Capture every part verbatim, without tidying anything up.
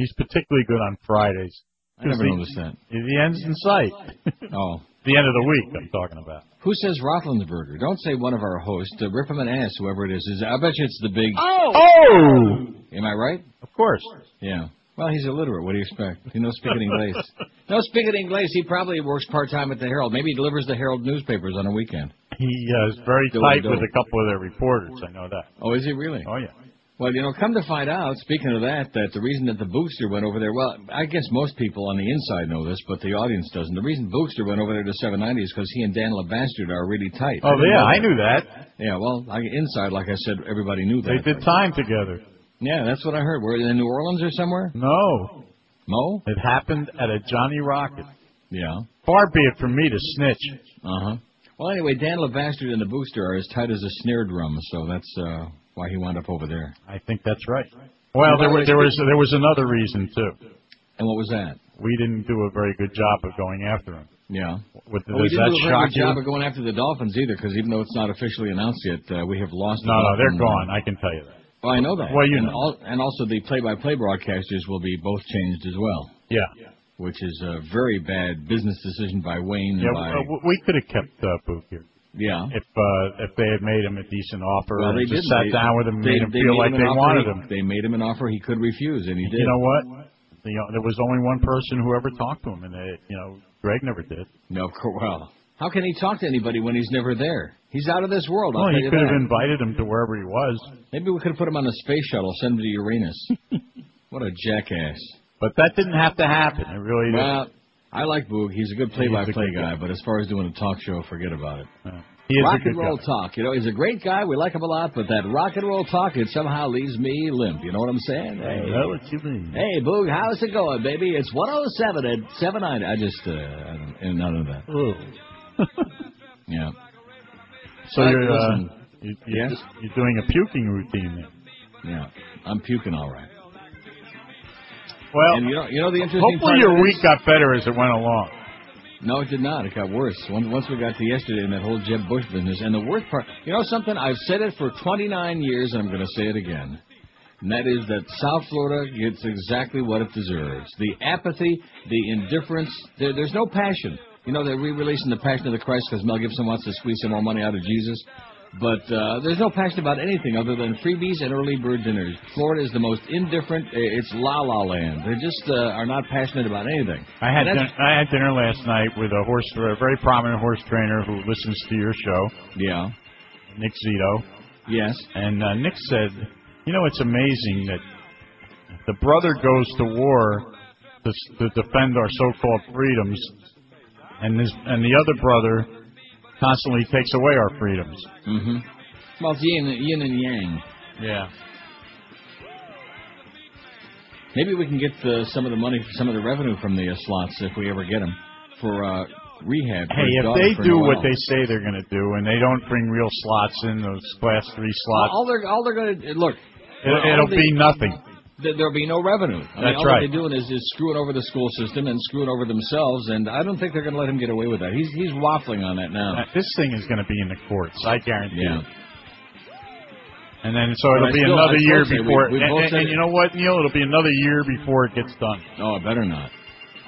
He's particularly good on Fridays. I never noticed that. The end's in sight. Oh. The end of the week, I'm talking about. Who says Roethlisberger? Don't say one of our hosts. Uh, rip him an ass, whoever it is. I bet you it's the big... Oh! Oh! Am I right? Of course. Of course. Yeah. Well, he's illiterate. What do you expect? He knows speaking English. No speaking English. He probably works part-time at the Herald. Maybe he delivers the Herald newspapers on a weekend. He uh, is very do tight do with a couple of their reporters. I know that. Oh, is he really? Oh, yeah. Well, you know, come to find out, speaking of that, that the reason that the Bookster went over there, well, I guess most people on the inside know this, but the audience doesn't. The reason Bookster went over there to seven ninety is because he and Dan LeBastard are really tight. Oh, yeah, I knew that. Yeah, well, I, inside, like I said, everybody knew that. They did time together. Yeah, that's what I heard. Were they in New Orleans or somewhere? No. No? It happened at a Johnny Rocket. Yeah. Far be it from me to snitch. Uh-huh. Well, anyway, Dan LeBastard and the Bookster are as tight as a snare drum, so that's... uh why he wound up over there. I think that's right. Well, there was, there was there was another reason, too. And what was that? We didn't do a very good job of going after him. Yeah. With the, well, we didn't that do a very good job of going after the Dolphins, either, because even though it's not officially announced yet, uh, we have lost... No, no, they're gone. I can tell you that. Well, I know that. Well, you and know. Al- and also the play-by-play broadcasters will be both changed as well. Yeah. Which is a very bad business decision by Wayne. Yeah, and by... Uh, we could have kept uh, Booth here. Yeah. If uh, if they had made him a decent offer, well, they just didn't. sat they, down with him and they, made him feel like they wanted him. They made him an offer he could refuse, and he did. You know what? You know, there was only one person who ever talked to him, and they, you know, Greg never did. No, well, how can he talk to anybody when he's never there? He's out of this world. Well, he could have invited him to wherever he was. Maybe we could have put him on a space shuttle, send him to Uranus. What a jackass. But that didn't have to happen. It really didn't. Well, I like Boog. He's a good play-by-play guy, guy, but as far as doing a talk show, forget about it. Yeah. He is rock a good and roll guy. Talk. You know, he's a great guy. We like him a lot, but that rock and roll talk, it somehow leaves me limp. You know what I'm saying? Hey, hey, what you mean? Hey, Boog, how's it going, baby? It's one oh seven at seven ninety. I just, uh, I don't, none of that. Yeah. So but you're, uh, you, you're, yeah? just, you're doing a puking routine then. Yeah, I'm puking all right. Well, and you know, you know the interesting hopefully part your week is, got better as it went along. No, it did not. It got worse. Once we got to yesterday and that whole Jeb Bush business. And the worst part, you know something? I've said it for twenty-nine years, and I'm going to say it again. And that is that South Florida gets exactly what it deserves. The apathy, the indifference. There, there's no passion. You know, they're re-releasing The Passion of the Christ because Mel Gibson wants to squeeze some more money out of Jesus. But uh, there's no passion about anything other than freebies and early bird dinners. Florida is the most indifferent. It's la-la land. They just uh, are not passionate about anything. I had din- I had dinner last night with a horse, a very prominent horse trainer who listens to your show. Yeah. Nick Zito. Yes. And uh, Nick said, you know, it's amazing that the brother goes to war to, to defend our so-called freedoms, and his, and the other brother... constantly takes away our freedoms. Mm-hmm. Well, it's yin, yin and yang. Yeah. Maybe we can get the, some of the money, some of the revenue from the uh, slots, if we ever get them, for uh, rehab. For hey, if they do what they say they're going to do, and they don't bring real slots in, those class three slots. Well, all they're, all they're going to, look. It, it'll be nothing. There'll be no revenue. I mean, That's all right. All they're doing is, is screwing over the school system and screwing over themselves, and I don't think they're going to let him get away with that. He's he's waffling on that now. now this thing is going to be in the courts, I guarantee yeah. you. And then so it'll be still, another year before. We, and, and, and you know what, Neil? It'll be another year before it gets done. Oh, it better not.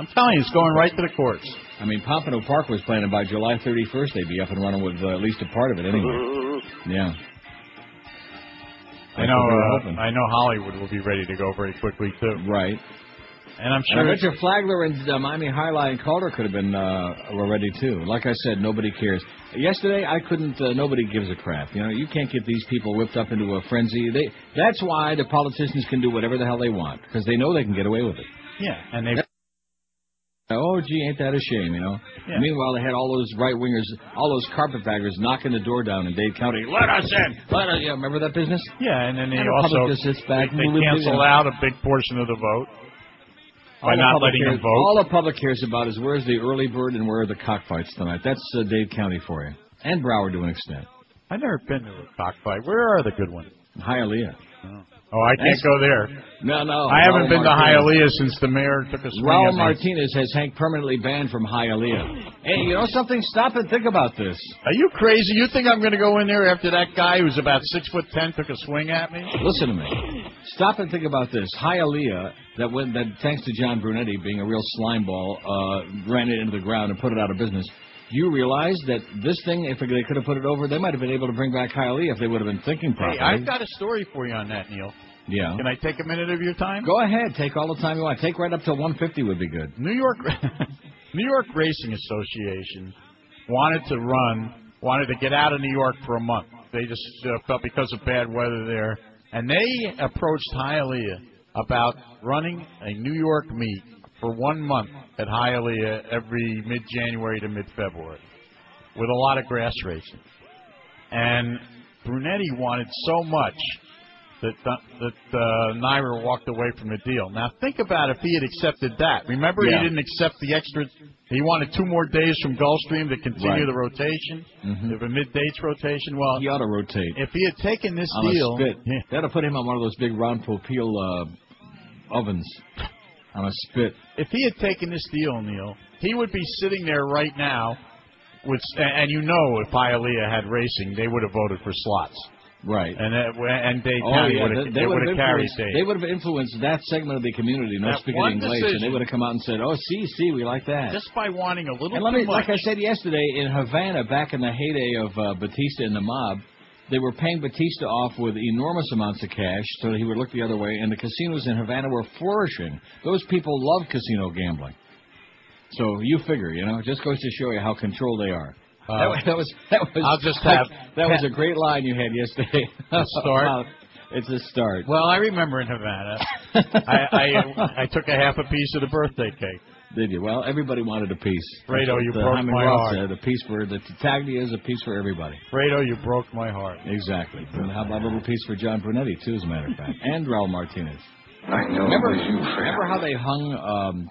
I'm telling you, it's going right to the courts. I mean, Pompano Park was planning by July thirty-first. They'd be up and running with uh, at least a part of it anyway. Yeah. I know. Uh, I know Hollywood will be ready to go very quickly too. Right. And I'm sure. Richard Flagler and uh, Miami Highline and Calder could have been uh, were ready too. Like I said, nobody cares. Yesterday, I couldn't. Uh, nobody gives a crap. You know, you can't get these people whipped up into a frenzy. They. That's why the politicians can do whatever the hell they want because they know they can get away with it. Yeah, and they. Oh, gee, ain't that a shame, you know? Yeah. Meanwhile, they had all those right-wingers, all those carpetbaggers knocking the door down in Dade County. Let us in! Let us in! Yeah, remember that business? Yeah, and then they and the also just sits back they, they cancel out a big portion of the vote by all not the letting cares, them vote. All the public cares about is where's the early bird and where are the cockfights tonight. That's uh, Dade County for you, and Broward to an extent. I've never been to a cockfight. Where are the good ones? Hialeah. Oh. Oh, I can't That's, go there. No, no. I haven't Raul been Martinez. to Hialeah since the mayor took a swing. Raul Martinez has Hank permanently banned from Hialeah. Hey, you know something? Stop and think about this. Are you crazy? You think I'm going to go in there after that guy who's about six foot ten took a swing at me? Listen to me. Stop and think about this. Hialeah, that went, that thanks to John Brunetti being a real slime ball, uh, ran it into the ground and put it out of business. You realize that this thing, if they could have put it over, they might have been able to bring back Hialeah if they would have been thinking properly. Hey, I've got a story for you on that, Neil. Yeah. Can I take a minute of your time? Go ahead. Take all the time you want. Take right up to one fifty would be good. New York, New York Racing Association wanted to run, wanted to get out of New York for a month. They just uh, felt because of bad weather there. And they approached Hialeah about running a New York meet for one month at Hialeah every mid-January to mid-February with a lot of grass racing. And Brunetti wanted so much that that uh, Naira walked away from the deal. Now, think about if he had accepted that. Remember, yeah. he didn't accept the extra. He wanted two more days from Gulfstream to continue right. the rotation, mm-hmm. the mid-dates rotation. Well, he ought to rotate. If he had taken this on deal. A spit. Yeah. They ought to put him on one of those big round propel uh, ovens on a spit. If he had taken this deal, Neil, he would be sitting there right now. With, and you know if Hialeah had racing, they would have voted for slots. Right. And uh, and Dade oh, County yeah. would have, they, they would have carried Dade. They would have influenced that segment of the community, no speaking English, decision. And they would have come out and said, oh, see, see, we like that. Just by wanting a little and let too me, much. Like I said yesterday, in Havana, back in the heyday of uh, Batista and the mob, they were paying Batista off with enormous amounts of cash so that he would look the other way, and the casinos in Havana were flourishing. Those people love casino gambling. So you figure, you know, it just goes to show you how controlled they are. Uh, that, that was that was. I'll just have like, that was a great line you had yesterday. A start. Wow. It's a start. Well, I remember in Havana, I, I I took a half a piece of the birthday cake. Did you? Well, everybody wanted a piece. Fredo, you broke my heart. Said, a piece for the Tattaglia is a piece for everybody. Fredo, you broke my heart. Exactly. And how about a little piece for John Brunetti too, as a matter of fact, and Raul Martinez. I know. Remember, remember how they hung um,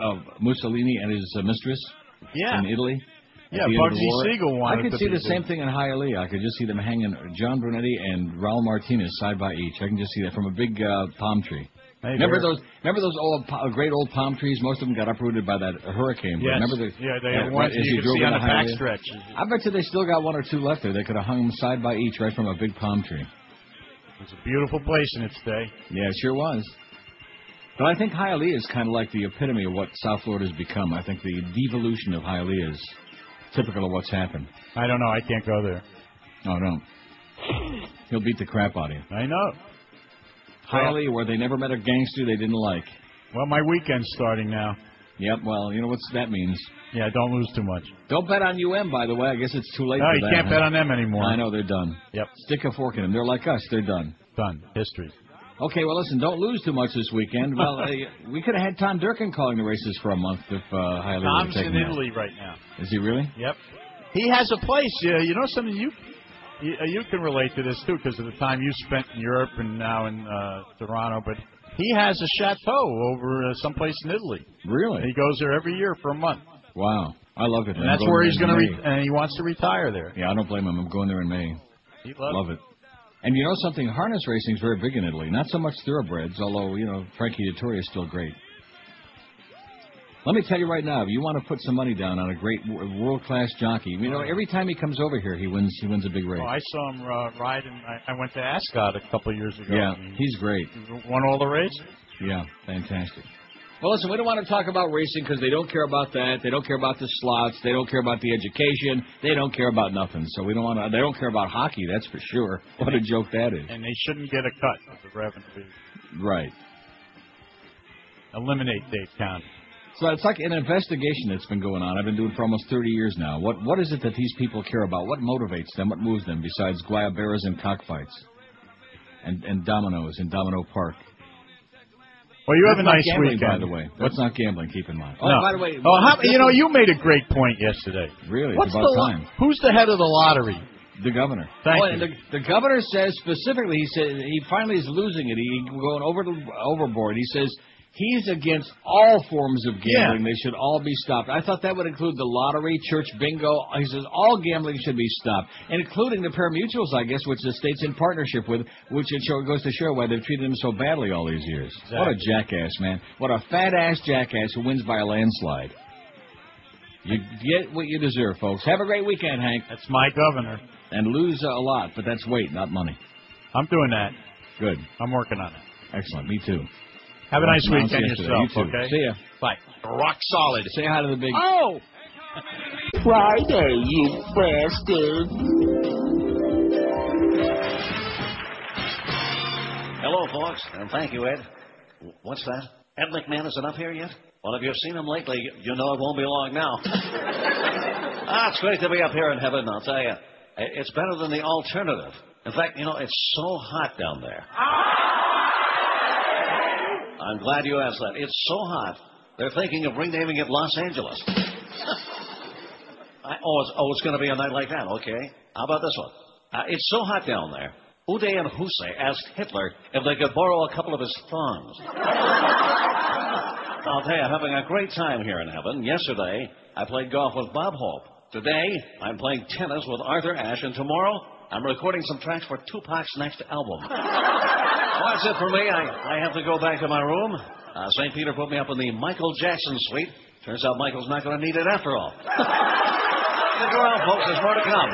uh, Mussolini and his uh, mistress yeah. in Italy. Yeah, Bugsy Siegel wanted. I could to see the same thing in Hialeah. I could just see them hanging John Brunetti and Raul Martinez side by each. I can just see that from a big uh, palm tree. Hey, remember those? Remember those old, great old palm trees? Most of them got uprooted by that hurricane. Yes. Remember the, yeah, they had one. You could see on the backstretch. I bet you they still got one or two left there. They could have hung them side by each, right from a big palm tree. It was a beautiful place in its day. Yeah, it sure was. But I think Hialeah is kind of like the epitome of what South Florida has become. I think the devolution of Hialeah is typical of what's happened. I don't know. I can't go there. Oh, no. He'll beat the crap out of you. I know. Hialeah, where they never met a gangster they didn't like. Well, my weekend's starting now. Yep, well, you know what that means. Yeah, don't lose too much. Don't bet on U M, by the way. I guess it's too late no, for that. No, you can't huh? bet on them anymore. I know. They're done. Yep. Stick a fork in them. They're like us. They're done. Done. History. Okay, well, listen, don't lose too much this weekend. Well, uh, we could have had Tom Durkin calling the races for a month if uh, Hialeah Tom's would have taken Tom's in Italy out. Right now. Is he really? Yep. He has a place. Uh, you know something? You you, uh, you can relate to this, too, because of the time you spent in Europe and now in uh, Toronto. But he has a chateau over uh, someplace in Italy. Really? And he goes there every year for a month. Wow. I love it. And that's where he's going to re- and he wants to retire there. Yeah, I don't blame him. I'm going there in May. He loves love it. And you know something? Harness racing is very big in Italy. Not so much thoroughbreds, although, you know, Frankie Dettori is still great. Let me tell you right now, if you want to put some money down on a great world-class jockey, you know, every time he comes over here, he wins He wins a big race. Oh, I saw him uh, ride, and I, I went to Ascot a couple of years ago. Yeah, he's great. He won all the races? Yeah, fantastic. Well, listen, we don't want to talk about racing because they don't care about that. They don't care about the slots. They don't care about the education. They don't care about nothing. So we don't want to. They don't care about hockey, that's for sure. What a joke that is. And they shouldn't get a cut of the revenue. Right. Eliminate Dade County. So it's like an investigation that's been going on. I've been doing for almost thirty years now. What What is it that these people care about? What motivates them? What moves them besides guayaberas and cockfights and, and dominoes in Domino Park? Well, you have that's a nice gambling, weekend, by the way. That's not gambling. Keep in mind. Oh, no. By the way, oh, how, you know, you made a great point yesterday. Really, it's What's about the, time. Who's the head of the lottery? The governor. Thank oh, you. The, the governor says specifically. He said he finally is losing it. He's going over the overboard. He says he's against all forms of gambling. Yeah. They should all be stopped. I thought that would include the lottery, church bingo. He says all gambling should be stopped, including the paramutuals, I guess, which the state's in partnership with, which it show, goes to show why they've treated him so badly all these years. Exactly. What a jackass, man. What a fat-ass jackass who wins by a landslide. You get what you deserve, folks. Have a great weekend, Hank. That's my governor. And lose a lot, but that's weight, not money. I'm doing that. Good. I'm working on it. Excellent. Me too. Have a nice weekend yourself, you okay? See ya. Bye. Rock solid. Say hi to the big... Oh! Friday, you bastard. Hello, folks, and thank you, Ed. What's that? Ed McMahon isn't up here yet? Well, if you've seen him lately, you know it won't be long now. Ah, it's great to be up here in heaven, I'll tell you. It's better than the alternative. In fact, you know, it's so hot down there. I'm glad you asked that. It's so hot, they're thinking of renaming it Los Angeles. I, oh, it's, oh, it's going to be a night like that, okay. How about this one? Uh, it's so hot down there, Uday and Hussein asked Hitler if they could borrow a couple of his thongs. I'll tell you, I'm having a great time here in heaven. Yesterday, I played golf with Bob Hope. Today, I'm playing tennis with Arthur Ashe, and tomorrow, I'm recording some tracks for Tupac's next album. Well, that's it for me. I, I have to go back to my room. Uh, Saint Peter put me up in the Michael Jackson suite. Turns out Michael's not going to need it after all. Stick around, folks. There's more to come.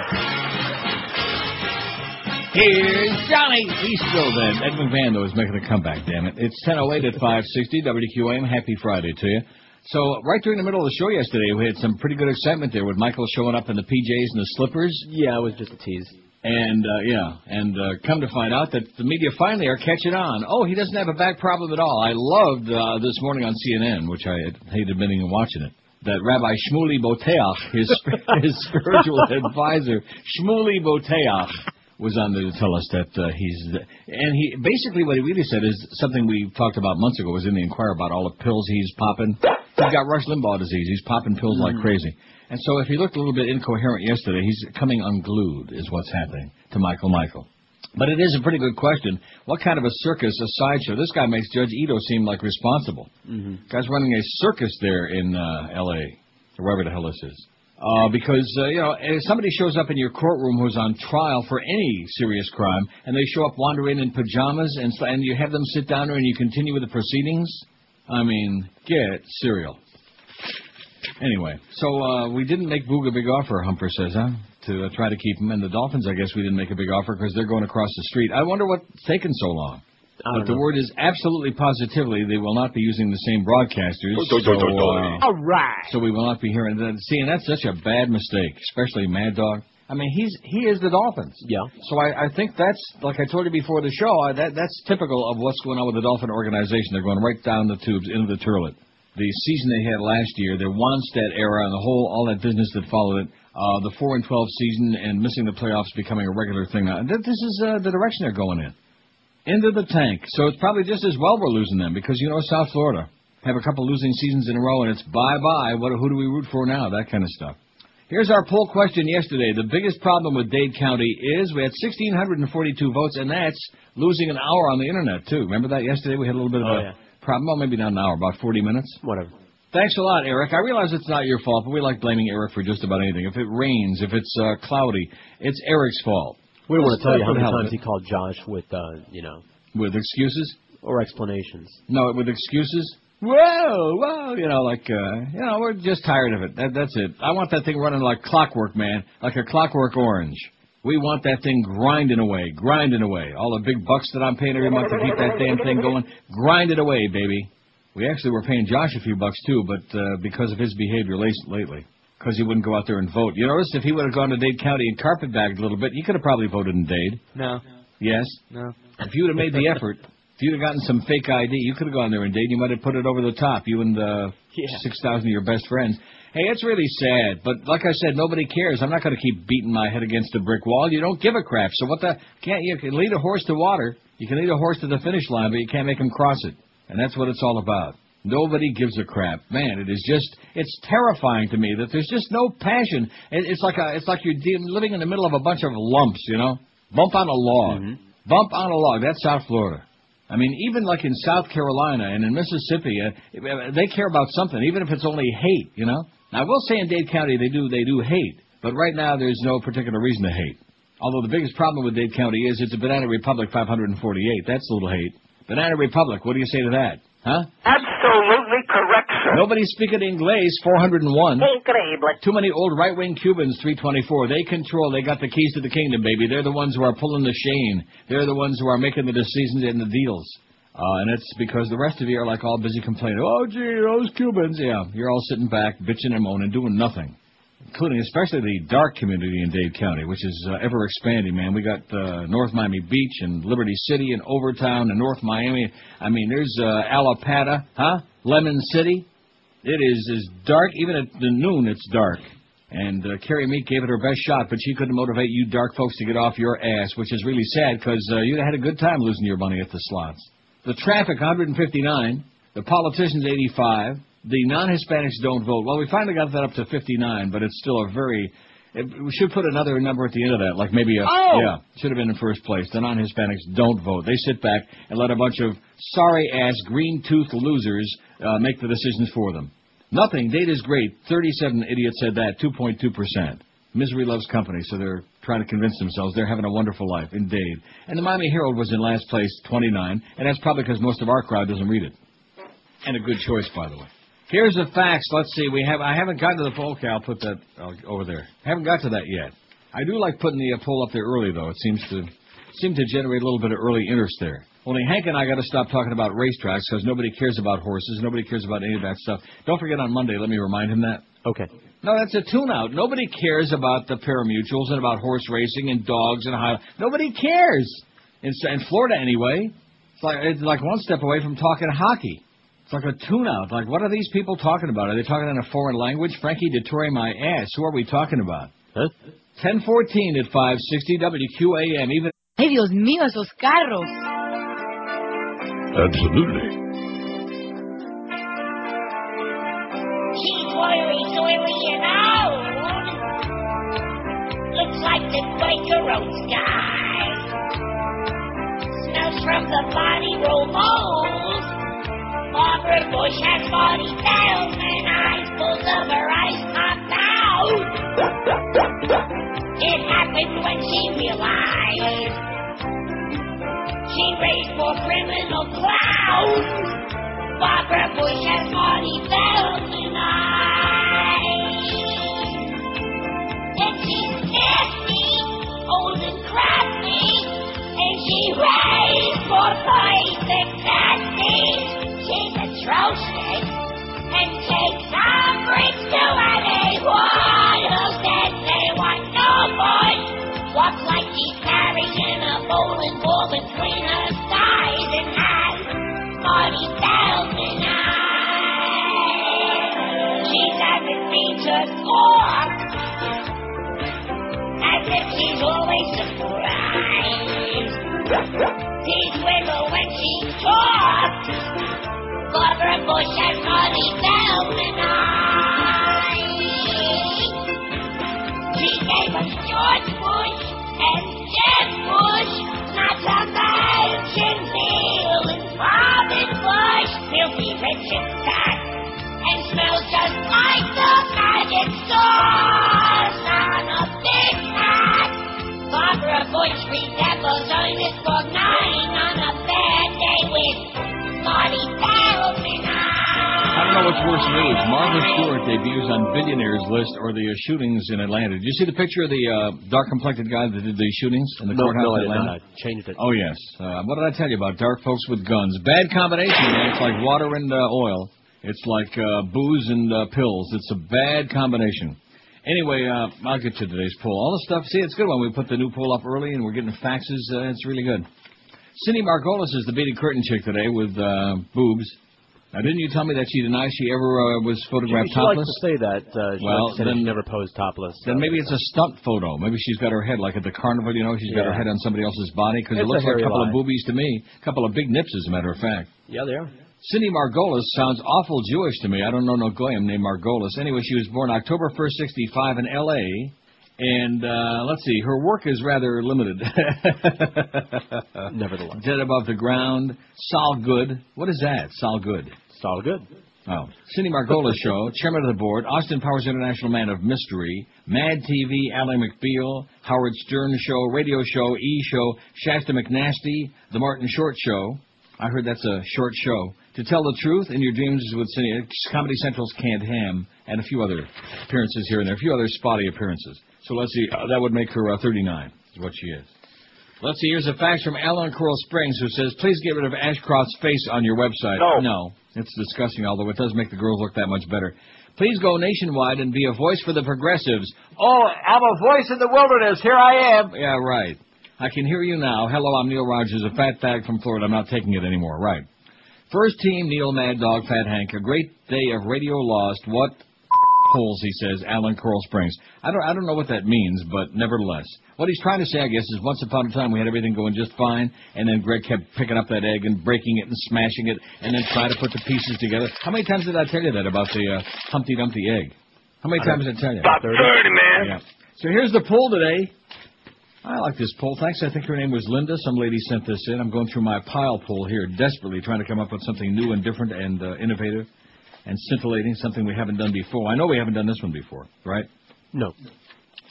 Here's Johnny. He's still dead. Ed McMahon, though, is making a comeback, damn it. It's ten oh eight at five sixty W Q A M. Happy Friday to you. So, right during the middle of the show yesterday, we had some pretty good excitement there with Michael showing up in the P Js and the slippers. Yeah, it was just a tease. And, uh, yeah, and uh, come to find out that the media finally are catching on. Oh, he doesn't have a back problem at all. I loved uh, this morning on C N N, which I hate admitting and watching it, that Rabbi Shmuley Boteach, his his spiritual advisor, Shmuley Boteach, was on there to tell us that uh, he's... And he basically what he really said is something we talked about months ago, was in the Inquirer about all the pills he's popping. He's got Rush Limbaugh disease. He's popping pills mm. like crazy. And so if he looked a little bit incoherent yesterday, he's coming unglued is what's happening to Michael Michael. But it is a pretty good question. What kind of a circus, a sideshow? This guy makes Judge Ito seem like responsible. Mm-hmm. Guy's running a circus there in uh, L A or wherever the hell this is. Uh, because, uh, you know, if somebody shows up in your courtroom who's on trial for any serious crime, and they show up wandering in pajamas, and, and you have them sit down there and you continue with the proceedings, I mean, get cereal. Anyway, so uh, we didn't make Boog a big offer, Humper says, huh, to uh, try to keep him. And the Dolphins, I guess we didn't make a big offer because they're going across the street. I wonder what's taken so long. But know. The word is absolutely positively they will not be using the same broadcasters. Do, do, so, do, do, do. Uh, All right. So we will not be hearing that. See, and that's such a bad mistake, especially Mad Dog. I mean, he's he is the Dolphins. Yeah. So I, I think that's, like I told you before the show, I, that that's typical of what's going on with the Dolphin organization. They're going right down the tubes into the turlet. The season they had last year, their Wanstead era, and the whole all that business that followed it, uh, the four and twelve season, and missing the playoffs becoming a regular thing. Now, this is uh, the direction they're going in, into the tank. So it's probably just as well we're losing them because you know South Florida have a couple losing seasons in a row, and it's bye bye. What who do we root for now? That kind of stuff. Here's our poll question yesterday. The biggest problem with Dade County is we had one thousand six hundred forty-two votes, and that's losing an hour on the internet too. Remember that yesterday we had a little bit of oh, a. Yeah. Problem? Well, maybe not an hour, about forty minutes. Whatever. Thanks a lot, Eric. I realize it's not your fault, but we like blaming Eric for just about anything. If it rains, if it's uh, cloudy, it's Eric's fault. We don't want to tell you how many times he called Josh with, uh, you know... With excuses? Or explanations. No, with excuses. Whoa, whoa, you know, like, uh, you know, we're just tired of it. That, that's it. I want that thing running like clockwork, man, like a clockwork orange. We want that thing grinding away, grinding away. All the big bucks that I'm paying every month to keep that damn thing going, grind it away, baby. We actually were paying Josh a few bucks, too, but uh, because of his behavior lately, because he wouldn't go out there and vote. You notice if he would have gone to Dade County and carpetbagged a little bit, he could have probably voted in Dade. No. Yes? No. If you would have made the effort, if you would have gotten some fake I D, you could have gone there in Dade. You might have put it over the top, you and uh, yeah. six thousand of your best friends. Hey, it's really sad, but like I said, nobody cares. I'm not going to keep beating my head against a brick wall. You don't give a crap. So what the... Can't you can lead a horse to water. You can lead a horse to the finish line, but you can't make him cross it. And that's what it's all about. Nobody gives a crap. Man, it is just... It's terrifying to me that there's just no passion. It, it's like a, it's like you're de- living in the middle of a bunch of lumps, you know? Bump on a log. Mm-hmm. Bump on a log. That's South Florida. I mean, even like in South Carolina and in Mississippi, uh, they care about something, even if it's only hate, you know? Now, I will say in Dade County they do they do hate, but right now there's no particular reason to hate. Although the biggest problem with Dade County is it's a Banana Republic five hundred forty-eight. That's a little hate. Banana Republic, what do you say to that? Huh? Absolutely correct, sir. Nobody speaking English, four hundred one. Incredible. Too many old right-wing Cubans, three twenty-four. They control. They got the keys to the kingdom, baby. They're the ones who are pulling the chain. They're the ones who are making the decisions and the deals. Uh, and it's because the rest of you are like all busy complaining, oh, gee, those Cubans. Yeah, you're all sitting back, bitching and moaning, doing nothing, including especially the dark community in Dade County, which is uh, ever expanding, man. We got uh, North Miami Beach and Liberty City and Overtown and North Miami. I mean, there's uh, Alapata, huh? Lemon City. It is as dark. Even at the noon, it's dark. And uh, Carrie Meek gave it her best shot, but she couldn't motivate you dark folks to get off your ass, which is really sad because uh, you had a good time losing your money at the slots. The traffic, one hundred fifty-nine. The politicians, eighty-five. The non-Hispanics don't vote. Well, we finally got that up to fifty-nine, but it's still a very... It, we should put another number at the end of that, like maybe a... Oh! Yeah, should have been in first place. The non-Hispanics don't vote. They sit back and let a bunch of sorry-ass, green-toothed losers uh, make the decisions for them. Nothing. Date is great. thirty-seven idiots said that, two point two percent. Misery loves company, so they're trying to convince themselves they're having a wonderful life in Dade. And the Miami Herald was in last place, twenty-nine, and that's probably because most of our crowd doesn't read it. And a good choice, by the way. Here's the facts. Let's see. We have. I haven't gotten to the poll. Okay, I'll put that I'll, over there. I haven't got to that yet. I do like putting the uh, poll up there early, though. It seems to seem to generate a little bit of early interest there. Only Hank and I got to stop talking about racetracks because nobody cares about horses. Nobody cares about any of that stuff. Don't forget on Monday. Let me remind him that. Okay. No, that's a tune-out. Nobody cares about the paramutuals and about horse racing and dogs and how... Nobody cares. In, in Florida, anyway. It's like, it's like one step away from talking hockey. It's like a tune-out. Like, what are these people talking about? Are they talking in a foreign language? Frankie Dettori, my ass. Who are we talking about? Huh? ten fourteen at five sixty W Q A M. Even... Ay, Dios mío, esos carros. Absolutely. Oily, soily, and old. Looks like the Quaker Oats guy. Smells from the body roll bowls. Barbara Bush has forty thousand eyesfuls of her eyes popped out. It happened when she realized she raised more criminal clouds. Barbara Bush has forty thousand eyes. And she's nasty, old and crafty, and she raised for thirty-six dash nasty. She's atrocious and takes umbrage to anyone who says they want no more. Walks like she's carrying a bowling ball between her thighs and has forty thousand eyes. She doesn't mean to talk, as if she's always surprised. These women, when she talks, Barbara Bush has forty thousand eyes. She gave us George Bush and Jeb Bush, not to mention Bill and Robin Bush. He'll be rich and fat and smells just like the magic sauce on a Big Mac. Barbara Bush reads apples on his book nine on a bad day with forty thousand eyes. I don't know what's worse news. Martha Stewart debuts on Billionaire's List or the uh, shootings in Atlanta. Did you see the picture of the uh, dark-complected guy that did the shootings in the no, courthouse no, in Atlanta? No, no, I changed it. Oh, yes. Uh, what did I tell you about dark folks with guns? Bad combination, man. It's like water and uh, oil. It's like uh, booze and uh, pills. It's a bad combination. Anyway, uh, I'll get to today's poll. All the stuff, see, it's a good one. We put the new poll up early, and we're getting faxes. Uh, it's really good. Cindy Margolis is the beaded curtain chick today with uh, boobs. Now, didn't you tell me that she denies she ever uh, was photographed she, she topless? She likes to say that. Uh, she well, likes to say then, she never posed topless. So. Then maybe it's a stunt photo. Maybe she's got her head, like at the carnival, you know, she's yeah. got her head on somebody else's body, because it looks a like a couple line. of boobies to me. A couple of big nips, as a matter of fact. Yeah, they are. Cindy Margolis sounds awful Jewish to me. I don't know no goyim named Margolis. Anyway, she was born October first, sixty-five in L A, and uh, let's see, her work is rather limited. Nevertheless. Dead Above the Ground, Sol Good. What is that, Sol Good? Sol Good. Oh. Cindy Margolis Show, Chairman of the Board, Austin Powers International Man of Mystery, Mad T V, Ally McBeal, Howard Stern Show, Radio Show, E! Show, Shasta McNasty, The Martin Short Show. I heard that's a short show. To Tell the Truth in Your Dreams with Cindy, Comedy Central's Can't Ham, and a few other appearances here and there, a few other spotty appearances. So let's see, uh, that would make her uh, thirty-nine, is what she is. Let's see, here's a fax from Alan Coral Springs, who says, please get rid of Ashcroft's face on your website. No. No. It's disgusting, although it does make the girls look that much better. Please go nationwide and be a voice for the progressives. Oh, I'm a voice in the wilderness. Here I am. Yeah, right. I can hear you now. Hello, I'm Neil Rogers, a fat fag from Florida. I'm not taking it anymore. Right. First team, Neil, Mad Dog, Fat Hank. A great day of radio lost. What... holes, he says, Alan Coral Springs. I don't I don't know what that means, but nevertheless. What he's trying to say, I guess, is once upon a time we had everything going just fine, and then Greg kept picking up that egg and breaking it and smashing it and then trying to put the pieces together. How many times did I tell you that about the uh, Humpty Dumpty egg? How many times did I tell you? About thirty, man. Yeah. So here's the poll today. I like this poll. Thanks. I think her name was Linda. Some lady sent this in. I'm going through my pile poll here, desperately trying to come up with something new and different and uh, innovative. And scintillating, something we haven't done before. I know we haven't done this one before, right? No.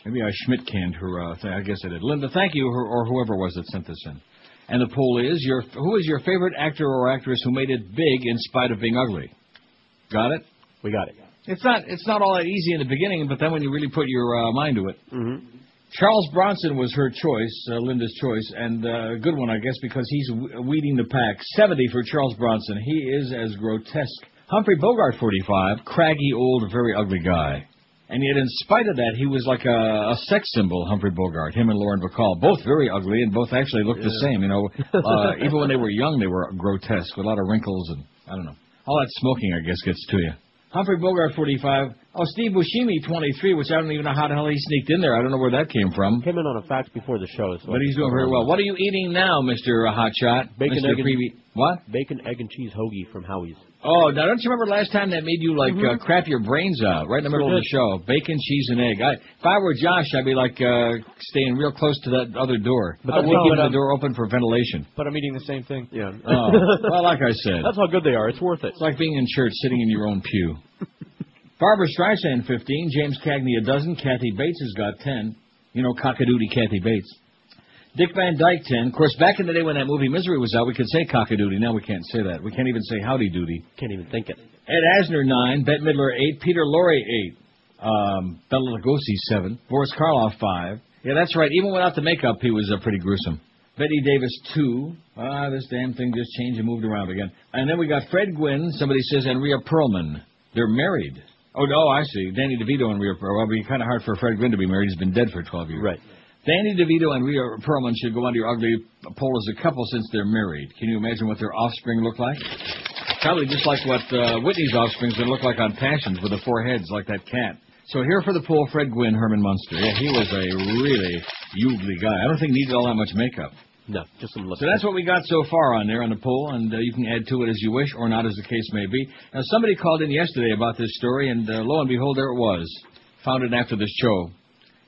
Maybe I Schmidt-canned her uh, thing. I guess I did. Linda, thank you, or, or whoever it was that sent this in. And the poll is, your who is your favorite actor or actress who made it big in spite of being ugly? Got it? We got it. It's not it's not all that easy in the beginning, but then when you really put your uh, mind to it. Mm-hmm. Charles Bronson was her choice, uh, Linda's choice, and a uh, good one, I guess, because he's w- weeding the pack. seventy for Charles Bronson. He is as grotesque. Humphrey Bogart, forty-five, craggy, old, very ugly guy. And yet, in spite of that, he was like a, a sex symbol, Humphrey Bogart, him and Lauren Bacall. Both very ugly, and both actually looked yeah. the same, you know. Uh, even when they were young, they were grotesque, with a lot of wrinkles and, I don't know. All that smoking, I guess, gets to you. Humphrey Bogart, forty-five. Oh, Steve Buscemi, twenty-three, which I don't even know how the hell he sneaked in there. I don't know where that came from. Came in on a fax before the show. So but he's doing very well. What are you eating now, Mister Hotshot? Bacon, Mister egg Previe- and... What? Bacon, egg, and cheese hoagie from Howie's. Oh, now don't you remember last time that made you, like, mm-hmm. uh, crap your brains out right in the middle of the show? Bacon, cheese, and egg. I, if I were Josh, I'd be, like, uh, staying real close to that other door. But I'd be keeping the door open for ventilation. But I'm eating the same thing. Yeah. Oh, well, like I said. That's how good they are. It's worth it. It's like being in church, sitting in your own pew. Barbara Streisand, fifteen. James Cagney, a dozen. Kathy Bates has got ten. You know, cock-a-doodie Kathy Bates. Dick Van Dyke, ten. Of course, back in the day when that movie Misery was out, we could say cock-a-doodie. Now we can't say that. We can't even say howdy-doody. Can't even think it. Ed Asner, nine. Bette Midler, eight. Peter Lorre, eight. Um, Bela Lugosi, seven. Boris Karloff, five. Yeah, that's right. Even without the makeup, he was uh, pretty gruesome. Betty Davis, two. Ah, this damn thing just changed and moved around again. And then we got Fred Gwynn, somebody says, and Rhea Perlman. They're married. Oh, no, I see. Danny DeVito and Rhea Perlman. Well, it would be kind of hard for Fred Gwynn to be married. He's been dead for twelve years. Right. Danny DeVito and Rhea Perlman should go on to your ugly poll as a couple since they're married. Can you imagine what their offspring look like? Probably just like what uh, Whitney's offspring's going to look like on Passions with the four heads like that cat. So here for the poll, Fred Gwynn, Herman Munster. Yeah, he was a really ugly guy. I don't think he needed all that much makeup. No, just some look. So that's what we got so far on there on the poll, and uh, you can add to it as you wish or not as the case may be. Now, somebody called in yesterday about this story, and uh, lo and behold, there it was. Found it after this show.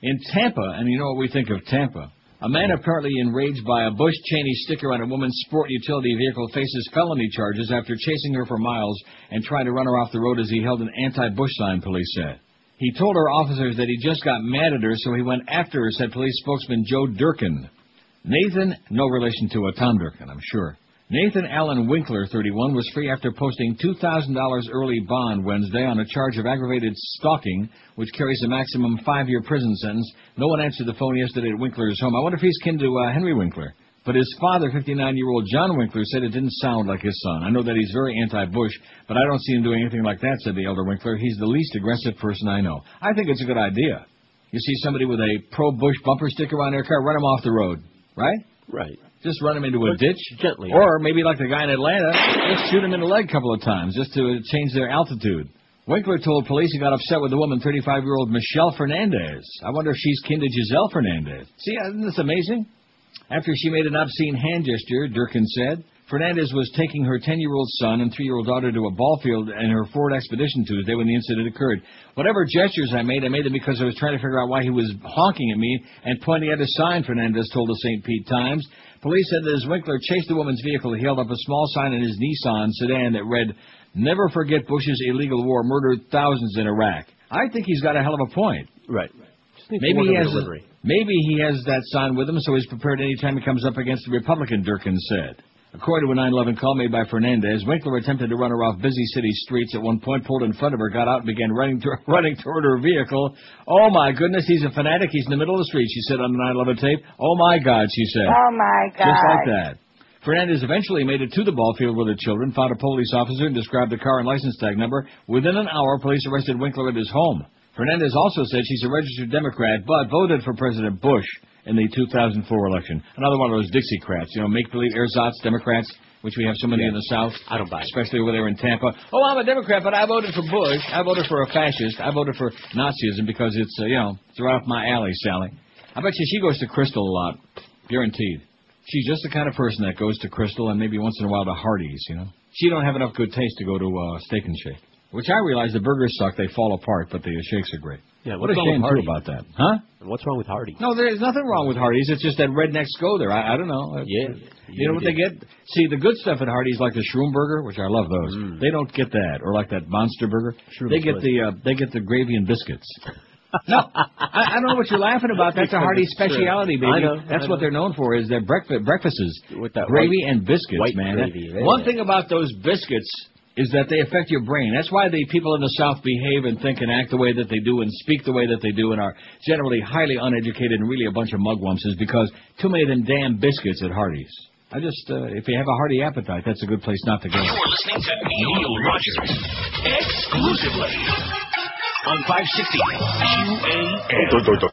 In Tampa, and you know what we think of Tampa, a man apparently enraged by a Bush Cheney sticker on a woman's sport utility vehicle faces felony charges after chasing her for miles and trying to run her off the road as he held an anti-Bush sign, police said. He told her officers that he just got mad at her, so he went after her, said police spokesman Joe Durkin. Nathan, no relation to a Tom Durkin, I'm sure. Nathan Allen Winkler, thirty-one, was free after posting two thousand dollars early bond Wednesday on a charge of aggravated stalking, which carries a maximum five-year prison sentence. No one answered the phone yesterday at Winkler's home. I wonder if he's kin to uh, Henry Winkler. But his father, fifty-nine-year-old John Winkler, said it didn't sound like his son. I know that he's very anti-Bush, but I don't see him doing anything like that, said the elder Winkler. He's the least aggressive person I know. I think it's a good idea. You see somebody with a pro-Bush bumper sticker on their car, run him off the road, right? Right. Just run him into a ditch. Gently. Or maybe like the guy in Atlanta, just shoot him in the leg a couple of times just to change their altitude. Winkler told police he got upset with the woman, thirty-five-year-old Michelle Fernandez. I wonder if she's kin to Giselle Fernandez. See, isn't this amazing? After she made an obscene hand gesture, Durkin said, Fernandez was taking her ten-year-old son and three-year-old daughter to a ball field in her Ford Expedition Tuesday when the incident occurred. Whatever gestures I made, I made them because I was trying to figure out why he was honking at me and pointing at a sign, Fernandez told the Saint Pete Times. Police said that as Winkler chased the woman's vehicle, he held up a small sign in his Nissan sedan that read, Never forget Bush's illegal war murdered thousands in Iraq. I think he's got a hell of a point. Right. Maybe he, has a, maybe he has that sign with him, so he's prepared any time he comes up against the Republican, Durkin said. According to a nine eleven call made by Fernandez, Winkler attempted to run her off busy city streets. At one point, pulled in front of her, got out, and began running, to, running toward her vehicle. Oh, my goodness, he's a fanatic. He's in the middle of the street, she said on the nine eleven tape. Oh, my God, she said. Oh, my God. Just like that. Fernandez eventually made it to the ball field with her children, found a police officer, and described the car and license tag number. Within an hour, police arrested Winkler at his home. Fernandez also said she's a registered Democrat, but voted for President Bush in the two thousand four election. Another one of those Dixiecrats, you know, make-believe ersatz Democrats, which we have so many yeah. in the South. I don't buy it. Especially over there in Tampa. Oh, I'm a Democrat, but I voted for Bush. I voted for a fascist. I voted for Nazism because it's, uh, you know, it's right up my alley, Sally. I bet you she goes to Crystal a lot. Guaranteed. She's just the kind of person that goes to Crystal and maybe once in a while to Hardee's, you know. She don't have enough good taste to go to uh, Steak and Shake. Which I realize the burgers suck, they fall apart, but the shakes are great. Yeah, what a shame too about that, huh? And what's wrong with Hardee's? No, there's nothing wrong with Hardee's. It's just that rednecks go there. I, I don't know. Yeah, you, you know what did. they get? See, the good stuff at Hardee's, like the shroom burger, which I love those. Mm. They don't get that, or like that monster burger. Shroom they get the uh, they get the gravy and biscuits. No, I, I don't know what you're laughing about. That's a Hardee's speciality, baby. I know, That's I know. what they're known for is their breakfast breakfasts, with that gravy white, and biscuits, white man. Gravy, yeah. One thing about those biscuits is that they affect your brain. That's why the people in the South behave and think and act the way that they do and speak the way that they do and are generally highly uneducated and really a bunch of mugwumps is because too many of them damn biscuits at Hardee's. I just, uh, if you have a hearty appetite, that's a good place not to go. You are listening to Neil Rogers exclusively on five sixty Q A M.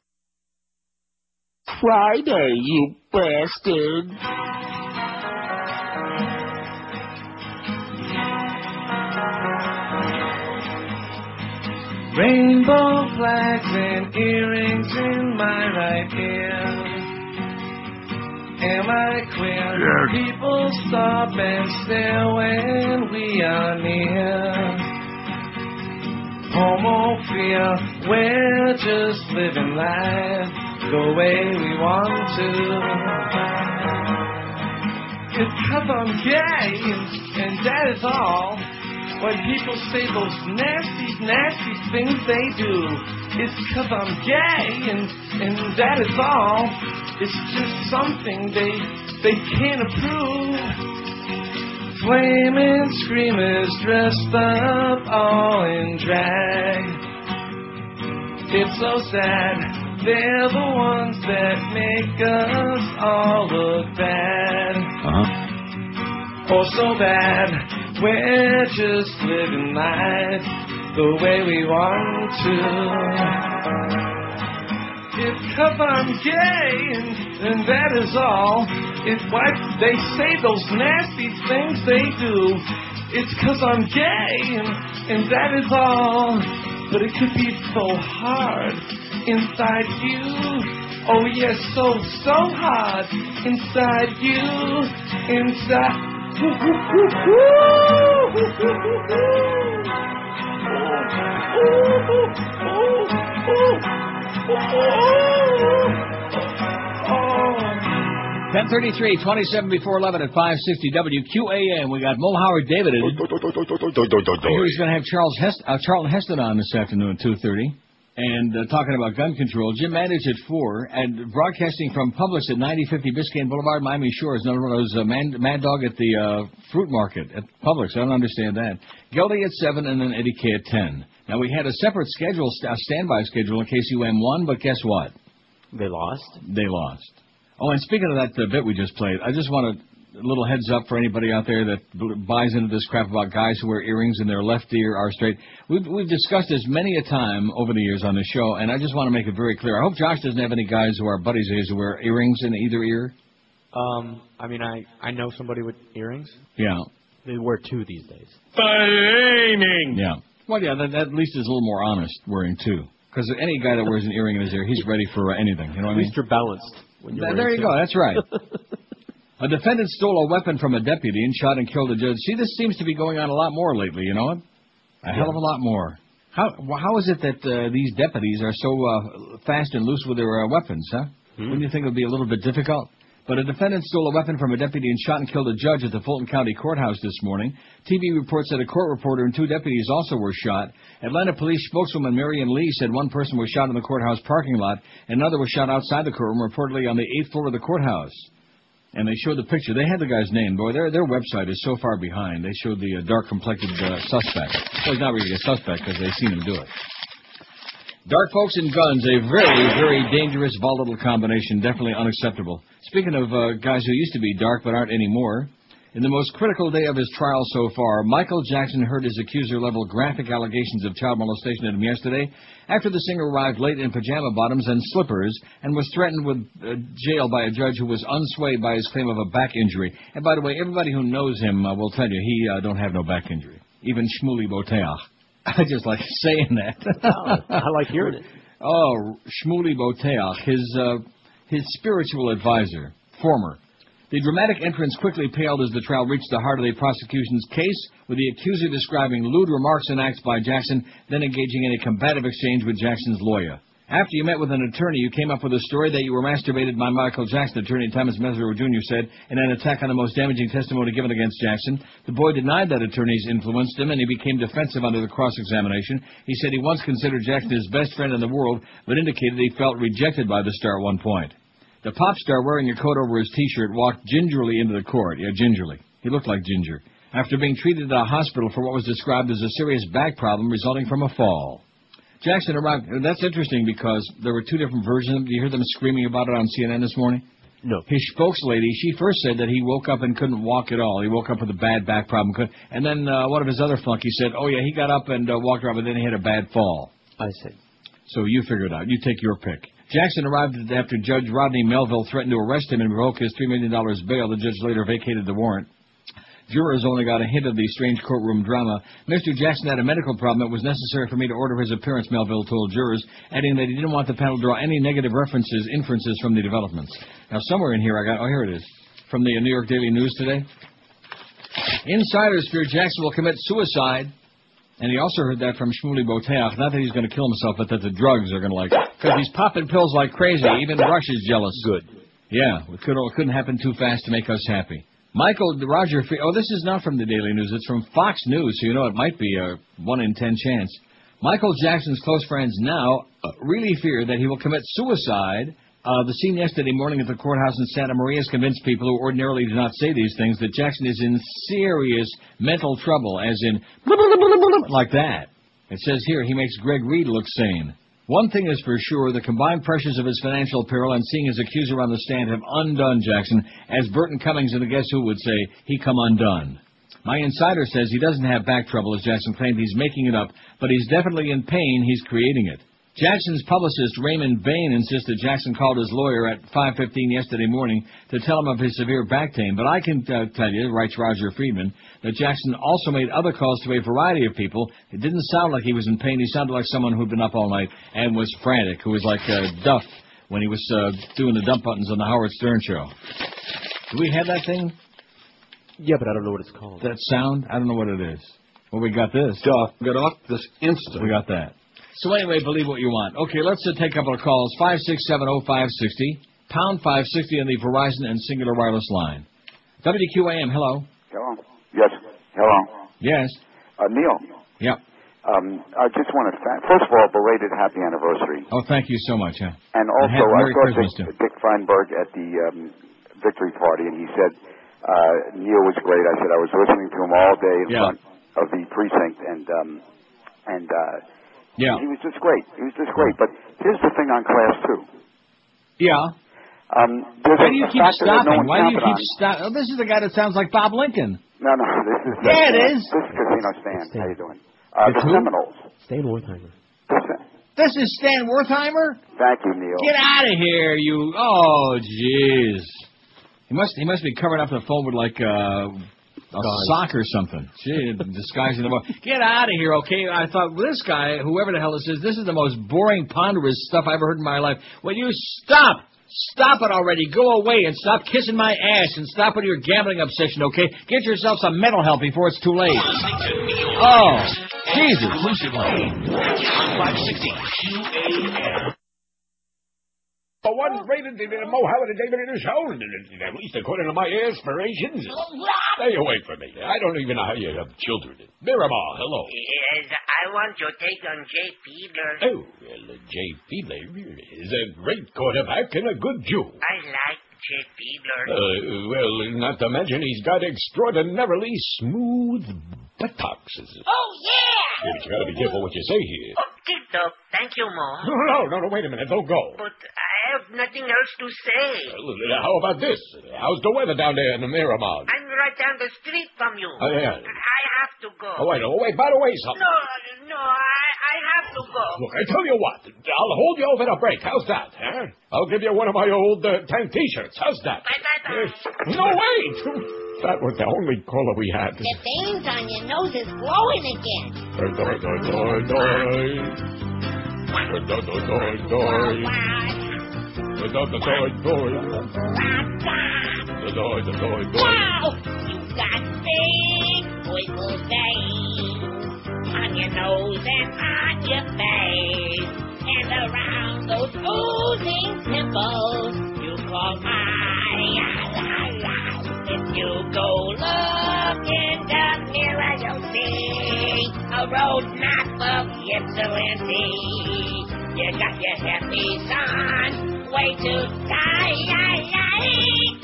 Friday, you bastard. Rainbow flags and earrings in my right ear. Am I queer? Yeah. People stop and stare when we are near. Homo fear, we're just living life the way we want to. 'Cause I'm gay, and that is all. When people say those nasty, nasty things they do, it's 'cause I'm gay, and, and that is all. It's just something they they can't approve. Flaming screamers dressed up all in drag. It's so sad. They're the ones that make us all look bad. Uh-huh. Oh, so bad. We're just living life the way we want to. It's 'cause I'm gay, and, and that is all. It's why they say those nasty things they do. It's 'cause I'm gay, and, and that is all. But it could be so hard inside you. Oh, yes, so, so hard inside you. Inside. ten thirty-three, twenty-seven before eleven at five sixty W Q A M. We got Mo Howard David in. I hear he's going to have Charles Hest- uh, Charlton Heston on this afternoon at two thirty. And uh, talking about gun control, Jim Mandich at four, and broadcasting from Publix at ninety fifty Biscayne Boulevard, Miami Shores. Another one of those uh, man, Mad Dog at the uh, fruit market at Publix. I don't understand that. Gildy at seven, and then Eddie K at ten. Now, we had a separate schedule, a standby schedule in case U M won, but guess what? They lost. They lost. Oh, and speaking of that the bit we just played, I just want to... a little heads up for anybody out there that buys into this crap about guys who wear earrings in their left ear are straight. We've, we've discussed this many a time over the years on the show, and I just want to make it very clear. I hope Josh doesn't have any guys who are buddies of his who wear earrings in either ear. Um, I mean, I, I know somebody with earrings. Yeah. They wear two these days. Blaming. Yeah. Well, yeah, that, that at least is a little more honest wearing two. Because any guy that wears an earring in his ear, he's ready for uh, anything. You know what I mean? At least you're balanced. When you're Th- there you two. go. That's right. A defendant stole a weapon from a deputy and shot and killed a judge. See, this seems to be going on a lot more lately, you know what? A yeah. hell of a lot more. How how is it that uh, these deputies are so uh, fast and loose with their uh, weapons, huh? Hmm. Wouldn't you think it would be a little bit difficult? But a defendant stole a weapon from a deputy and shot and killed a judge at the Fulton County Courthouse this morning. T V reports that a court reporter and two deputies also were shot. Atlanta Police spokeswoman Marion Lee said one person was shot in the courthouse parking lot and another was shot outside the courtroom, reportedly on the eighth floor of the courthouse. And they showed the picture. They had the guy's name. Boy, their their website is so far behind. They showed the uh, dark-complected uh, suspect. Well, he's not really a suspect because they've seen him do it. Dark folks and guns, a very, very dangerous, volatile combination, definitely unacceptable. Speaking of uh, guys who used to be dark but aren't anymore, in the most critical day of his trial so far, Michael Jackson heard his accuser-level graphic allegations of child molestation at him yesterday after the singer arrived late in pajama bottoms and slippers and was threatened with uh, jail by a judge who was unswayed by his claim of a back injury. And by the way, everybody who knows him uh, will tell you he uh, don't have no back injury, even Shmuley Boteach. I just like saying that. Oh, I like hearing it. Oh, Shmuley Boteach, his, uh, his spiritual advisor, former. The dramatic entrance quickly paled as the trial reached the heart of the prosecution's case, with the accuser describing lewd remarks and acts by Jackson, then engaging in a combative exchange with Jackson's lawyer. After you met with an attorney, you came up with a story that you were masturbated by Michael Jackson, attorney Thomas Mesereau Junior said, in an attack on the most damaging testimony given against Jackson. The boy denied that attorneys influenced him, and he became defensive under the cross-examination. He said he once considered Jackson his best friend in the world, but indicated he felt rejected by the star at one point. The pop star, wearing a coat over his T-shirt, walked gingerly into the court. Yeah, gingerly. He looked like Ginger. After being treated at a hospital for what was described as a serious back problem resulting from a fall. Jackson arrived. That's interesting because there were two different versions. Did you hear them screaming about it on C N N this morning? No. His spokeslady, she first said that he woke up and couldn't walk at all. He woke up with a bad back problem. Couldn't. And then uh, one of his other flunkies said, oh, yeah, he got up and uh, walked around, but then he had a bad fall. I see. So you figure it out. You take your pick. Jackson arrived after Judge Rodney Melville threatened to arrest him and revoke his three million dollars bail. The judge later vacated the warrant. Jurors only got a hint of the strange courtroom drama. Mister Jackson had a medical problem. It was necessary for me to order his appearance, Melville told jurors, adding that he didn't want the panel to draw any negative references, inferences from the developments. Now, somewhere in here I got, oh, here it is, from the New York Daily News today. Insiders fear Jackson will commit suicide. And he also heard that from Shmuley Boteach, not that he's going to kill himself, but that the drugs are going to like... Because he's popping pills like crazy. Even Russia's jealous. Good. Yeah, it, could, it couldn't happen too fast to make us happy. Michael Roger... Oh, this is not from the Daily News. It's from Fox News, so you know it might be a one in ten chance. Michael Jackson's close friends now really fear that he will commit suicide. Uh, the scene yesterday morning at the courthouse in Santa Maria has convinced people who ordinarily do not say these things that Jackson is in serious mental trouble, as in, like that. It says here he makes Greg Reed look sane. One thing is for sure, the combined pressures of his financial peril and seeing his accuser on the stand have undone Jackson, as Burton Cummings in The Guess Who would say, he come undone. My insider says he doesn't have back trouble, as Jackson claimed. He's making it up, but he's definitely in pain. He's creating it. Jackson's publicist, Raymond Bain, insists that Jackson called his lawyer at five fifteen yesterday morning to tell him of his severe back pain. But I can uh, tell you, writes Roger Friedman, that Jackson also made other calls to a variety of people. It didn't sound like he was in pain. He sounded like someone who'd been up all night and was frantic, who was like uh, Duff when he was uh, doing the dump buttons on the Howard Stern show. Do we have that thing? Yeah, but I don't know what it's called. That sound? I don't know what it is. Well, we got this. Duff. We got off this instant. We got that. So anyway, believe what you want. Okay, let's uh, take a couple of calls. five six seven oh five six oh, pound five sixty on the Verizon and Singular Wireless line. W Q A M, hello. Hello. Yes. Hello. Yes. Uh, Neil. Yep. Um, I just want to, fa- first of all, belated happy anniversary. Oh, thank you so much. Yeah. And also, and I saw Dick, Dick Feinberg at the um, victory party, and he said, uh, Neil was great. I said I was listening to him all day in yeah. front of the precinct, and, um, and, uh, yeah. He was just great. He was just great. But here's the thing on Class two. Yeah. Um, Why do you keep stopping? No Why do you keep stopping? Oh, this is the guy that sounds like Bob Lincoln. No, no. This is yeah, the, it is. This is Casino Stan. Stan. How you doing? Uh, the who? Seminoles. Stan Wertheimer. This is Stan Wertheimer? Thank you, Neil. Get out of here, you. Oh, jeez. He must, he must be covering up the phone with, like, uh... a God. Sock or something. Gee, disguising the ball. Get out of here, okay? I thought, well, this guy, whoever the hell this is, this is the most boring, ponderous stuff I've ever heard in my life. Will you stop? Stop it already. Go away and stop kissing my ass and stop with your gambling obsession, okay? Get yourself some mental health before it's too late. Oh, Jesus. five sixty Q A M. For one rated the Mohammed David in his show, at least according to my aspirations. Stay away from me. I don't even know how you have children. Miramar, hello. Yes, I want your take on Jay Fiedler. Oh, well, Jay Fiedler is a great quarterback and a good Jew. I like should be blurred. Uh, well, not to mention he's got extraordinarily smooth buttocks. Oh, yeah! But you got to be careful what you say here. Okay, Doc. Thank you, Mom. No, no, no, no, wait a minute. Don't go. But I have nothing else to say. Well, how about this? How's the weather down there in the Miramar? I'm right down the street from you. Oh, yeah. I have to go. Oh, wait, oh, wait. By the way, something. No, no, I... I have to go. Look, I tell you what. I'll hold you over the break. How's that, huh? I'll give you one of my old uh, tank T-shirts. How's that? Bye-bye-bye. Uh, no, wait. That was the only caller we had. The veins on your nose is glowing again. Doi, doi, doi, doi, doi. Doi, doi, doi, doi, doi. Doi, doi, doi, doi. Doi, doi, doi, doi. Wow! You got big wiggle veins. On your nose and on your face, and around those oozing pimples, you call my la-la-la. If you go look in the mirror, you'll see a roadmap of insolency. You got your hippies on, way too tight.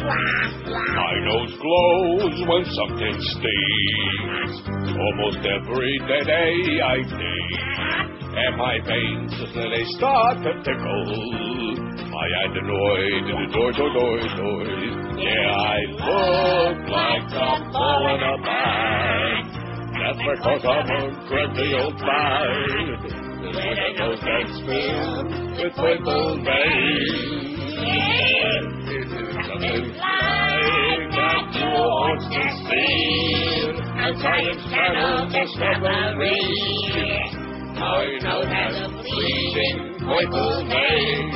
My nose glows when something stings. Almost every day I think, and my veins, they start to tickle. My adenoid, doy, doy, doy, doy. Yeah, I look like I'm falling apart. That's because I'm a crazy old bite. When I know that's filled with purple veins. It is something like that you ought to see. A giant shadow discovery. I know that a bleeding purple vein.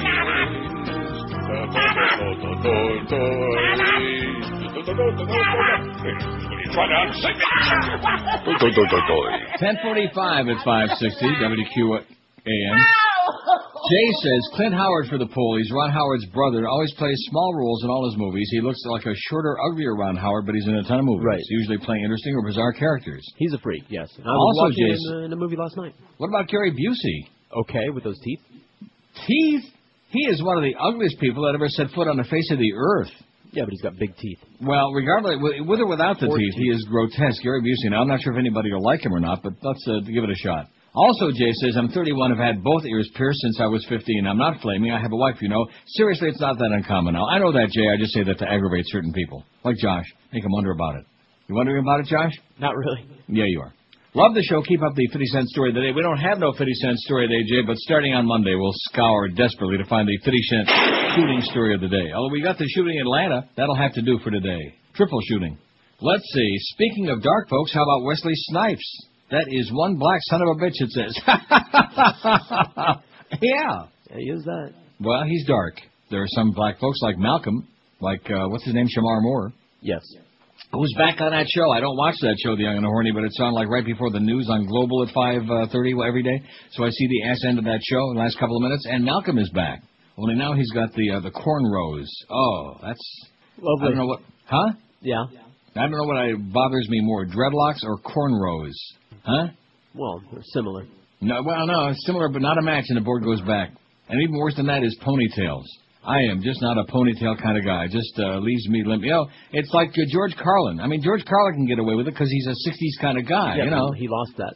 ten forty-five at five sixty W Q A M. Jay says, Clint Howard for the poll. He's Ron Howard's brother. Always plays small roles in all his movies. He looks like a shorter, uglier Ron Howard, but he's in a ton of movies. Right. Usually playing interesting or bizarre characters. He's a freak, yes. I was also, Jay, him in a movie last night. What about Gary Busey? Okay, with those teeth. Teeth? He is one of the ugliest people that ever set foot on the face of the earth. Yeah, but he's got big teeth. Well, regardless, with or without the teeth, teeth, he is grotesque. Gary Busey. Now, I'm not sure if anybody will like him or not, but let's uh, give it a shot. Also, Jay says, I'm thirty-one, I've had both ears pierced since I was fifteen. I'm not flaming, I have a wife, you know. Seriously, it's not that uncommon. Now, I know that, Jay, I just say that to aggravate certain people. Like Josh. Make him wonder about it. You wondering about it, Josh? Not really. Yeah, you are. Love the show. Keep up the fifty cent story of the day. We don't have no fifty cent story of the day, Jay, but starting on Monday, we'll scour desperately to find the fifty cent shooting story of the day. Although we got the shooting in Atlanta, that'll have to do for today. Triple shooting. Let's see. Speaking of dark folks, how about Wesley Snipes? That is one black son of a bitch, it says. Yeah. He is that. Well, he's dark. There are some black folks like Malcolm, like, uh, what's his name, Shamar Moore. Yes. Who's back on that show? I don't watch that show, The Young and the Horny, but it's on, like, right before the news on Global at five thirty every day. So I see the ass end of that show in the last couple of minutes, and Malcolm is back. Only now he's got the uh, the cornrows. Oh, that's... Lovely. I don't know what... Huh? Yeah. I don't know what I, bothers me more, dreadlocks or cornrows. Huh? Well, they're similar. No, well, no, it's similar, but not a match, and the board goes back. And even worse than that is ponytails. I am just not a ponytail kind of guy. It just uh, leaves me limp. You know, it's like uh, George Carlin. I mean, George Carlin can get away with it because he's a sixties kind of guy, yeah, you know. He lost that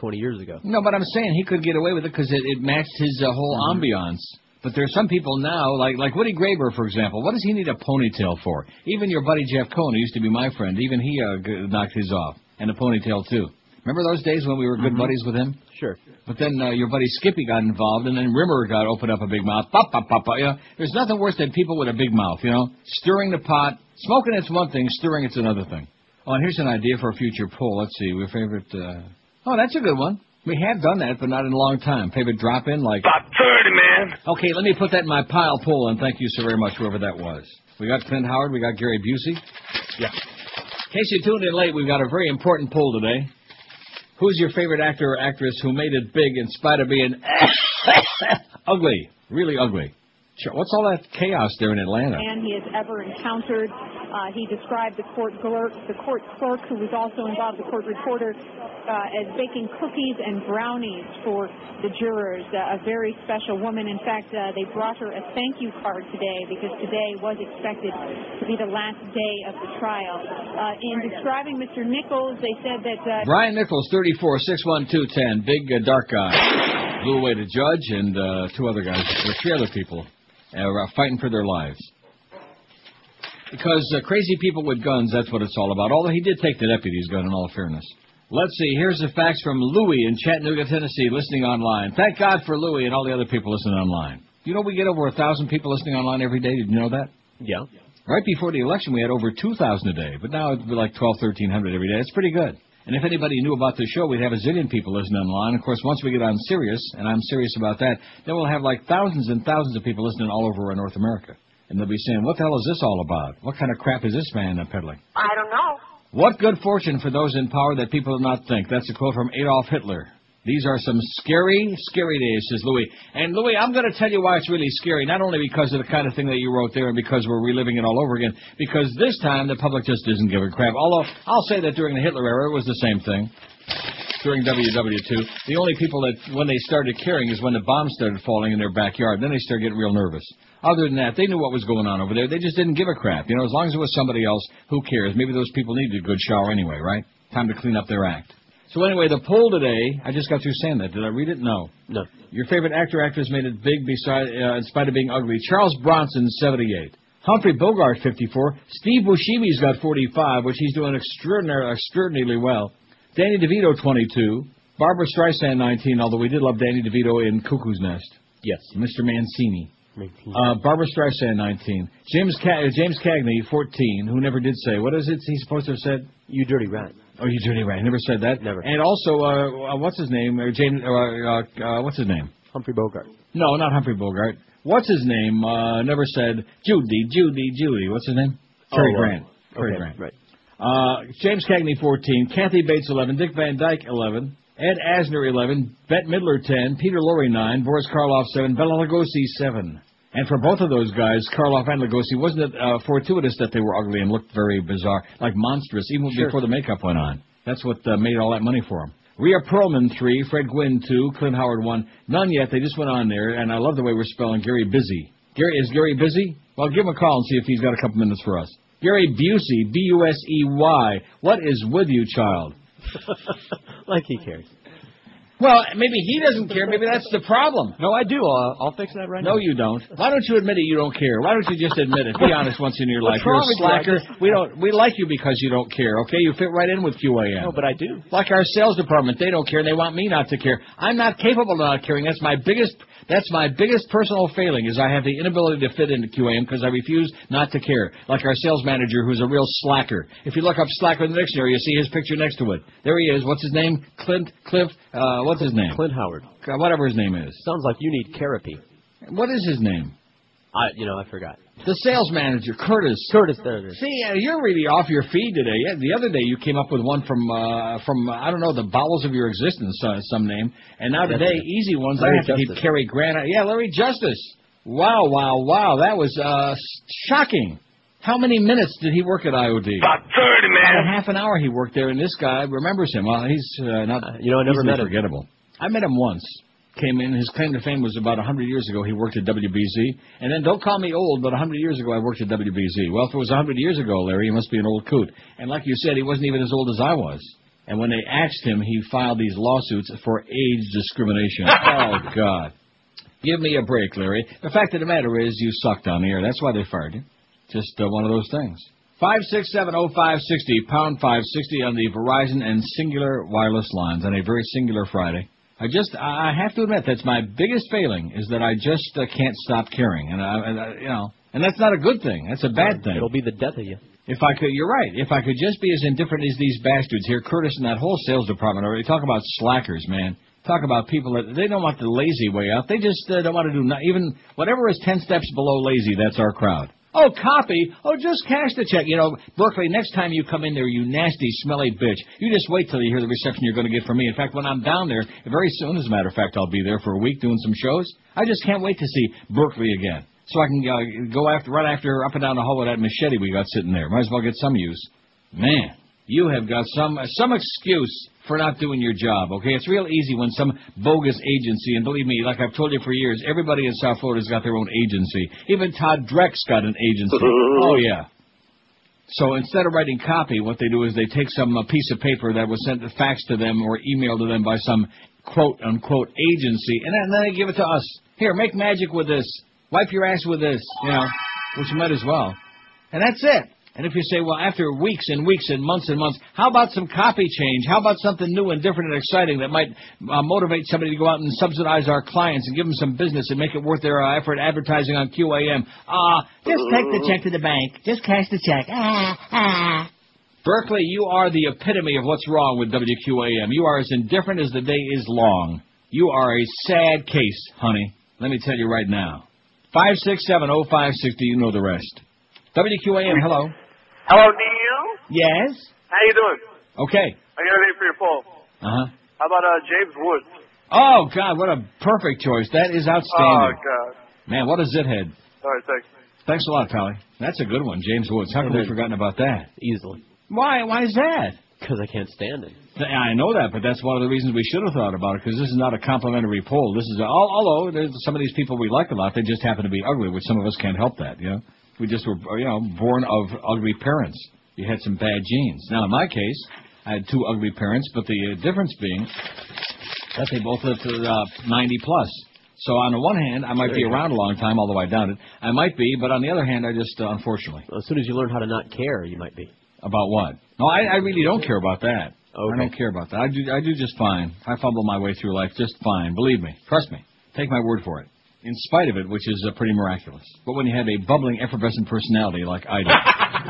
twenty years ago. No, but I'm saying he could get away with it because it, it matched his uh, whole mm-hmm. ambiance. But there's some people now, like like Woody Graber, for example. What does he need a ponytail for? Even your buddy Jeff Cohen, who used to be my friend, even he uh, g- knocked his off. And a ponytail, too. Remember those days when we were good mm-hmm. buddies with him? Sure. But then uh, your buddy Skippy got involved, and then Rimmer got opened up a big mouth. Pop, pop, pop, pop. You know, there's nothing worse than people with a big mouth, you know. Stirring the pot. Smoking it's one thing. Stirring it's another thing. Oh, and here's an idea for a future poll. Let's see. Your favorite... Uh... Oh, that's a good one. We have done that, but not in a long time. Favorite drop-in, like... About thirty, man. Okay, let me put that in my pile poll, and thank you so very much, whoever that was. We got Clint Howard. We got Gary Busey. Yeah. In case you tuned in late, we've got a very important poll today. Who's your favorite actor or actress who made it big in spite of being ugly, really ugly? What's all that chaos there in Atlanta? And he has ever encountered Uh, he described the court clerk, the court clerk who was also involved, the court reporter, uh, as baking cookies and brownies for the jurors, uh, a very special woman. In fact, uh, they brought her a thank you card today because today was expected to be the last day of the trial. Uh, in describing Mister Nichols, they said that... Uh, Brian Nichols, thirty-four, six one, two ten, big uh, dark guy, blew away the judge and uh, two other guys, or three other people, uh, fighting for their lives. Because uh, crazy people with guns, that's what it's all about. Although he did take the deputy's gun, in all fairness. Let's see, here's the facts from Louie in Chattanooga, Tennessee, listening online. Thank God for Louie and all the other people listening online. You know we get over one thousand people listening online every day. Did you know that? Yeah. Right before the election, we had over two thousand a day. But now it's like twelve, thirteen hundred every day. It's pretty good. And if anybody knew about the show, we'd have a zillion people listening online. Of course, once we get on Sirius, and I'm serious about that, then we'll have like thousands and thousands of people listening all over North America. And they'll be saying, what the hell is this all about? What kind of crap is this man peddling? I don't know. What good fortune for those in power that people do not think. That's a quote from Adolf Hitler. These are some scary, scary days, says Louis. And, Louis, I'm going to tell you why it's really scary, not only because of the kind of thing that you wrote there and because we're reliving it all over again, because this time the public just isn't giving crap. Although, I'll say that during the Hitler era, it was the same thing. During W W two, the only people that, when they started caring, is when the bombs started falling in their backyard. Then they started getting real nervous. Other than that, they knew what was going on over there. They just didn't give a crap. You know, as long as it was somebody else, who cares? Maybe those people needed a good shower anyway, right? Time to clean up their act. So anyway, the poll today, I just got through saying that. Did I read it? No. No. Your favorite actor, actress made it big beside, uh, in spite of being ugly. Charles Bronson, seventy-eight. Humphrey Bogart, fifty-four. Steve Buscemi's got forty-five, which he's doing extraordinary, extraordinarily well. Danny DeVito, twenty-two. Barbara Streisand, nineteen, although we did love Danny DeVito in Cuckoo's Nest. Yes. Mister Mancini. Uh, Barbara Streisand, nineteen. James Ca- James Cagney, fourteen, who never did say. What is it he's supposed to have said? You dirty rat. Oh, you dirty rat. Never said that. Never. And also, uh, what's his name? Uh, James. Uh, uh, what's his name? Humphrey Bogart. No, not Humphrey Bogart. What's his name? Uh, never said Judy, Judy, Judy. What's his name? Oh, Cary Grant. Cary Grant. Right. Uh, James Cagney, fourteen. Kathy Bates, eleven. Dick Van Dyke, eleven. Ed Asner, eleven. Bette Midler, ten. Peter Lorre, nine. Boris Karloff, seven. Bela Lugosi, seven. And for both of those guys, Karloff and Lugosi, wasn't it uh, fortuitous that they were ugly and looked very bizarre, like monstrous, even sure. before the makeup went on? That's what uh, made all that money for them. Rhea Perlman, three. Fred Gwynn, two. Clint Howard, one. None yet. They just went on there, and I love the way we're spelling Gary Busey. Gary, is Gary busy? Well, give him a call and see if he's got a couple minutes for us. Gary Busey, B U S E Y. What is with you, child? Like he cares. Well, maybe he doesn't care. Maybe that's the problem. No, I do. I'll, I'll fix that right no, now. No, you don't. Why don't you admit it? You don't care. Why don't you just admit it? Be honest once in your life. You're a slacker. We don't. We like you because you don't care, okay? You fit right in with Q A M. No, but I do. Like our sales department, they don't care. They want me not to care. I'm not capable of not caring. That's my biggest That's my biggest personal failing is I have the inability to fit into Q A M because I refuse not to care. Like our sales manager, who's a real slacker. If you look up slacker in the dictionary, you see his picture next to it. There he is. What's his name? Clint, Cliff, uh, what's his name? Clint Howard. Uh, whatever his name is. Sounds like you need therapy. What is his name? I, you know, I forgot. The sales manager, Curtis. Curtis, there it is. See, uh, you're really off your feed today. Yeah, the other day you came up with one from, uh, from uh, I don't know, the bowels of your existence, uh, some name. And now today, easy ones. Larry I have Justice. to keep Cary Grant. Out. Yeah, Larry Justice. Wow, wow, wow. That was uh, shocking. How many minutes did he work at I O D? About thirty minutes. About half an hour he worked there, and this guy remembers him. Well, he's uh, not, uh, you know, I never met him. Forgettable. I met him once. Came in. His claim to fame was about one hundred years ago. He worked at W B Z. And then, don't call me old, but one hundred years ago I worked at W B Z. Well, if it was one hundred years ago, Larry, he must be an old coot. And like you said, he wasn't even as old as I was. And when they axed him, he filed these lawsuits for age discrimination. Oh, God. Give me a break, Larry. The fact of the matter is you sucked on the air. That's why they fired you. Just uh, one of those things. five six seven oh five six oh, pound five sixty on the Verizon and Singular wireless lines on a very singular Friday. I just, I have to admit, that's my biggest failing, is that I just uh, can't stop caring. And, I, and I, you know, and that's not a good thing. That's a bad thing. It'll be the death of you. If I could, you're right. If I could just be as indifferent as these bastards here, Curtis and that whole sales department already. Talk about slackers, man. Talk about people that, they don't want the lazy way out. They just uh, don't want to do, not, even whatever is ten steps below lazy, that's our crowd. Oh, copy. Oh, just cash the check. You know, Berkeley, next time you come in there, you nasty, smelly bitch. You just wait till you hear the reception you're going to get from me. In fact, when I'm down there, very soon, as a matter of fact, I'll be there for a week doing some shows. I just can't wait to see Berkeley again. so I can uh, go after right after up and down the hall with that machete we got sitting there. Might as well get some use. Man, you have got some uh, some excuse for not doing your job, okay? It's real easy when some bogus agency, and believe me, like I've told you for years, everybody in South Florida's got their own agency. Even Todd Dreck's got an agency. Oh, yeah. So instead of writing copy, what they do is they take some uh, piece of paper that was sent faxed to them or emailed to them by some quote-unquote agency, and then, and then they give it to us. Here, make magic with this. Wipe your ass with this, you know, which you might as well. And that's it. And if you say, well, after weeks and weeks and months and months, how about some copy change? How about something new and different and exciting that might uh, motivate somebody to go out and subsidize our clients and give them some business and make it worth their uh, effort advertising on Q A M? Ah, uh, just take the check to the bank. Just cash the check. Ah, ah. Berkeley, you are the epitome of what's wrong with W Q A M. You are as indifferent as the day is long. You are a sad case, honey. Let me tell you right now. five six seven oh five six oh, you know the rest. W Q A M, hello. Hello, Neil. Yes. How you doing? Okay. I got a name for your poll. Uh-huh. How about uh, James Woods? Oh, God, what a perfect choice. That is outstanding. Oh, God. Man, what a zithead. All right, thanks. Thanks a lot, Pally. That's a good one, James Woods. How come we've forgotten about that? Easily. Why? Why is that? Because I can't stand it. I know that, but that's one of the reasons we should have thought about it, because this is not a complimentary poll. This is, a, although there's some of these people we like a lot, they just happen to be ugly, which some of us can't help that, you know? We just were, you know, born of ugly parents. You had some bad genes. Now, in my case, I had two ugly parents, but the uh, difference being that they both lived to uh, ninety plus. So on the one hand, I might there be around go. a long time, although I doubt it. I might be, but on the other hand, I just, uh, unfortunately. Well, as soon as you learn how to not care, you might be. About what? No, I, I really don't care about that. Okay. I don't care about that. I do, I do just fine. I fumble my way through life just fine. Believe me. Trust me. Take my word for it. In spite of it, which is uh, pretty miraculous. But when you have a bubbling, effervescent personality like I do,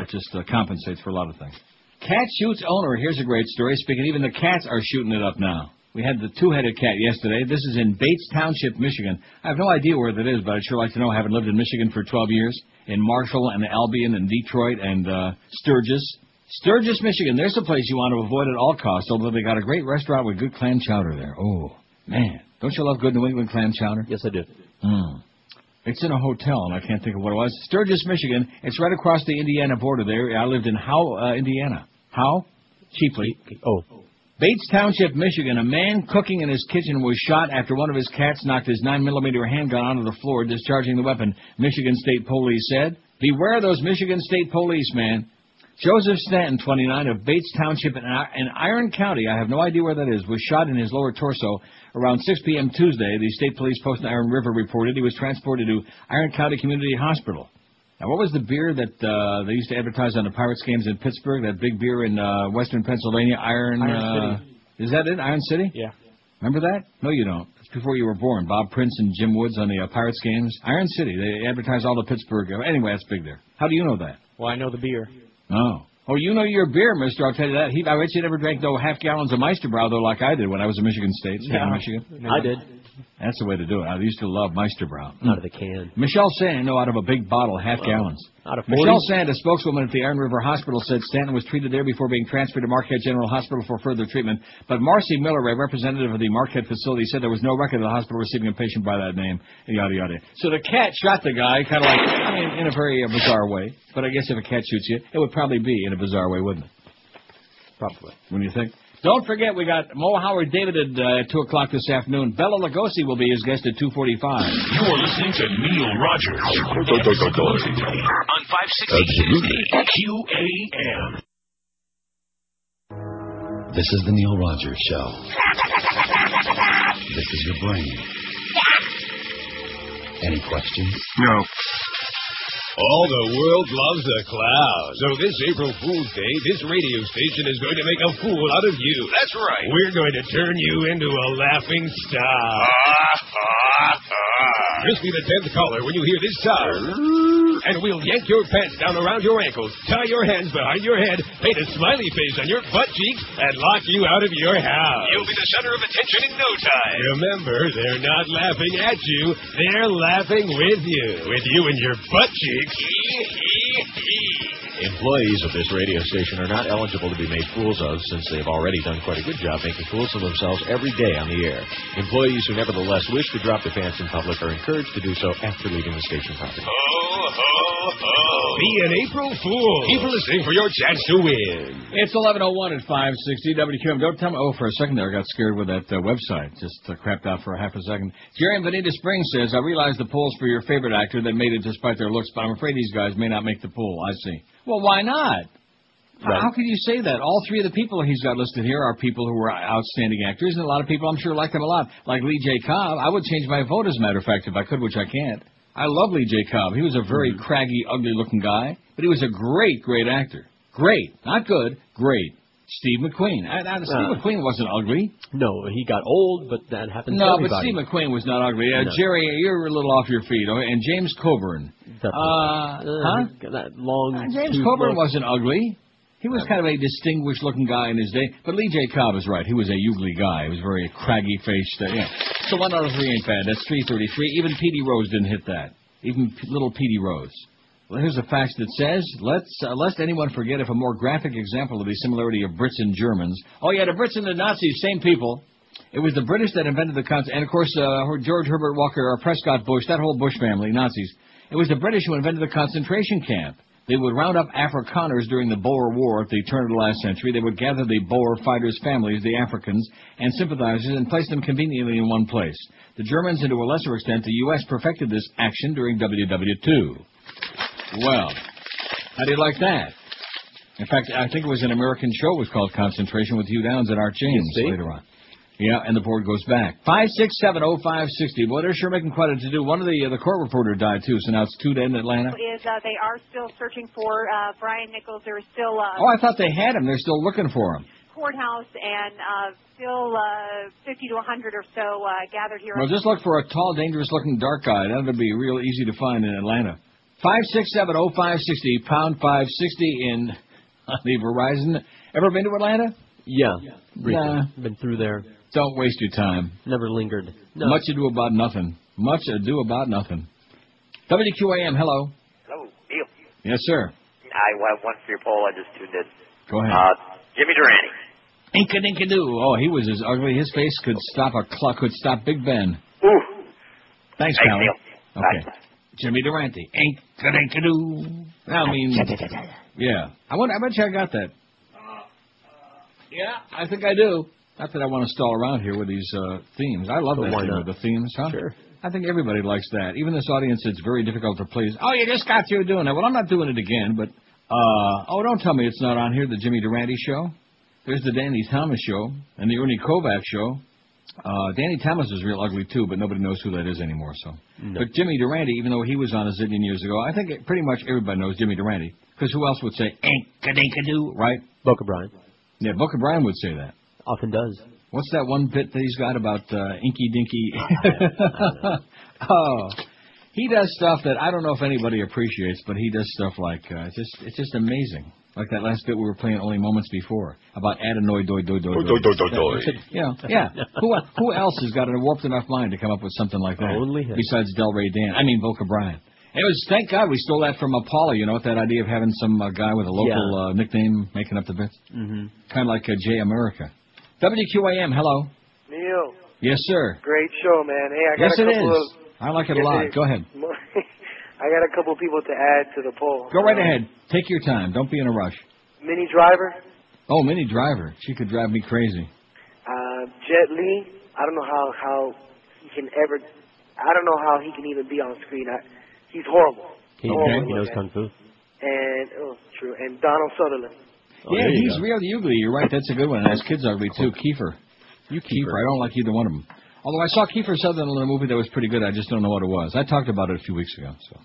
it just uh, compensates for a lot of things. Cat shoots owner. Here's a great story. Speaking, even the cats are shooting it up now. We had the two-headed cat yesterday. This is in Bates Township, Michigan. I have no idea where that is, but I'd sure like to know, having lived in Michigan for twelve years, in Marshall and Albion and Detroit and uh, Sturgis. Sturgis, Michigan. There's a place you want to avoid at all costs, although they got a great restaurant with good clam chowder there. Oh, man. Don't you love good New England clam chowder? Yes, I do. Mm. It's in a hotel, and I can't think of what it was. Sturgis, Michigan. It's right across the Indiana border there. I lived in Howe, uh, Indiana. Howe? Cheaply. Oh. Bates Township, Michigan. A man cooking in his kitchen was shot after one of his cats knocked his nine millimeter handgun onto the floor, discharging the weapon. Michigan State Police said, beware those Michigan State Police, man. Joseph Stanton, twenty-nine, of Bates Township in Iron County, I have no idea where that is, was shot in his lower torso around six p.m. Tuesday. The state police post in Iron River reported he was transported to Iron County Community Hospital. Now, what was the beer that uh, they used to advertise on the Pirates games in Pittsburgh, that big beer in uh, western Pennsylvania, Iron... Iron uh, City. Is that it, Iron City? Yeah. Remember that? No, you don't. It's before you were born. Bob Prince and Jim Woods on the uh, Pirates games. Iron City. They advertise all the Pittsburgh... Anyway, that's big there. How do you know that? Well, I know the beer. Oh. Oh, you know your beer, mister. I'll tell you that. He, I bet you never drank no half gallons of Meisterbrau, though, like I did when I was in Michigan State. Yeah, in Michigan. No, I did. That's the way to do it. I used to love Meisterbrau. Out of the can. Michelle Sand, no, out of a big bottle, half well, gallons. Out of forty. Michelle Sand, a spokeswoman at the Iron River Hospital, said Stanton was treated there before being transferred to Marquette General Hospital for further treatment. But Marcy Miller, a representative of the Marquette facility, said there was no record of the hospital receiving a patient by that name. Yada, yada. So the cat shot the guy, kind of like, I mean, in a very uh, bizarre way. But I guess if a cat shoots you, it would probably be in a bizarre way, wouldn't it? Probably. When you think. Don't forget, we got Mo Howard David at, uh, at two o'clock this afternoon. Bela Lugosi will be his guest at two forty-five. You are listening to Neil Rogers on five sixty Q A M. This is the Neil Rogers Show. This is your brain. Any questions? No. All the world loves a clown. So this April Fool's Day, this radio station is going to make a fool out of you. That's right. We're going to turn you into a laughing star. Just be the tenth caller when you hear this sound. And we'll yank your pants down around your ankles, tie your hands behind your head, paint a smiley face on your butt cheeks, and lock you out of your house. You'll be the center of attention in no time. Remember, they're not laughing at you. They're laughing with you. With you and your butt cheeks. Employees of this radio station are not eligible to be made fools of, since they have already done quite a good job making fools of themselves every day on the air. Employees who nevertheless wish to drop their pants in public are encouraged to do so after leaving the station property. Oh, oh, oh. Be an April Fool. Keep listening for your chance to win. It's eleven oh one at five sixty W Q M. Don't tell me. Oh, for a second there, I got scared with that uh, website. Just uh, crapped out for a half a second. Jerry in Bonita Springs says, I realize the polls for your favorite actor that made it despite their looks, but I'm afraid these guys may not make the poll. I see. Well, why not? Right. How can you say that? All three of the people he's got listed here are people who were outstanding actors, and a lot of people I'm sure like them a lot, like Lee J. Cobb. I would change my vote, as a matter of fact, if I could, which I can't. I love Lee J. Cobb. He was a very mm-hmm. craggy, ugly-looking guy, but he was a great, great actor. Great. Not good. Great. Steve McQueen. I, I, Steve uh, McQueen wasn't ugly. No, he got old, but that happened no, to everybody. No, but Steve McQueen was not ugly. Uh, no. Jerry, you're a little off your feet. And James Coburn. Uh, uh, huh? That long uh, James Coburn look. wasn't ugly. He was kind of a distinguished-looking guy in his day. But Lee J. Cobb is right. He was a ugly guy. He was very craggy-faced. Uh, yeah. So one out of three ain't bad. That's three thirty-three. Even Petey Rose didn't hit that. Even P- little Petey Rose. Well, here's a fact that says, let's, uh, lest anyone forget, if a more graphic example of the similarity of Brits and Germans. Oh, yeah, the Brits and the Nazis, same people. It was the British that invented the concept. And, of course, uh, George Herbert Walker or Prescott Bush, that whole Bush family, Nazis. It was the British who invented the concentration camp. They would round up Afrikaners during the Boer War at the turn of the last century. They would gather the Boer fighters' families, the Africans, and sympathizers, and place them conveniently in one place. The Germans, and to a lesser extent, the U S, perfected this action during World War Two. Well, how do you like that? In fact, I think it was an American show. It was called Concentration with Hugh Downs and Art James later on. Yeah, and the board goes back. five six seven oh five six oh. Well, they're sure making quite a to-do. One of the uh, the court reporter died, too, so now it's two to in Atlanta. Is, uh, they are still searching for uh, Brian Nichols. They're still... Uh, oh, I thought they had him. They're still looking for him. Courthouse and uh, still uh, fifty to one hundred or so uh, gathered here. Well, just look for a tall, dangerous-looking dark guy. That would be real easy to find in Atlanta. five six seven oh five six oh, pound five sixty in uh, the Verizon. Ever been to Atlanta? Yeah. yeah. Briefly. Nah. Been through there. Don't waste your time. Never lingered. No. Much ado about nothing. Much ado about nothing. W Q A M, hello. Hello, Neil. Yes, sir. I have one for your poll. I just tuned in. Go ahead. Uh, Jimmy Durante. Inka dinka doo. Oh, he was as ugly. His face could stop a clock, could stop Big Ben. Ooh. Thanks, Cal. Thanks, Neil. Okay. Bye. Jimmy Durante. Inka dinka doo. I mean, yeah. I, wonder, I bet you I got that. Yeah, I think I do. Not that I want to stall around here with these uh, themes. I love that thing with the themes, huh? Sure. I think everybody likes that. Even this audience, it's very difficult to please. Oh, you just got through doing it. Well, I'm not doing it again, but... Uh, oh, don't tell me it's not on here, the Jimmy Durante show. There's the Danny Thomas show and the Ernie Kovacs show. Uh, Danny Thomas is real ugly, too, but nobody knows who that is anymore, so... No. But Jimmy Durante, even though he was on a zillion years ago, I think it, pretty much everybody knows Jimmy Durante, because who else would say, Ink-a-dink-a-doo, right? Boca Brian. Yeah, Boca Brian would say that. Often does. What's that one bit that he's got about uh, Inky Dinky? Oh, he does stuff that I don't know if anybody appreciates, but he does stuff like uh, it's just it's just amazing. Like that last bit we were playing only moments before about adenoid doid doid doid doid doid doid doid. Yeah, yeah. Who who else has got a warped enough mind to come up with something like that? Only him. Besides Delray Dan, I mean Boca Brian. It was, thank God we stole that from Apollo, you know, with that idea of having some uh, guy with a local yeah. uh, nickname making up the bits. Mm-hmm. Kind of like uh, J. America. W Q A M, hello. Neil. Yes, sir. Great show, man. Hey, I got yes, a couple it is. Of... I like it yes, a lot. It Go ahead. I got a couple of people to add to the poll. Go right um, ahead. Take your time. Don't be in a rush. Minnie Driver. Oh, Minnie Driver. She could drive me crazy. Uh, Jet Li. I don't know how, how he can ever... I don't know how he can even be on screen. I... He's horrible. He, horrible he knows kung fu. And oh, true. And Donald Sutherland. Oh, yeah, he's go. real ugly. You're right. That's a good one. And his kid's ugly too. Kiefer. You Kiefer. I don't like either one of them. Although I saw Kiefer Sutherland in a movie that was pretty good. I just don't know what it was. I talked about it a few weeks ago, so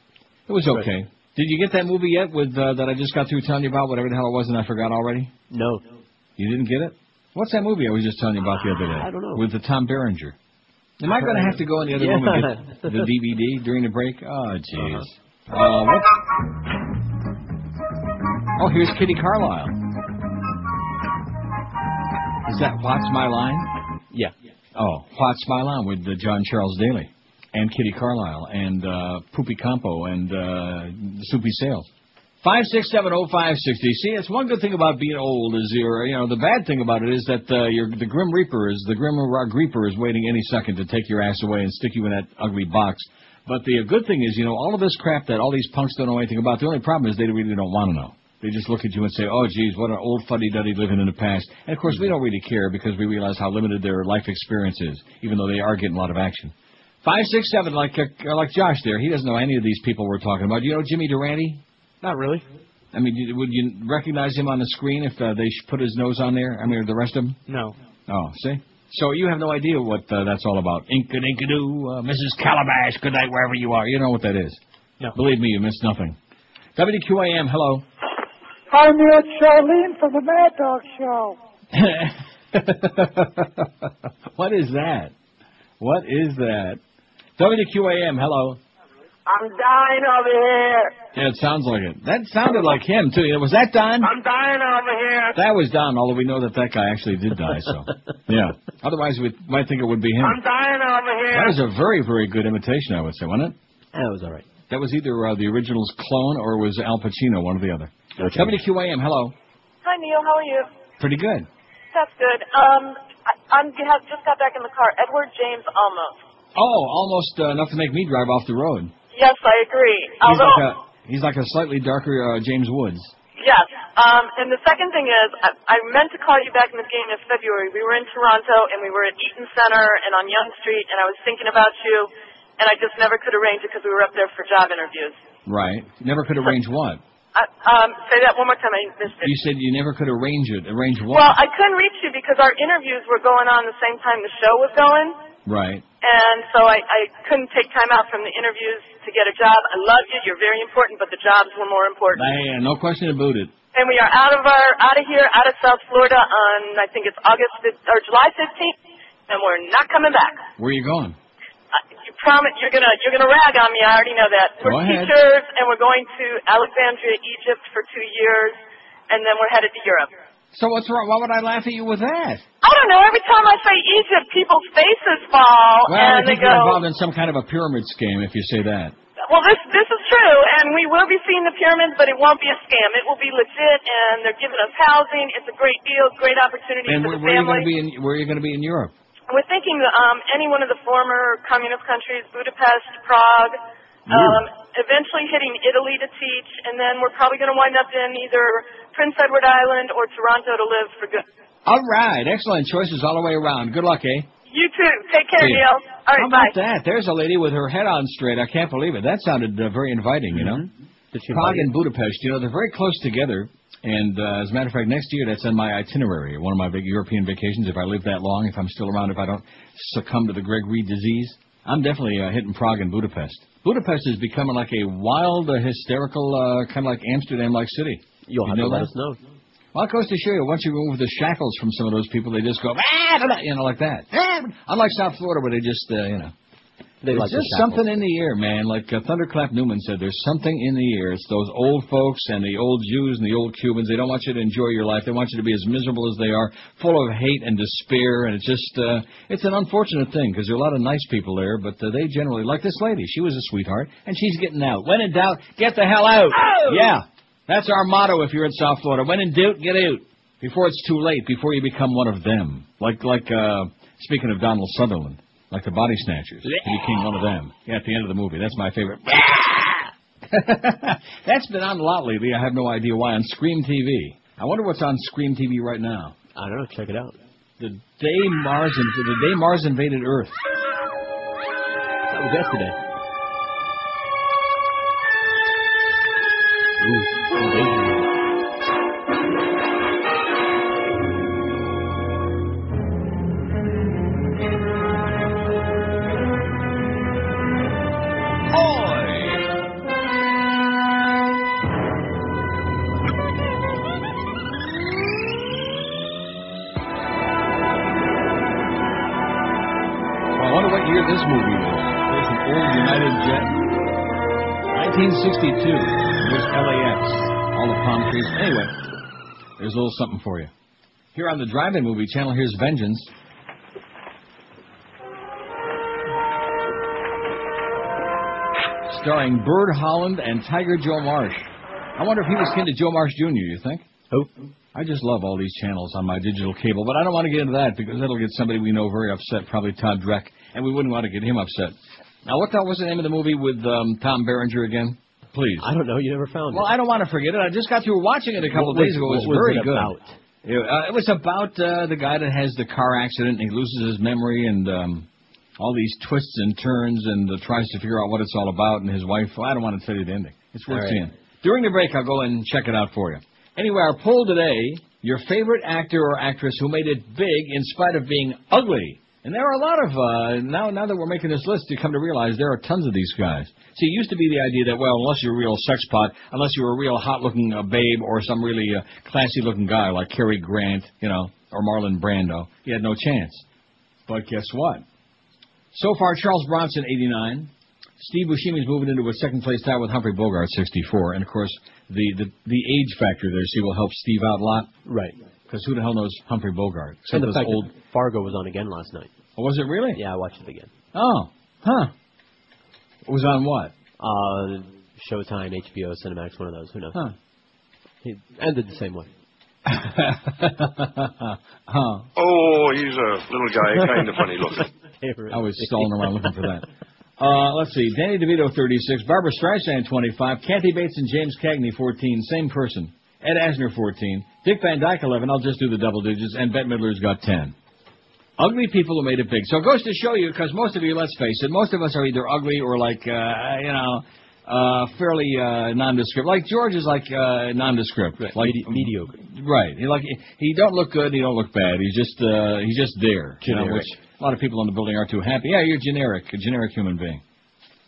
it was okay. Right. Did you get that movie yet? With uh, that I just got through telling you about, whatever the hell it was, and I forgot already. No. You didn't get it? What's that movie I was just telling you about uh, the other day? I don't know. With the Tom Berenger. Am I going to have to go in the other yeah. room and get the D V D during the break? Oh, jeez. Uh-huh. Uh, what? Oh, here's Kitty Carlisle. Is that What's My Line? Yeah. Oh, What's My Line with uh, John Charles Daly and Kitty Carlisle and uh, Poopy Campo and uh, Soupy Sales. five six seven oh five sixty. See, it's one good thing about being old is you're, you know, the bad thing about it is that uh, you're, the Grim Reaper is, the Grim Reaper is waiting any second to take your ass away and stick you in that ugly box. But the good thing is, you know, all of this crap that all these punks don't know anything about, the only problem is they really don't want to know. They just look at you and say, oh, geez, what an old fuddy-duddy living in the past. And, of course, we don't really care because we realize how limited their life experience is, even though they are getting a lot of action. five six seven, like uh, like Josh there, he doesn't know any of these people we're talking about. You know Jimmy Durante? Not really. I mean, would you recognize him on the screen if uh, they put his nose on there? I mean, or the rest of them? No. Oh, see? So you have no idea what uh, that's all about. Inka-dinka-doo, uh, Missus Calabash, good night, wherever you are. You know what that is. No. Believe me, you missed nothing. W Q A M, hello. I'm here at Charlene from the Mad Dog Show. What is that? What is that? W Q A M, hello. I'm dying over here. Yeah, it sounds like it. That sounded like him, too. Was that Don? I'm dying over here. That was Don, although we know that that guy actually did die, so. Yeah. Otherwise, we might think it would be him. I'm dying over here. That was a very, very good imitation, I would say, wasn't it? That was all right. That was either uh, the original's clone or was Al Pacino, one or the other. Okay. W Q A M, hello. Hi, Neil. How are you? Pretty good. That's good. Um, I I'm, just got back in the car. Edward James Olmos. Oh, almost uh, enough to make me drive off the road. Yes, I agree. He's, Although, like, a, he's like a slightly darker uh, James Woods. Yes. Um, and the second thing is, I, I meant to call you back in the beginning of February. We were in Toronto, and we were at Eaton Center and on Yonge Street, and I was thinking about you, and I just never could arrange it because we were up there for job interviews. Right. Never could arrange so, what? I, um, say that one more time. I missed it. You said you never could arrange it. Arrange what? Well, I couldn't reach you because our interviews were going on the same time the show was going. Right. And so I, I couldn't take time out from the interviews to get a job. I love you. You're very important, but the jobs were more important. Yeah, no question about it. And we are out of our out of here, out of South Florida on, I think it's August or July fifteenth, and we're not coming back. Where are you going? Uh, you promise you're gonna you're gonna rag on me. I already know that. We're Go ahead. teachers, and we're going to Alexandria, Egypt for two years, and then we're headed to Europe. So what's wrong? Why would I laugh at you with that? I don't know. Every time I say Egypt, people's faces fall, well, and they go. Well, I think you're involved in some kind of a pyramid scheme if you say that. Well, this this is true, and we will be seeing the pyramids, but it won't be a scam. It will be legit, and they're giving us housing. It's a great deal, great opportunity and for where, the family. And where are you going to be in Europe? We're thinking um, any one of the former communist countries, Budapest, Prague, um, eventually hitting Italy to teach, and then we're probably going to wind up in either Prince Edward Island or Toronto to live for good. All right. Excellent choices all the way around. Good luck, eh? You too. Take care, Neil. All right, How bye. How about that? There's a lady with her head on straight. I can't believe it. That sounded uh, very inviting, you know? Mm-hmm. Prague and Budapest, you know, they're very close together. And uh, as a matter of fact, next year, that's in my itinerary, one of my big European vacations, if I live that long, if I'm still around, if I don't succumb to the Greg Reed disease. I'm definitely uh, hitting Prague and Budapest. Budapest is becoming like a wild, uh, hysterical, uh, kind of like Amsterdam-like city. You'll you have to let us know. Well, it goes to show you, once you remove the shackles from some of those people, they just go, ah, you know, like that. Ah. Unlike South Florida, where they just, uh, you know. There's like just something in the air, man. Like uh, Thunderclap Newman said, there's something in the air. It's those old folks and the old Jews and the old Cubans. They don't want you to enjoy your life. They want you to be as miserable as they are, full of hate and despair. And it's just, uh, it's an unfortunate thing because there are a lot of nice people there, but uh, they generally, like this lady, she was a sweetheart, and she's getting out. When in doubt, get the hell out. Oh! Yeah, that's our motto if you're in South Florida. When in doubt, get out. Before it's too late, before you become one of them. Like, like uh, speaking of Donald Sutherland. Like the Body Snatchers. He became one of them. Yeah, at the end of the movie. That's my favorite. That's been on a lot lately. I have no idea why. On Scream T V. I wonder what's on Scream T V right now. I don't know. Check it out. The day Mars, inv- the day Mars invaded Earth. That was yesterday. Ooh. Ooh. nineteen sixty-two, there's L A X, all the palm trees. Anyway, there's a little something for you. Here on the Drive-In Movie Channel, here's Vengeance. Starring Byrd Holland and Tiger Joe Marsh. I wonder if he was kin to Joe Marsh Junior, you think? Who? I just love all these channels on my digital cable, but I don't want to get into that because that'll get somebody we know very upset, probably Todd Dreck, and we wouldn't want to get him upset. Now, what the hell was the name of the movie with um, Tom Berenger again? Please. I don't know. You never found well, it. Well, I don't want to forget it. I just got through watching it a couple what of days ago. It was, was very it good. About? Uh, it was about uh, the guy that has the car accident, and he loses his memory, and um, all these twists and turns, and uh, tries to figure out what it's all about, and his wife. Well, I don't want to tell you the ending. It's worth right. seeing. During the break, I'll go and check it out for you. Anyway, our poll today, your favorite actor or actress who made it big in spite of being ugly. And there are a lot of, uh, now now that we're making this list, you come to realize there are tons of these guys. See, it used to be the idea that, well, unless you're a real sexpot, unless you're a real hot-looking uh, babe or some really uh, classy-looking guy like Cary Grant, you know, or Marlon Brando, you had no chance. But guess what? So far, Charles Bronson, eighty-nine. Steve Buscemi's moving into a second-place tie with Humphrey Bogart, sixty-four. And, of course, the, the, the age factor there, see, will help Steve out a lot. Right. Because who the hell knows Humphrey Bogart? Except and the fact old... that Fargo was on again last night. Oh, was it really? Yeah, I watched it again. Oh, huh. It was on what? Uh, Showtime, H B O, Cinemax, one of those. Who knows? Huh. It ended the same way. huh. Oh, he's a little guy, kind of funny looking. I was stalling around looking for that. Uh, let's see. Danny DeVito, thirty-six. Barbara Streisand, twenty-five. Kathy Bates and James Cagney, fourteen. Same person. Ed Asner, fourteen. Dick Van Dyke, eleven. I'll just do the double digits. And Bette Midler's got ten. Ugly people who made it big. So it goes to show you, because most of you, let's face it, most of us are either ugly or, like, uh, you know, uh, fairly uh, nondescript. Like, George is, like, uh, nondescript. Right. Like Medi- mediocre. Right. He, like, he don't look good. He don't look bad. He's just uh, he's just there. You know, which a lot of people in the building aren't too happy. Yeah, you're generic. A generic human being.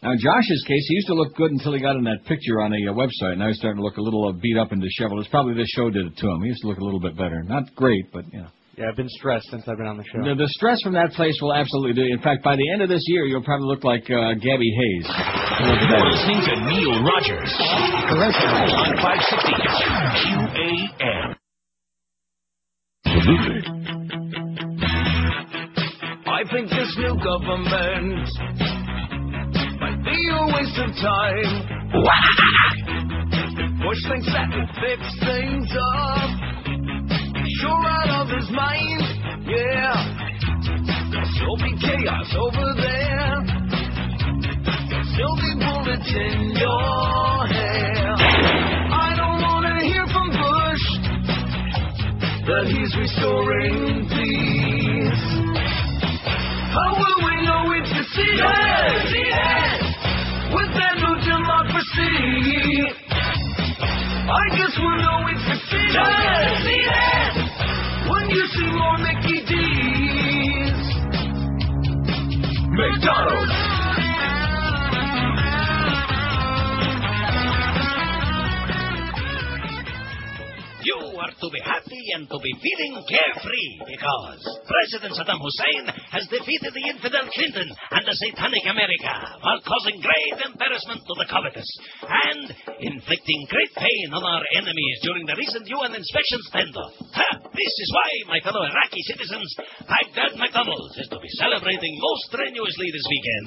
Now, in Josh's case, he used to look good until he got in that picture on a uh, website. Now he's starting to look a little uh, beat up and disheveled. It's probably this show did it to him. He used to look a little bit better. Not great, but, you know. Yeah, I've been stressed since I've been on the show. The, the stress from that place will absolutely do you. In fact, by the end of this year, you'll probably look like uh, Gabby Hayes. You're listening to Neil Rogers. Correctional on five sixty Q A M. I think this new government... be a waste of time. Bush thinks that can fix things up. Sure out of his mind, yeah. There'll be chaos over there. There'll be bullets in your hair. I don't want to hear from Bush that he's restoring peace. How will we know it's the C N N? With that new democracy, I guess we'll know it's the C N N. When you see more Mickey D's, McDonald's. You are to be happy and to be feeling carefree because President Saddam Hussein has defeated the infidel Clinton and the satanic America while causing great embarrassment to the covetous and inflicting great pain on our enemies during the recent U N inspection standoff. Ha! This is why, my fellow Iraqi citizens, Baghdad McDonald's is to be celebrating most strenuously this weekend.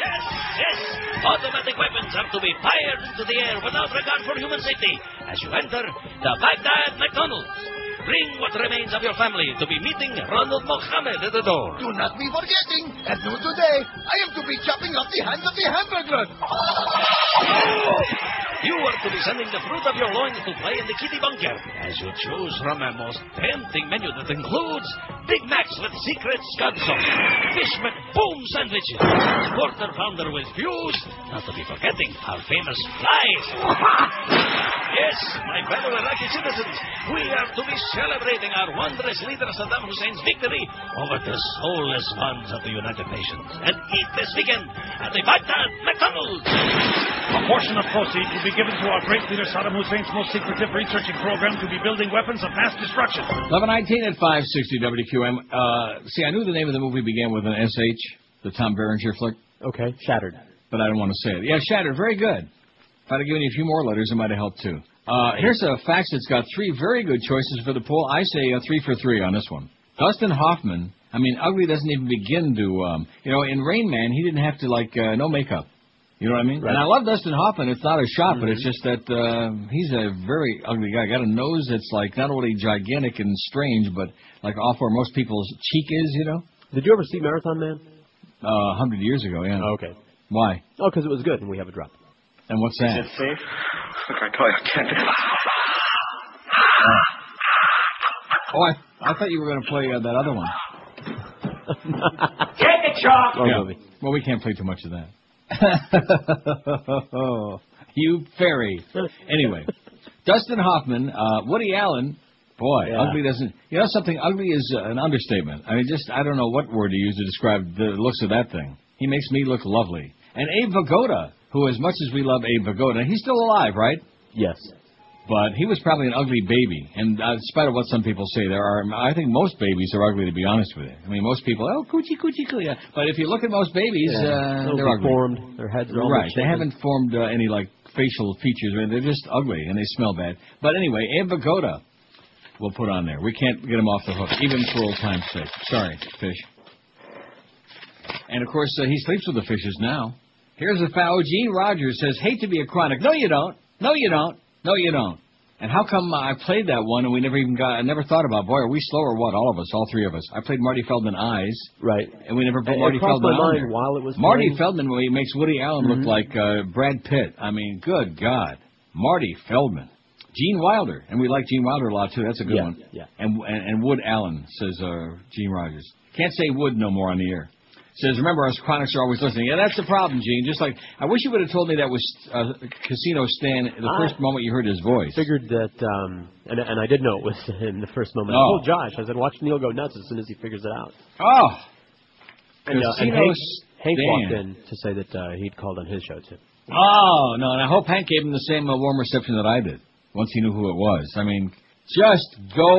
Yes, yes. Automatic weapons are to be fired into the air without regard for human safety as you enter the Baghdad McDonald's. Bring what remains of your family to be meeting Ronald Mohammed at the door. Do not be forgetting, at noon today, I am to be chopping off the hands of the hamburger. You are to be sending the fruit of your loins to play in the kitty bunker as you choose from a most tempting menu that includes Big Macs with secret scud sauce, fish McBoom sandwiches, quarter pounder with fuse, not to be forgetting our famous flies. Yes, my fellow Iraqi citizens, we are to be celebrating our wondrous leader Saddam Hussein's victory over the soulless ones of the United Nations and eat this weekend at the Baghdad McDonald's. A portion of proceeds will be given to our great leader Saddam Hussein's most secretive researching program to be building weapons of mass destruction. eleven nineteen at five sixty W Q M. Uh, see, I knew the name of the movie began with an S H, the Tom Berenger flick. Okay, Shattered. But I didn't want to say it. Yeah, Shattered. Very good. If I'd have given you a few more letters, it might have helped too. Uh, here's a fax that's got three very good choices for the poll. I say a three for three on this one. Dustin Hoffman. I mean, ugly doesn't even begin to. Um, you know, in Rain Man, he didn't have to like uh, no makeup. You know what I mean? Right. And I love Dustin Hoffman. It's not a shot, mm-hmm. but it's just that uh, he's a very ugly guy. Got a nose that's like not only gigantic and strange, but like off where most people's cheek is, you know? Did you ever see Marathon Man? A uh, hundred years ago, yeah. Oh, okay. Why? Oh, because it was good and we have a drop. And what's that? Is it safe? Look, I told you I can't do it. Uh. Oh, I, I thought you were going to play uh, that other one. Take the chalk! Oh, yeah. Well, we can't play too much of that. You fairy. Anyway, Dustin Hoffman, uh, Woody Allen. Boy, yeah. Ugly doesn't. You know something? Ugly is uh, an understatement. I mean, just I don't know what word to use to describe the looks of that thing. He makes me look lovely. And Abe Vigoda, who as much as we love Abe Vigoda, he's still alive, right? Yes. But he was probably an ugly baby. And uh, in spite of what some people say, there are. I think most babies are ugly, to be honest with you. I mean, most people, oh, coochie, coochie, coochie. But if you look at most babies, yeah. uh, they're ugly. Formed. Their heads are all right. They haven't formed uh, any, like, facial features. They're just ugly, and they smell bad. But anyway, Abe Vigoda we'll put on there. We can't get him off the hook, even for old time's sake. Sorry, fish. And, of course, uh, he sleeps with the fishes now. Here's a foul. Gene Rogers says, hate to be a chronic. No, you don't. No, you don't. No, you don't. And how come I played that one and we never even got, I never thought about, boy, are we slow or what? All of us, all three of us. I played Marty Feldman Eyes. Right. And we never put Marty Feldman on there. While it was Marty playing. Feldman well, he makes Woody Allen mm-hmm. look like uh, Brad Pitt. I mean, good God. Marty Feldman. Gene Wilder. And we like Gene Wilder a lot, too. That's a good yeah, one. Yeah. And, and and Wood Allen, says uh, Gene Rogers. Can't say Wood no more on the air. Says, remember, us chronics are always listening. Yeah, that's the problem, Gene. Just like, I wish you would have told me that was uh, Casino Stan the I first moment you heard his voice. Figured that, um, and, and I did know it was him the first moment. Oh. I told Josh, I said, watch Neil go nuts as soon as he figures it out. Oh! And, uh, and Hank, Hank walked in to say that uh, he'd called on his show, too. Oh, no, and I hope Hank gave him the same uh, warm reception that I did once he knew who it was. I mean, just go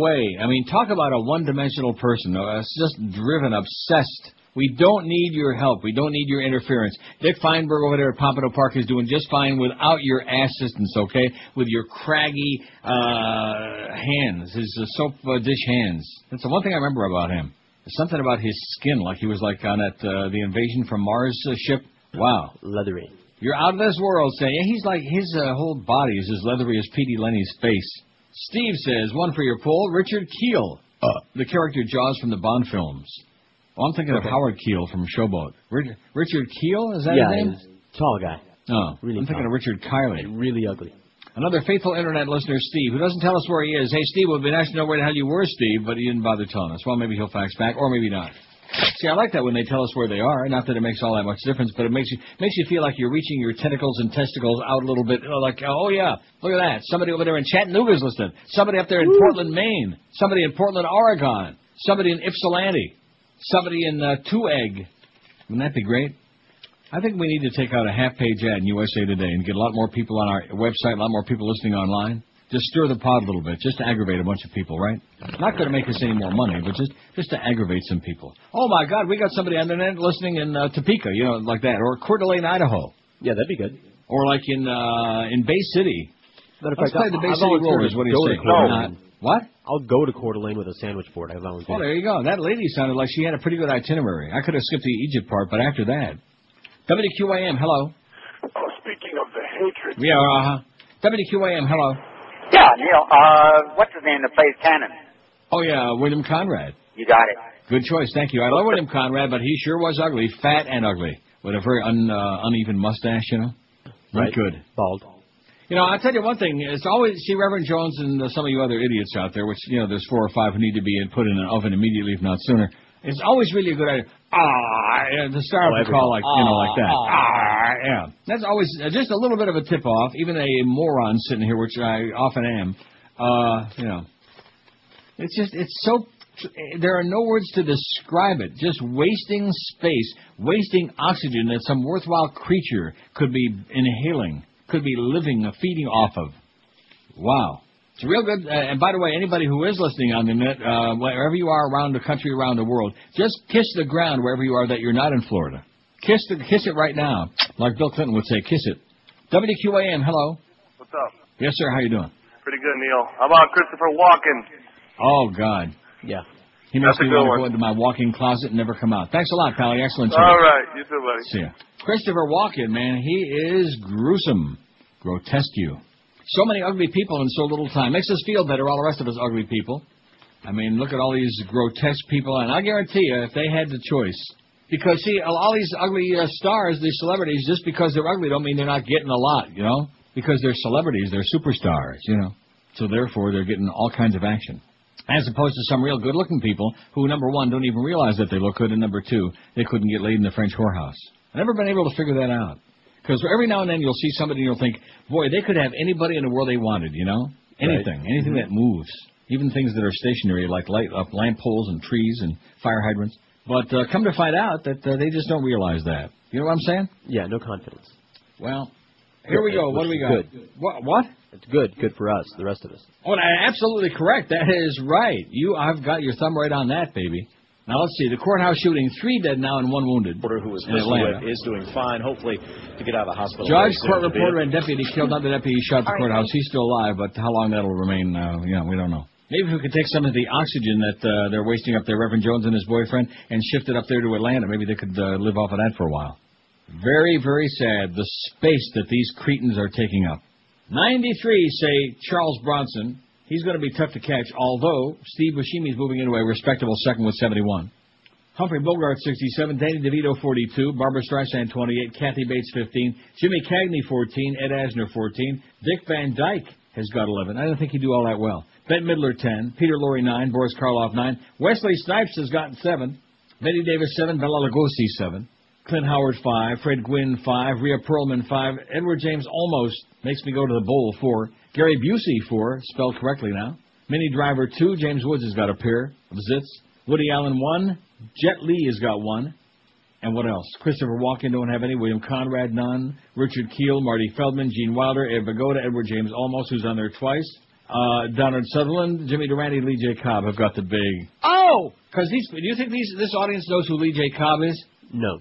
away. I mean, talk about a one-dimensional person. Uh, just driven, obsessed. We don't need your help. We don't need your interference. Dick Feinberg over there at Pompano Park is doing just fine without your assistance, okay? With your craggy uh, hands, his uh, soap uh, dish hands. That's the one thing I remember about him. There's something about his skin, like he was like on that uh, the Invasion from Mars uh, ship. Wow. Leathery. You're out of this world, saying. Yeah, he's like, his uh, whole body is as leathery as P D Lenny's face. Steve says, one for your poll, Richard Kiel, uh, the character Jaws from the Bond films. Well, I'm thinking okay. of Howard Keel from Showboat. Richard, Richard Keel, is that yeah, his name? Yeah, tall guy. Oh, really I'm tall. Thinking of Richard Kiley. And really ugly. Another faithful internet listener, Steve, who doesn't tell us where he is. Hey, Steve, it would be nice to know where the hell you were, Steve, but he didn't bother telling us. Well, maybe he'll fax back, or maybe not. See, I like that when they tell us where they are. Not that it makes all that much difference, but it makes you makes you feel like you're reaching your tentacles and testicles out a little bit. You know, like, oh, yeah, look at that. Somebody over there in Chattanooga's listening. Somebody up there in Woo. Portland, Maine. Somebody in Portland, Oregon. Somebody in Ypsilanti. Somebody in uh, Two-Egg. Wouldn't that be great? I think we need to take out a half-page ad in U S A Today and get a lot more people on our website, a lot more people listening online. Just stir the pot a little bit, just to aggravate a bunch of people, right? Not going to make us any more money, but just, just to aggravate some people. Oh, my God, we got somebody on the net listening in uh, Topeka, you know, like that, or Coeur d'Alene, Idaho. Yeah, that'd be good. Or like in uh, in Bay City. Let's fact, play the Bay I've City Rollers. What do you say? No. What? I'll go to Coeur d'Alene with a sandwich board. I've always well, there you go. That lady sounded like she had a pretty good itinerary. I could have skipped the Egypt part, but after that. W Q A M, hello. Oh, speaking of the hatred. Yeah, uh-huh. W Q A M, hello. Yeah, Neil. Uh, what's his name that plays Cannon? Oh, yeah, William Conrad. You got it. Good choice. Thank you. I love William Conrad, but he sure was ugly, fat and ugly, with a very un, uh, uneven mustache, you know. Right. Not good. Bald. You know, I'll tell you one thing. It's always, see, Reverend Jones and uh, some of you other idiots out there, which, you know, there's four or five who need to be in, put in an oven immediately, if not sooner. It's always really a good idea. Ah, the start of the call, like, ah, you know, like that. Ah, yeah. That's always uh, just a little bit of a tip-off, even a moron sitting here, which I often am. Uh, you know, it's just, it's so, there are no words to describe it. Just wasting space, wasting oxygen that some worthwhile creature could be inhaling. Could be living, uh, feeding off of. Wow. It's real good. Uh, and by the way, anybody who is listening on the net, uh, wherever you are around the country, around the world, just kiss the ground wherever you are that you're not in Florida. Kiss the, kiss it right now. Like Bill Clinton would say, kiss it. W Q A M, hello. What's up? Yes, sir. How you doing? Pretty good, Neil. How about Christopher Walken? Oh, God. Yeah. He That's makes me want to go into my walk-in closet and never come out. Thanks a lot, pal. Excellent. All right. You too, buddy. See ya. Christopher Walken, man, he is gruesome, grotesque. So many ugly people in so little time. Makes us feel better, all the rest of us ugly people. I mean, look at all these grotesque people, and I guarantee you, if they had the choice. Because, see, all these ugly uh, stars, these celebrities, just because they're ugly don't mean they're not getting a lot, you know? Because they're celebrities, they're superstars, you know? So, therefore, they're getting all kinds of action. As opposed to some real good-looking people who, number one, don't even realize that they look good, and number two, they couldn't get laid in the French whorehouse. I've never been able to figure that out. Because every now and then you'll see somebody and you'll think, boy, they could have anybody in the world they wanted, you know? Anything, right. anything mm-hmm. that moves. Even things that are stationary, like light up lamp poles and trees and fire hydrants. But uh, come to find out that uh, they just don't realize that. You know what I'm saying? Yeah, no confidence. Well, here good, we go. What do we got? Good. What? What? It's good. Good for us, the rest of us. Oh, absolutely correct. That is right. You, I've got your thumb right on that, baby. Now, let's see. The courthouse shooting, three dead now and one wounded. Reporter who was with is doing fine, hopefully, to get out of the hospital. Judge, court reporter, and deputy killed. Not the deputy who shot the courthouse. He's still alive, but how long that'll remain, uh, you know, we don't know. Maybe if we could take some of the oxygen that uh, they're wasting up there, Reverend Jones and his boyfriend, and shift it up there to Atlanta. Maybe they could uh, live off of that for a while. Very, very sad, the space that these cretins are taking up. ninety-three, say, Charles Bronson. He's going to be tough to catch, although Steve Buscemi's moving into a respectable second with seventy-one. Humphrey Bogart, sixty-seven. Danny DeVito, forty-two. Barbara Streisand, twenty-eight. Kathy Bates, fifteen. Jimmy Cagney, fourteen. Ed Asner, fourteen. Dick Van Dyke has got eleven. I don't think he'd do all that well. Bette Midler, ten. Peter Lorre, nine. Boris Karloff, nine. Wesley Snipes has gotten seven. Betty Davis, seven. Bela Lugosi, seven. Clint Howard, five. Fred Gwynn, five. Rhea Perlman, five. Edward James almost makes me go to the bowl, four. Gary Busey, four. Spelled correctly now. Minnie Driver, two. James Woods has got a pair of zits. Woody Allen, one. Jet Li has got one. And what else? Christopher Walken don't have any. William Conrad, none. Richard Keel, Marty Feldman, Gene Wilder, Ed Vigoda, Edward James Olmos, who's on there twice. Uh, Donald Sutherland, Jimmy Durante, Lee J. Cobb have got the big... Oh! Because these... Do you think these this audience knows who Lee J. Cobb is? No.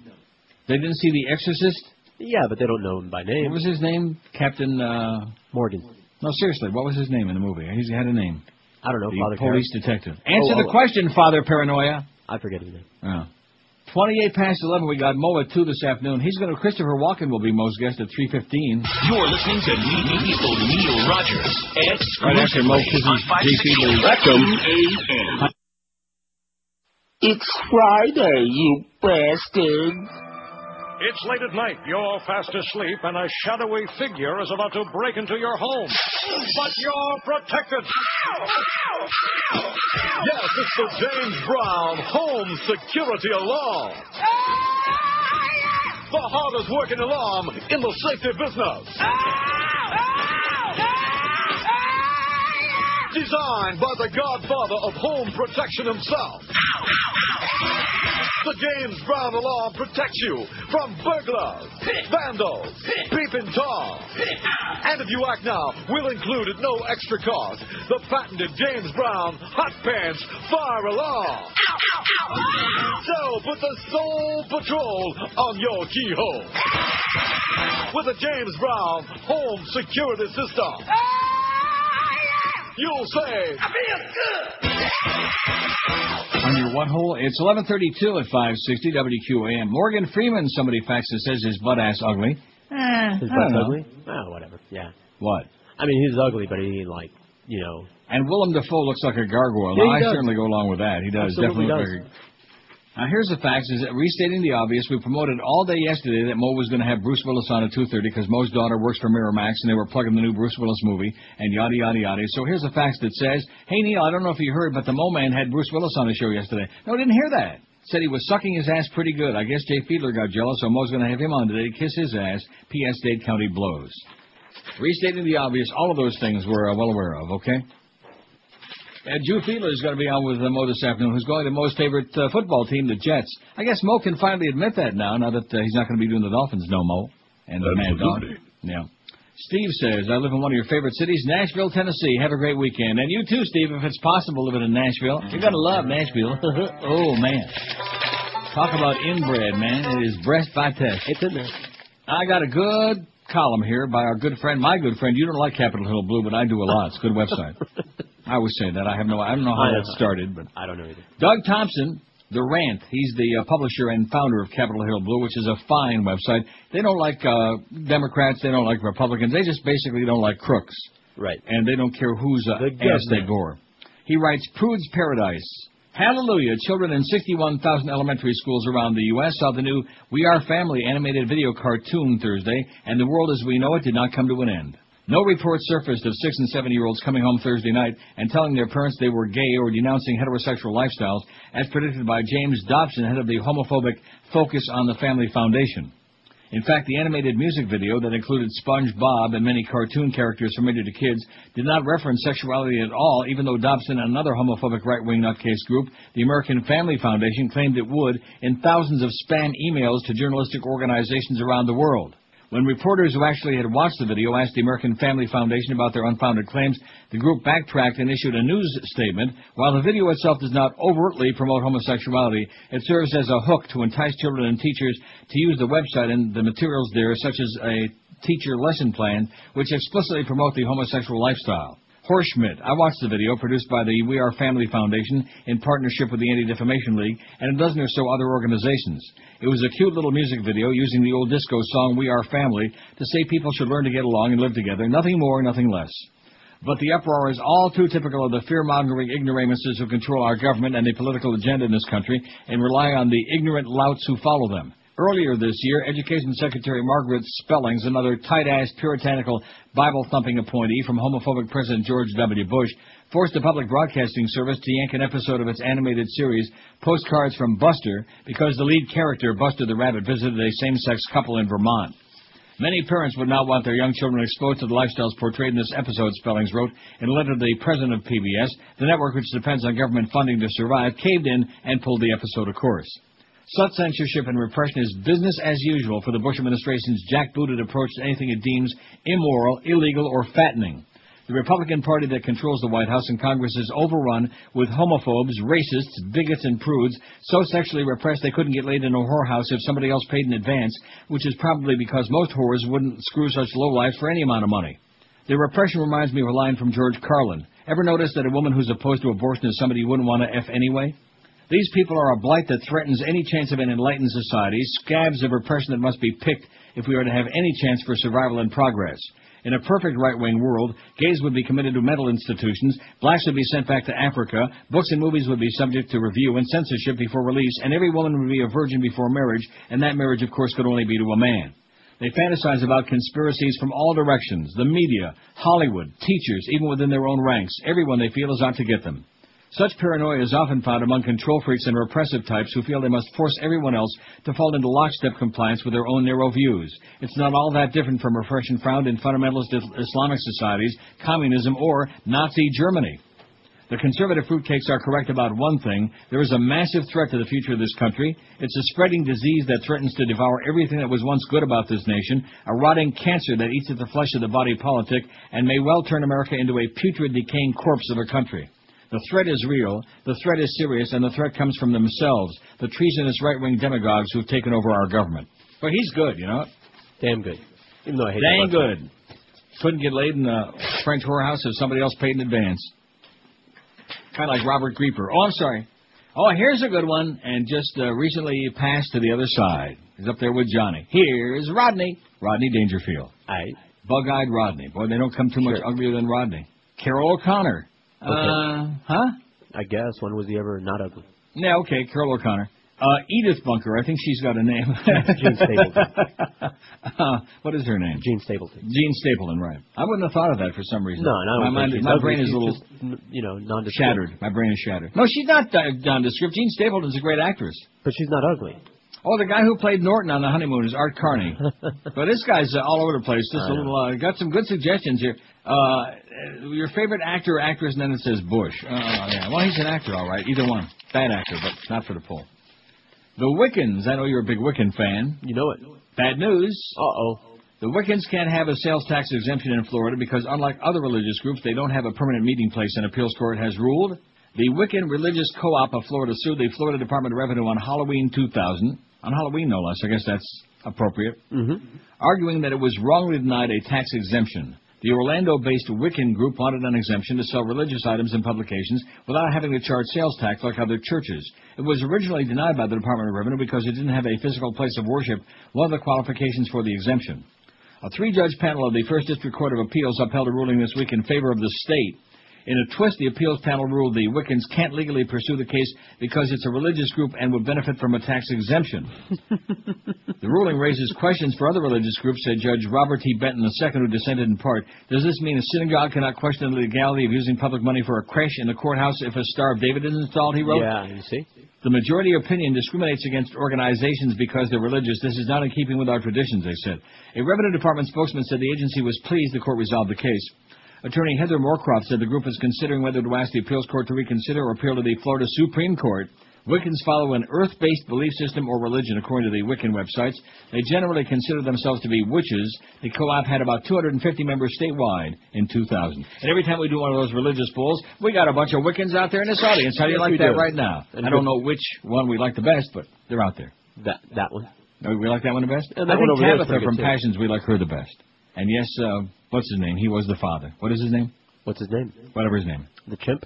They didn't see The Exorcist? Yeah, but they don't know him by name. What was his name? Captain uh, Morgan. No, seriously, what was his name in the movie? He had a name. I don't know, the Father police Paranoia. Detective. Answer oh, oh, the question, Father Paranoia. I forget his name. Oh. twenty-eight past eleven, we got Mo at two this afternoon. He's going to... Christopher Walken will be Mo's guest at three fifteen. You're listening to Neil Rogers. Right after Mo kisses J P. It's Friday, you bastard. It's late at night, you're fast asleep, and a shadowy figure is about to break into your home. But you're protected. Ow, ow, ow, ow. Yes, it's the James Brown Home Security Alarm. Ow. The hardest working alarm in the safety business. Ow, ow, ow. Designed by the godfather of home protection himself. Ow, ow, ow. The James Brown Alarm protects you from burglars, vandals, peeping Tom. And if you act now, we'll include at no extra cost the patented James Brown Hot Pants Fire Alarm. So put the Soul Patrol on your keyhole with the James Brown Home Security System. You'll say, I feel good. On your what hole? It's eleven thirty-two at five sixty W Q A M. Morgan Freeman, somebody faxed and says his butt-ass ugly. Eh, his butt's ugly? Oh, whatever. Yeah. What? I mean, he's ugly, but he, like, you know. And Willem Dafoe looks like a gargoyle. Yeah, now, I does. certainly go along with that. He does. Absolutely definitely does. Look like a... Now, here's the facts. Is that restating the obvious, we promoted all day yesterday that Mo was going to have Bruce Willis on at two thirty because Mo's daughter works for Miramax, and they were plugging the new Bruce Willis movie, and yada, yada, yada. So here's the facts that says, hey, Neil, I don't know if you heard, but the Mo Man had Bruce Willis on the show yesterday. No, I didn't hear that. Said he was sucking his ass pretty good. I guess Jay Fiedler got jealous, so Mo's going to have him on today to kiss his ass. P S. Dade County blows. Restating the obvious, all of those things we're uh, well aware of, okay? Uh, Jude Fiedler is going to be on with uh, Mo this afternoon, who's going to Mo's favorite uh, football team, the Jets. I guess Mo can finally admit that now, now that uh, he's not going to be doing the Dolphins no more. And the Mad Dog. Yeah. Steve says, I live in one of your favorite cities, Nashville, Tennessee. Have a great weekend. And you too, Steve, if it's possible, living in Nashville. You're going to love Nashville. Oh, man. Talk about inbred, man. It is breast by test. It's in there. I got a good column here by our good friend, my good friend. You don't like Capitol Hill Blue, but I do a lot. It's a good website. I would say that. I have no I don't know how that started, but I don't know either. Doug Thompson Durant. He's the uh, publisher and founder of Capitol Hill Blue, which is a fine website. They don't like uh, Democrats. They don't like Republicans. They just basically don't like crooks. Right. And they don't care whose uh, the ass they gore. He writes, Prude's Paradise. Hallelujah. Children in sixty-one thousand elementary schools around the U S saw the new We Are Family animated video cartoon Thursday, and the world as we know it did not come to an end. No report surfaced of six- and seven-year-olds coming home Thursday night and telling their parents they were gay or denouncing heterosexual lifestyles, as predicted by James Dobson, head of the homophobic Focus on the Family Foundation. In fact, the animated music video that included SpongeBob and many cartoon characters familiar to kids did not reference sexuality at all, even though Dobson and another homophobic right-wing nutcase group, the American Family Foundation, claimed it would in thousands of spam emails to journalistic organizations around the world. When reporters who actually had watched the video asked the American Family Foundation about their unfounded claims, the group backtracked and issued a news statement. While the video itself does not overtly promote homosexuality, it serves as a hook to entice children and teachers to use the website and the materials there, such as a teacher lesson plan, which explicitly promote the homosexual lifestyle. Horschmidt. I watched the video produced by the We Are Family Foundation in partnership with the Anti-Defamation League and a dozen or so other organizations. It was a cute little music video using the old disco song We Are Family to say people should learn to get along and live together, nothing more, nothing less. But the uproar is all too typical of the fear-mongering ignoramuses who control our government and the political agenda in this country and rely on the ignorant louts who follow them. Earlier this year, Education Secretary Margaret Spellings, another tight-ass, puritanical, Bible-thumping appointee from homophobic President George W. Bush, forced the Public Broadcasting Service to yank an episode of its animated series, Postcards from Buster, because the lead character, Buster the Rabbit, visited a same-sex couple in Vermont. Many parents would not want their young children exposed to the lifestyles portrayed in this episode, Spellings wrote, in a letter to the president of P B S. The network, which depends on government funding to survive, caved in and pulled the episode, of course. Such censorship and repression is business as usual for the Bush administration's jackbooted approach to anything it deems immoral, illegal, or fattening. The Republican Party that controls the White House and Congress is overrun with homophobes, racists, bigots, and prudes, so sexually repressed they couldn't get laid in a whorehouse if somebody else paid in advance, which is probably because most whores wouldn't screw such lowlifes for any amount of money. The repression reminds me of a line from George Carlin. Ever notice that a woman who's opposed to abortion is somebody you wouldn't want to F anyway? These people are a blight that threatens any chance of an enlightened society, scabs of repression that must be picked if we are to have any chance for survival and progress. In a perfect right-wing world, gays would be committed to mental institutions, blacks would be sent back to Africa, books and movies would be subject to review and censorship before release, and every woman would be a virgin before marriage, and that marriage, of course, could only be to a man. They fantasize about conspiracies from all directions, the media, Hollywood, teachers, even within their own ranks. Everyone they feel is out to get them. Such paranoia is often found among control freaks and repressive types who feel they must force everyone else to fall into lockstep compliance with their own narrow views. It's not all that different from repression found in fundamentalist Islamic societies, communism, or Nazi Germany. The conservative fruitcakes are correct about one thing. There is a massive threat to the future of this country. It's a spreading disease that threatens to devour everything that was once good about this nation, a rotting cancer that eats at the flesh of the body politic, and may well turn America into a putrid, decaying corpse of a country. The threat is real, the threat is serious, and the threat comes from themselves, the treasonous right-wing demagogues who've taken over our government. But he's good, you know? Damn good. Even though I hate Dang good. That. Couldn't get laid in a French whorehouse if somebody else paid in advance. Kind of like Robert Grieper. Oh, I'm sorry. Oh, here's a good one, and just uh, recently passed to the other side. He's up there with Johnny. Here's Rodney. Rodney Dangerfield. Aye. Bug-eyed Rodney. Boy, they don't come too sure. much uglier than Rodney. Carol O'Connor. Okay. Uh, huh? I guess. When was he ever not ugly? Yeah, okay, Carol O'Connor. Uh, Edith Bunker. I think she's got a name. Jean Stapleton. Uh, what is her name? Jean Stapleton. Jean Stapleton, right. I wouldn't have thought of that for some reason. No, no. My, mind, my brain is a little, just, you know, nondescript. Shattered. My brain is shattered. No, she's not uh, nondescript. Jean Stapleton's a great actress. But she's not ugly. Oh, the guy who played Norton on The Honeymoon is Art Carney. But this guy's uh, all over the place. Just a little, uh, got some good suggestions here. Uh, your favorite actor or actress, and then it says Bush. Oh, yeah. Well, he's an actor, all right. Either one. Bad actor, but not for the poll. The Wiccans. I know you're a big Wiccan fan. You know it. Bad news. Uh-oh. The Wiccans can't have a sales tax exemption in Florida because, unlike other religious groups, they don't have a permanent meeting place, an appeals court has ruled. The Wiccan Religious Co-op of Florida sued the Florida Department of Revenue on Halloween two thousand. On Halloween, no less. I guess that's appropriate. Mm-hmm. Arguing that it was wrongly denied a tax exemption. The Orlando-based Wiccan group wanted an exemption to sell religious items and publications without having to charge sales tax like other churches. It was originally denied by the Department of Revenue because it didn't have a physical place of worship, one of the qualifications for the exemption. A three-judge panel of the First District Court of Appeals upheld a ruling this week in favor of the state. In a twist, the appeals panel ruled the Wiccans can't legally pursue the case because it's a religious group and would benefit from a tax exemption. The ruling raises questions for other religious groups, said Judge Robert T. Benton the second, who dissented in part. Does this mean a synagogue cannot question the legality of using public money for a creche in the courthouse if a Star of David is installed, he wrote? Yeah, you see. The majority opinion discriminates against organizations because they're religious. This is not in keeping with our traditions, they said. A Revenue Department spokesman said the agency was pleased the court resolved the case. Attorney Heather Moorcroft said the group is considering whether to ask the appeals court to reconsider or appeal to the Florida Supreme Court. Wiccans follow an earth-based belief system or religion, according to the Wiccan websites. They generally consider themselves to be witches. The co-op had about two hundred fifty members statewide in two thousand. And every time we do one of those religious polls, we got a bunch of Wiccans out there in this audience. How do you yes, like that do. Right now? And I don't know which one we like the best, but they're out there. That that one. No, we like that one the best? Uh, that I one think over Tabitha from too. Passions, we like her the best. And yes, uh, what's his name? He was the father. What is his name? What's his name? Whatever his name. The chimp?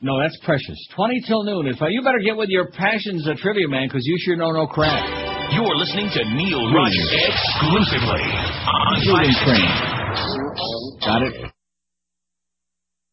No, that's Precious. twenty till noon. If I, you better get with your passions, a trivia man, because you sure know no crap. You're listening to Neil Rogers exclusively on five sixteen. Got it?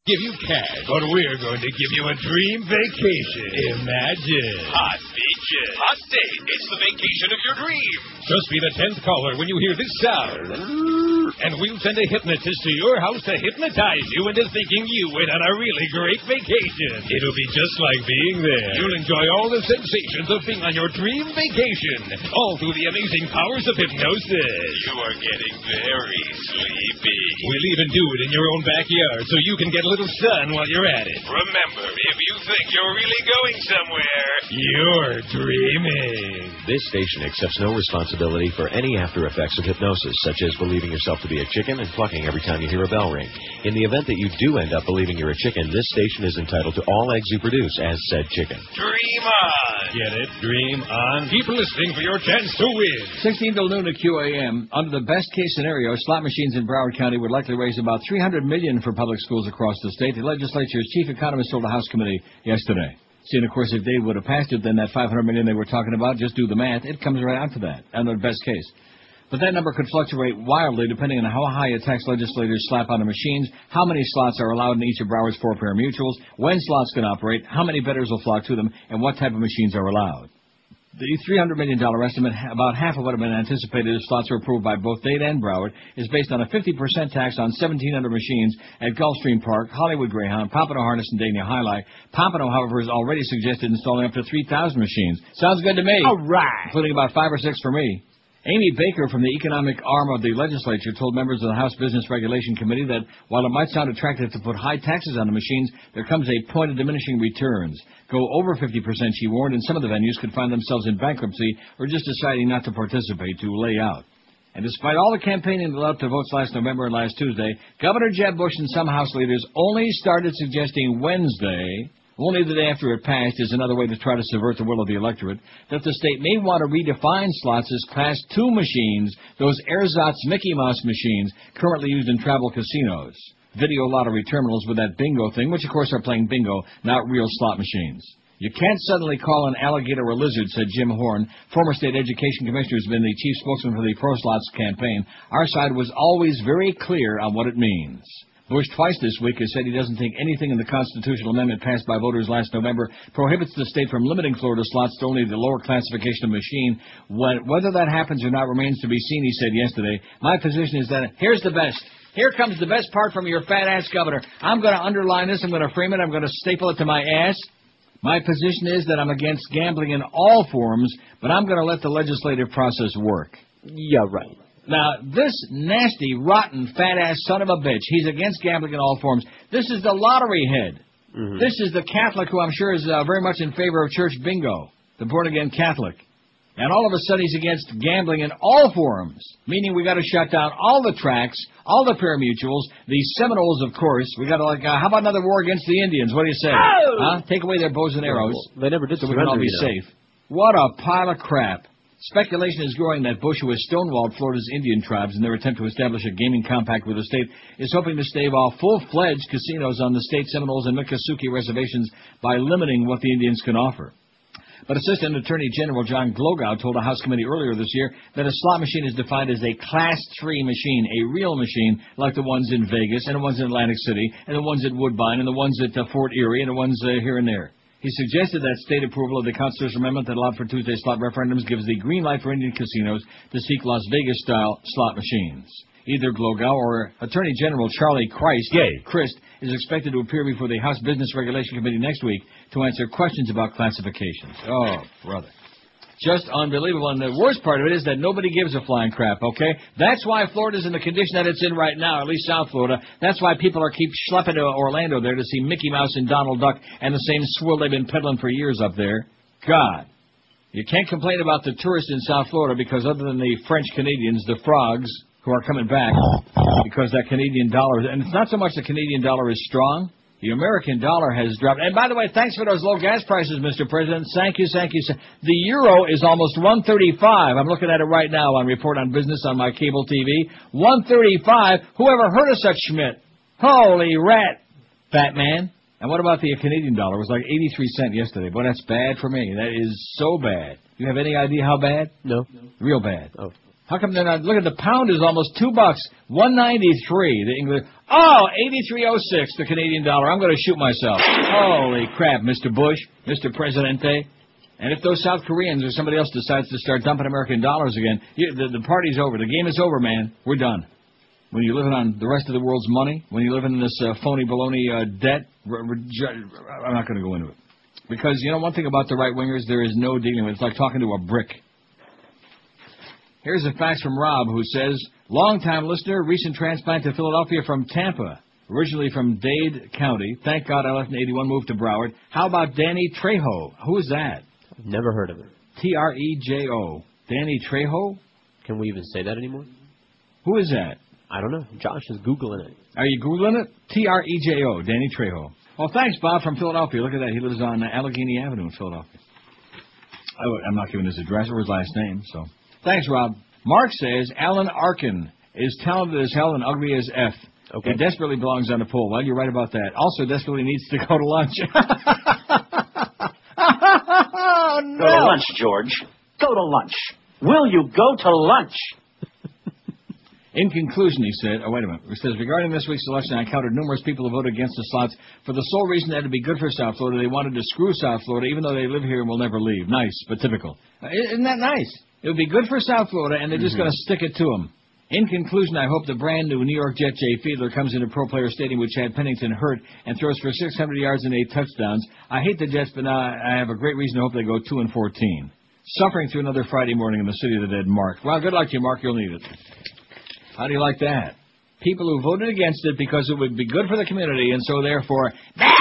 Give you cash, but we're going to give you a dream vacation. Imagine. Hot beaches. Hot date. It's the vacation of your dream. Just be the tenth caller when you hear this sound. And we'll send a hypnotist to your house to hypnotize you into thinking you went on a really great vacation. It'll be just like being there. You'll enjoy all the sensations of being on your dream vacation, all through the amazing powers of hypnosis. You are getting very sleepy. We'll even do it in your own backyard so you can get little sun while you're at it. Remember, if you think you're really going somewhere, you're dreaming. This station accepts no responsibility for any after effects of hypnosis, such as believing yourself to be a chicken and clucking every time you hear a bell ring. In the event that you do end up believing you're a chicken, this station is entitled to all eggs you produce as said chicken. Dream on! Get it? Dream on. Keep listening for your chance to win. sixteen till noon at Q A M. Under the best case scenario, slot machines in Broward County would likely raise about three hundred million dollars for public schools across the state. The legislature's chief economist told the House committee yesterday. See, and of course, if they would have passed it, then that five hundred million dollars they were talking about, just do the math, it comes right out to that, under the best case. But that number could fluctuate wildly depending on how high a tax legislators slap on the machines, how many slots are allowed in each of Broward's four paramutuals, when slots can operate, how many bidders will flock to them, and what type of machines are allowed. The three hundred million dollars estimate, about half of what had been anticipated if slots were approved by both Dade and Broward, is based on a fifty percent tax on seventeen hundred machines at Gulfstream Park, Hollywood Greyhound, Pompano Harness, and Dania Highlight. Pompano, however, has already suggested installing up to three thousand machines. Sounds good to me. All right. Including about five or six for me. Amy Baker from the economic arm of the legislature told members of the House Business Regulation Committee that while it might sound attractive to put high taxes on the machines, there comes a point of diminishing returns. Go over fifty percent, she warned, and some of the venues could find themselves in bankruptcy or just deciding not to participate to lay out. And despite all the campaigning that led up to votes last November and last Tuesday, Governor Jeb Bush and some House leaders only started suggesting Wednesday... only the day after it passed is another way to try to subvert the will of the electorate, that the state may want to redefine slots as Class two machines, those ersatz Mickey Mouse machines currently used in travel casinos, video lottery terminals with that bingo thing, which of course are playing bingo, not real slot machines. You can't suddenly call an alligator a lizard, said Jim Horn, former state education commissioner who's been the chief spokesman for the pro-slots campaign. Our side was always very clear on what it means. Bush twice this week has said he doesn't think anything in the constitutional amendment passed by voters last November prohibits the state from limiting Florida slots to only the lower classification of machine. When, whether that happens or not remains to be seen, he said yesterday. My position is that here's the best. Here comes the best part from your fat-ass governor. I'm going to underline this. I'm going to frame it. I'm going to staple it to my ass. My position is that I'm against gambling in all forms, but I'm going to let the legislative process work. Yeah, right. Now, this nasty, rotten, fat-ass son of a bitch, he's against gambling in all forms. This is the lottery head. Mm-hmm. This is the Catholic who I'm sure is uh, very much in favor of church bingo, the born-again Catholic. And all of a sudden he's against gambling in all forms, meaning we got to shut down all the tracks, all the paramutuals, the Seminoles, of course. We got to, like, uh, how about another war against the Indians? What do you say? Oh! Huh? Take away their bows and arrows. Well, they never did so we can all be you know. safe. What a pile of crap. Speculation is growing that Bush, who has stonewalled Florida's Indian tribes in their attempt to establish a gaming compact with the state, is hoping to stave off full-fledged casinos on the state Seminoles and Miccosukee reservations by limiting what the Indians can offer. But Assistant Attorney General John Glogow told a House committee earlier this year that a slot machine is defined as a Class three machine, a real machine like the ones in Vegas and the ones in Atlantic City and the ones at Woodbine and the ones at uh, Fort Erie and the ones uh, here and there. He suggested that state approval of the constitutional amendment that allowed for Tuesday slot referendums gives the green light for Indian casinos to seek Las Vegas-style slot machines. Either Glogow or Attorney General Charlie Crist, Yay. Crist is expected to appear before the House Business Regulation Committee next week to answer questions about classifications. Oh, brother. Just unbelievable. And the worst part of it is that nobody gives a flying crap, okay? That's why Florida's in the condition that it's in right now, at least South Florida. That's why people are keep schlepping to Orlando there to see Mickey Mouse and Donald Duck and the same swill they've been peddling for years up there. God. You can't complain about the tourists in South Florida because other than the French Canadians, the frogs, who are coming back because that Canadian dollar, and it's not so much the Canadian dollar is strong. The American dollar has dropped. And by the way, thanks for those low gas prices, Mister President. Thank you, thank you. The euro is almost one thirty-five. I'm looking at it right now on Report on Business on my cable T V. one thirty-five. Whoever heard of such Schmidt? Holy rat, Batman. And what about the Canadian dollar? It was like eighty-three cents yesterday. Boy, that's bad for me. That is so bad. You have any idea how bad? No. Real bad. Oh. How come they're not? Look at the pound is almost two bucks, one ninety-three. The English, oh, eighty-three oh six. The Canadian dollar. I'm going to shoot myself. Holy crap, Mister Bush, Mister Presidente, and if those South Koreans or somebody else decides to start dumping American dollars again, you, the, the party's over. The game is over, man. We're done. When you're living on the rest of the world's money, when you're living in this uh, phony baloney uh, debt, re- re- I'm not going to go into it because you know one thing about the right wingers, there is no dealing with it. It's like talking to a brick. Here's a fax from Rob, who says, long-time listener, recent transplant to Philadelphia from Tampa, originally from Dade County. Thank God I left in eighty-one, moved to Broward. How about Danny Trejo? Who is that? Never heard of it. T R E J O. Danny Trejo? Can we even say that anymore? Who is that? I don't know. Josh is Googling it. Are you Googling it? T R E J O, Danny Trejo. Well, thanks, Bob, from Philadelphia. Look at that. He lives on Allegheny Avenue in Philadelphia. I'm not giving his address or his last name, so... Thanks, Rob. Mark says, Alan Arkin is talented as hell and ugly as F. Okay. It desperately belongs on the poll. Well, you're right about that. Also desperately needs to go to lunch. Oh, no. Go to lunch, George. Go to lunch. Will you go to lunch? In conclusion, he said, oh, wait a minute. He says, regarding this week's election, I counted numerous people who voted against the slots for the sole reason that it would be good for South Florida. They wanted to screw South Florida, even though they live here and will never leave. Nice, but typical. Isn't that nice? It would be good for South Florida, and they're just mm-hmm. going to stick it to them. In conclusion, I hope the brand-new New York Jet Jay Fiedler comes into Pro Player Stadium with Chad Pennington hurt and throws for six hundred yards and eight touchdowns. I hate the Jets, but now I have a great reason to hope they go two and fourteen. Suffering through another Friday morning in the city of the dead, Mark. Well, good luck to you, Mark. You'll need it. How do you like that? People who voted against it because it would be good for the community, and so therefore... like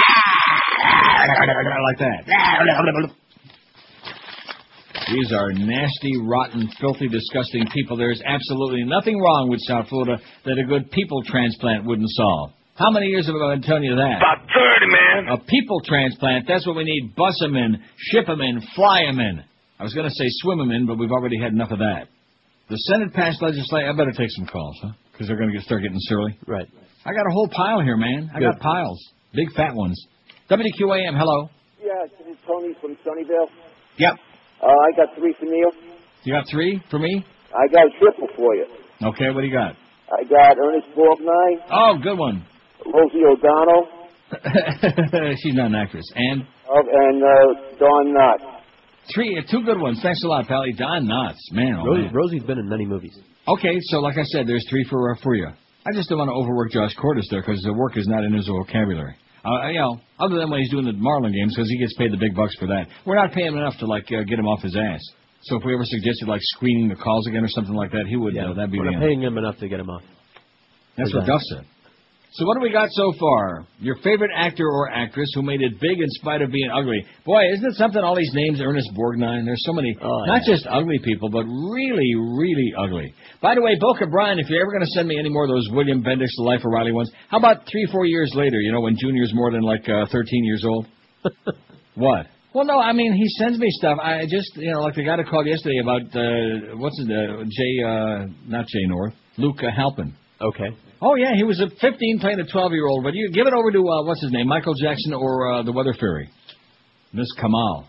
that. These are nasty, rotten, filthy, disgusting people. There is absolutely nothing wrong with South Florida that a good people transplant wouldn't solve. How many years have I been telling you that? About thirty, man. A people transplant, that's what we need. Bus them in, ship them in, fly them in. I was going to say swim them in, but we've already had enough of that. The Senate passed legislation. I better take some calls, huh? Because they're going to start getting surly. Right. I got a whole pile here, man. I Good. got piles. Big fat ones. W Q A M, hello. Yeah, this is Tony from Sunnyvale. Yep. Uh, I got three for Neil. You got three for me? I got a triple for you. Okay, what do you got? I got Ernest Borgnine. Oh, good one. Rosie O'Donnell. She's not an actress. And? Oh, and uh, Don Knotts. Three, uh, two good ones. Thanks a lot, Pally. Don Knotts. Man, oh, Rosie, man. Rosie's been in many movies. Okay, so like I said, there's three for, uh, for you. I just don't want to overwork Josh Cordes there because the work is not in his vocabulary. Uh, you know, other than when he's doing the Marlin games, because he gets paid the big bucks for that. We're not paying him enough to, like, uh, get him off his ass. So if we ever suggested, like, screening the calls again or something like that, he would, yeah, uh, that'd be the end. We're not paying him enough to get him off. That's what Duff said. So what do we got so far? Your favorite actor or actress who made it big in spite of being ugly. Boy, isn't it something, all these names, Ernest Borgnine, there's so many, oh, not yeah. just ugly people, but really, really ugly. By the way, Boca Brian, if you're ever going to send me any more of those William Bendix, the Life of Riley ones, how about three, four years later, you know, when Junior's more than like uh, thirteen years old? What? Well, no, I mean, he sends me stuff. I just, you know, like the guy that called yesterday about, uh, what's his name, Jay, uh, not Jay North, Luke Halpin. Okay. Oh, yeah, he was a fifteen playing a twelve-year-old. But you give it over to, uh, what's his name, Michael Jackson or uh, the Weather Fairy, Miss Kamal.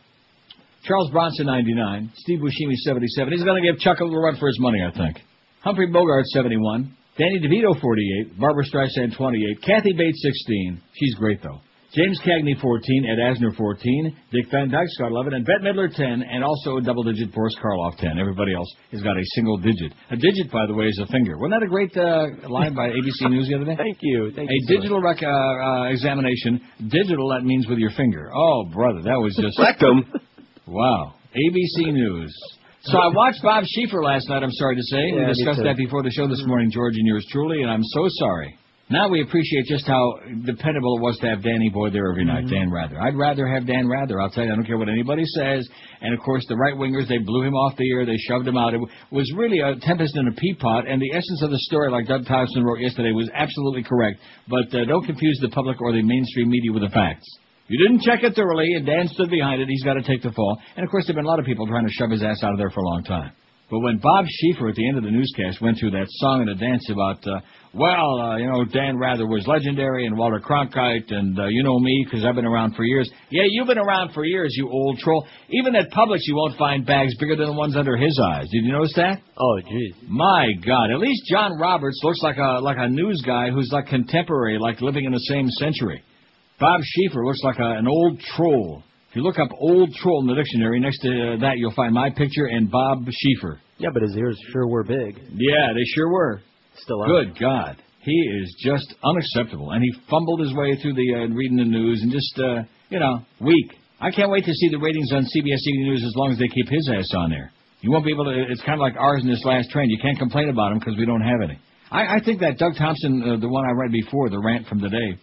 Charles Bronson, ninety-nine. Steve Buscemi, seventy-seven. He's going to give Chuck a little run for his money, I think. Humphrey Bogart, seventy-one. Danny DeVito, forty-eight. Barbara Streisand, twenty-eight. Kathy Bates, sixteen. She's great, though. James Cagney, fourteen. Ed Asner, fourteen. Dick Van Dyke, Scott Levin, and Bette Midler, ten. And also a double-digit Boris Karloff, ten. Everybody else has got a single digit. A digit, by the way, is a finger. Wasn't that a great uh, line by A B C News the other day? Thank you. Thank a you digital rec- uh, uh, examination. Digital, that means with your finger. Oh, brother, that was just... Rectum. Wow. A B C News. So I watched Bob Schieffer last night, I'm sorry to say. Yeah, we discussed that before the show this morning, George, and yours truly, and I'm so sorry. Now we appreciate just how dependable it was to have Danny Boy there every night, mm-hmm. Dan Rather. I'd rather have Dan Rather. I'll tell you, I don't care what anybody says. And, of course, the right-wingers, they blew him off the air. They shoved him out. It was really a tempest in a peapod. And the essence of the story, like Doug Thompson wrote yesterday, was absolutely correct. But uh, don't confuse the public or the mainstream media with the facts. You didn't check it thoroughly, and Dan stood behind it. He's got to take the fall. And, of course, there have been a lot of people trying to shove his ass out of there for a long time. But when Bob Schieffer, at the end of the newscast, went through that song and a dance about, uh, well, uh, you know, Dan Rather was legendary and Walter Cronkite and uh, you know me because I've been around for years. Yeah, you've been around for years, you old troll. Even at Publix, you won't find bags bigger than the ones under his eyes. Did you notice that? Oh, geez. My God. At least John Roberts looks like a like a news guy who's like contemporary, like living in the same century. Bob Schieffer looks like a, an old troll. If you look up old troll in the dictionary, next to uh, that you'll find my picture and Bob Schieffer. Yeah, but his ears sure were big. Yeah, they sure were. Still on. Good God. He is just unacceptable. And he fumbled his way through the uh, reading the news and just, uh, you know, weak. I can't wait to see the ratings on C B S Evening News as long as they keep his ass on there. You won't be able to, it's kind of like ours in this last train. You can't complain about him because we don't have any. I, I think that Doug Thompson, uh, the one I read before, the rant from today,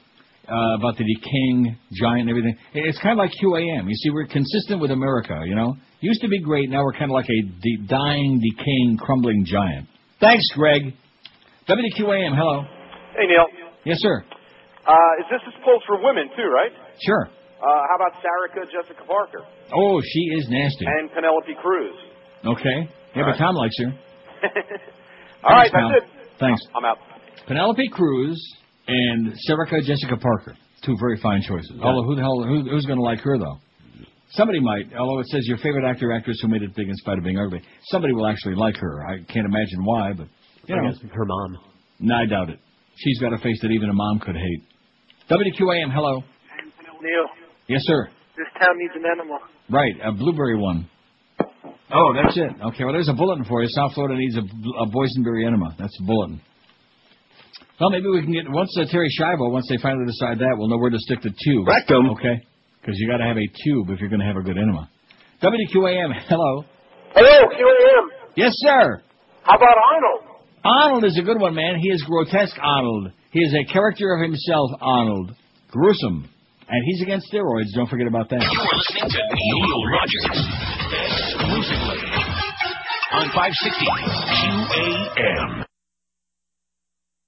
Uh, about the decaying giant and everything. It's kind of like Q A M. You see, we're consistent with America, you know. Used to be great. Now we're kind of like a de- dying, decaying, crumbling giant. Thanks, Greg. W Q A M, hello. Hey, Neil. Yes, sir. Uh, is this a poll for women, too, right? Sure. Uh, how about Sarika Jessica Parker? Oh, she is nasty. And Penelope Cruz. Okay. Yeah, All but right. Tom likes her. All Thanks, right, Tom. That's it. Thanks. I'm out. Penelope Cruz... and Sarika Jessica Parker, two very fine choices. Yeah. Although, who the hell, who, who's going to like her, though? Somebody might, although it says your favorite actor or actress who made it big in spite of being ugly. Somebody will actually like her. I can't imagine why, but, you I know. Guess her mom. No, I doubt it. She's got a face that even a mom could hate. W Q A M, hello. Neil. Yes, sir. This town needs an animal. Right, a blueberry one. Oh, that's it. Okay, well, there's a bulletin for you. South Florida needs a, a boysenberry enema. That's a bulletin. Well, maybe we can get, once uh, Terry Schiavo, once they finally decide that, we'll know where to stick the tube. Rectum. Okay? Because you got to have a tube if you're going to have a good enema. W Q A M, hello. Hello, Q A M. Yes, sir. How about Arnold? Arnold is a good one, man. He is grotesque, Arnold. He is a character of himself, Arnold. Gruesome. And he's against steroids. Don't forget about that. You are listening to Neil Rogers exclusively on five sixty Q A M.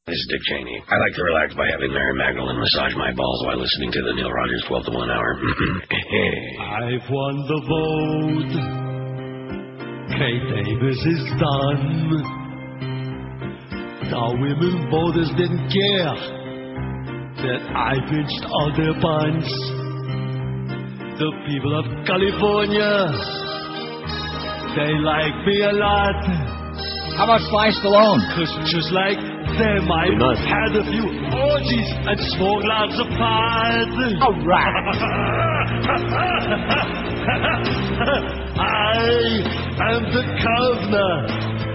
This is Dick Cheney. I like to relax by having Mary Magdalene massage my balls while listening to the Neil Rogers twelve to one hour. I've won the vote. Kate Davis is done. Our women voters didn't care that I pitched all their buns. The people of California, they like me a lot. How about Sly Stallone? Because just like them, I had a few orgies and small lots of pies. All right. I am the governor.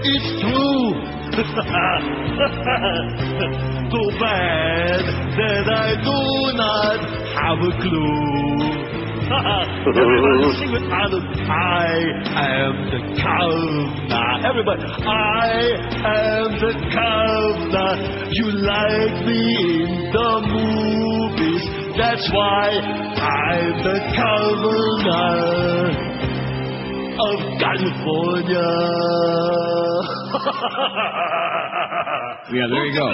It's true. Too bad that I do not have a clue. Everybody sing with Adam. I am the governor. Everybody, I am the governor. You like me in the movies. That's why I'm the governor of California. Yeah, there you go.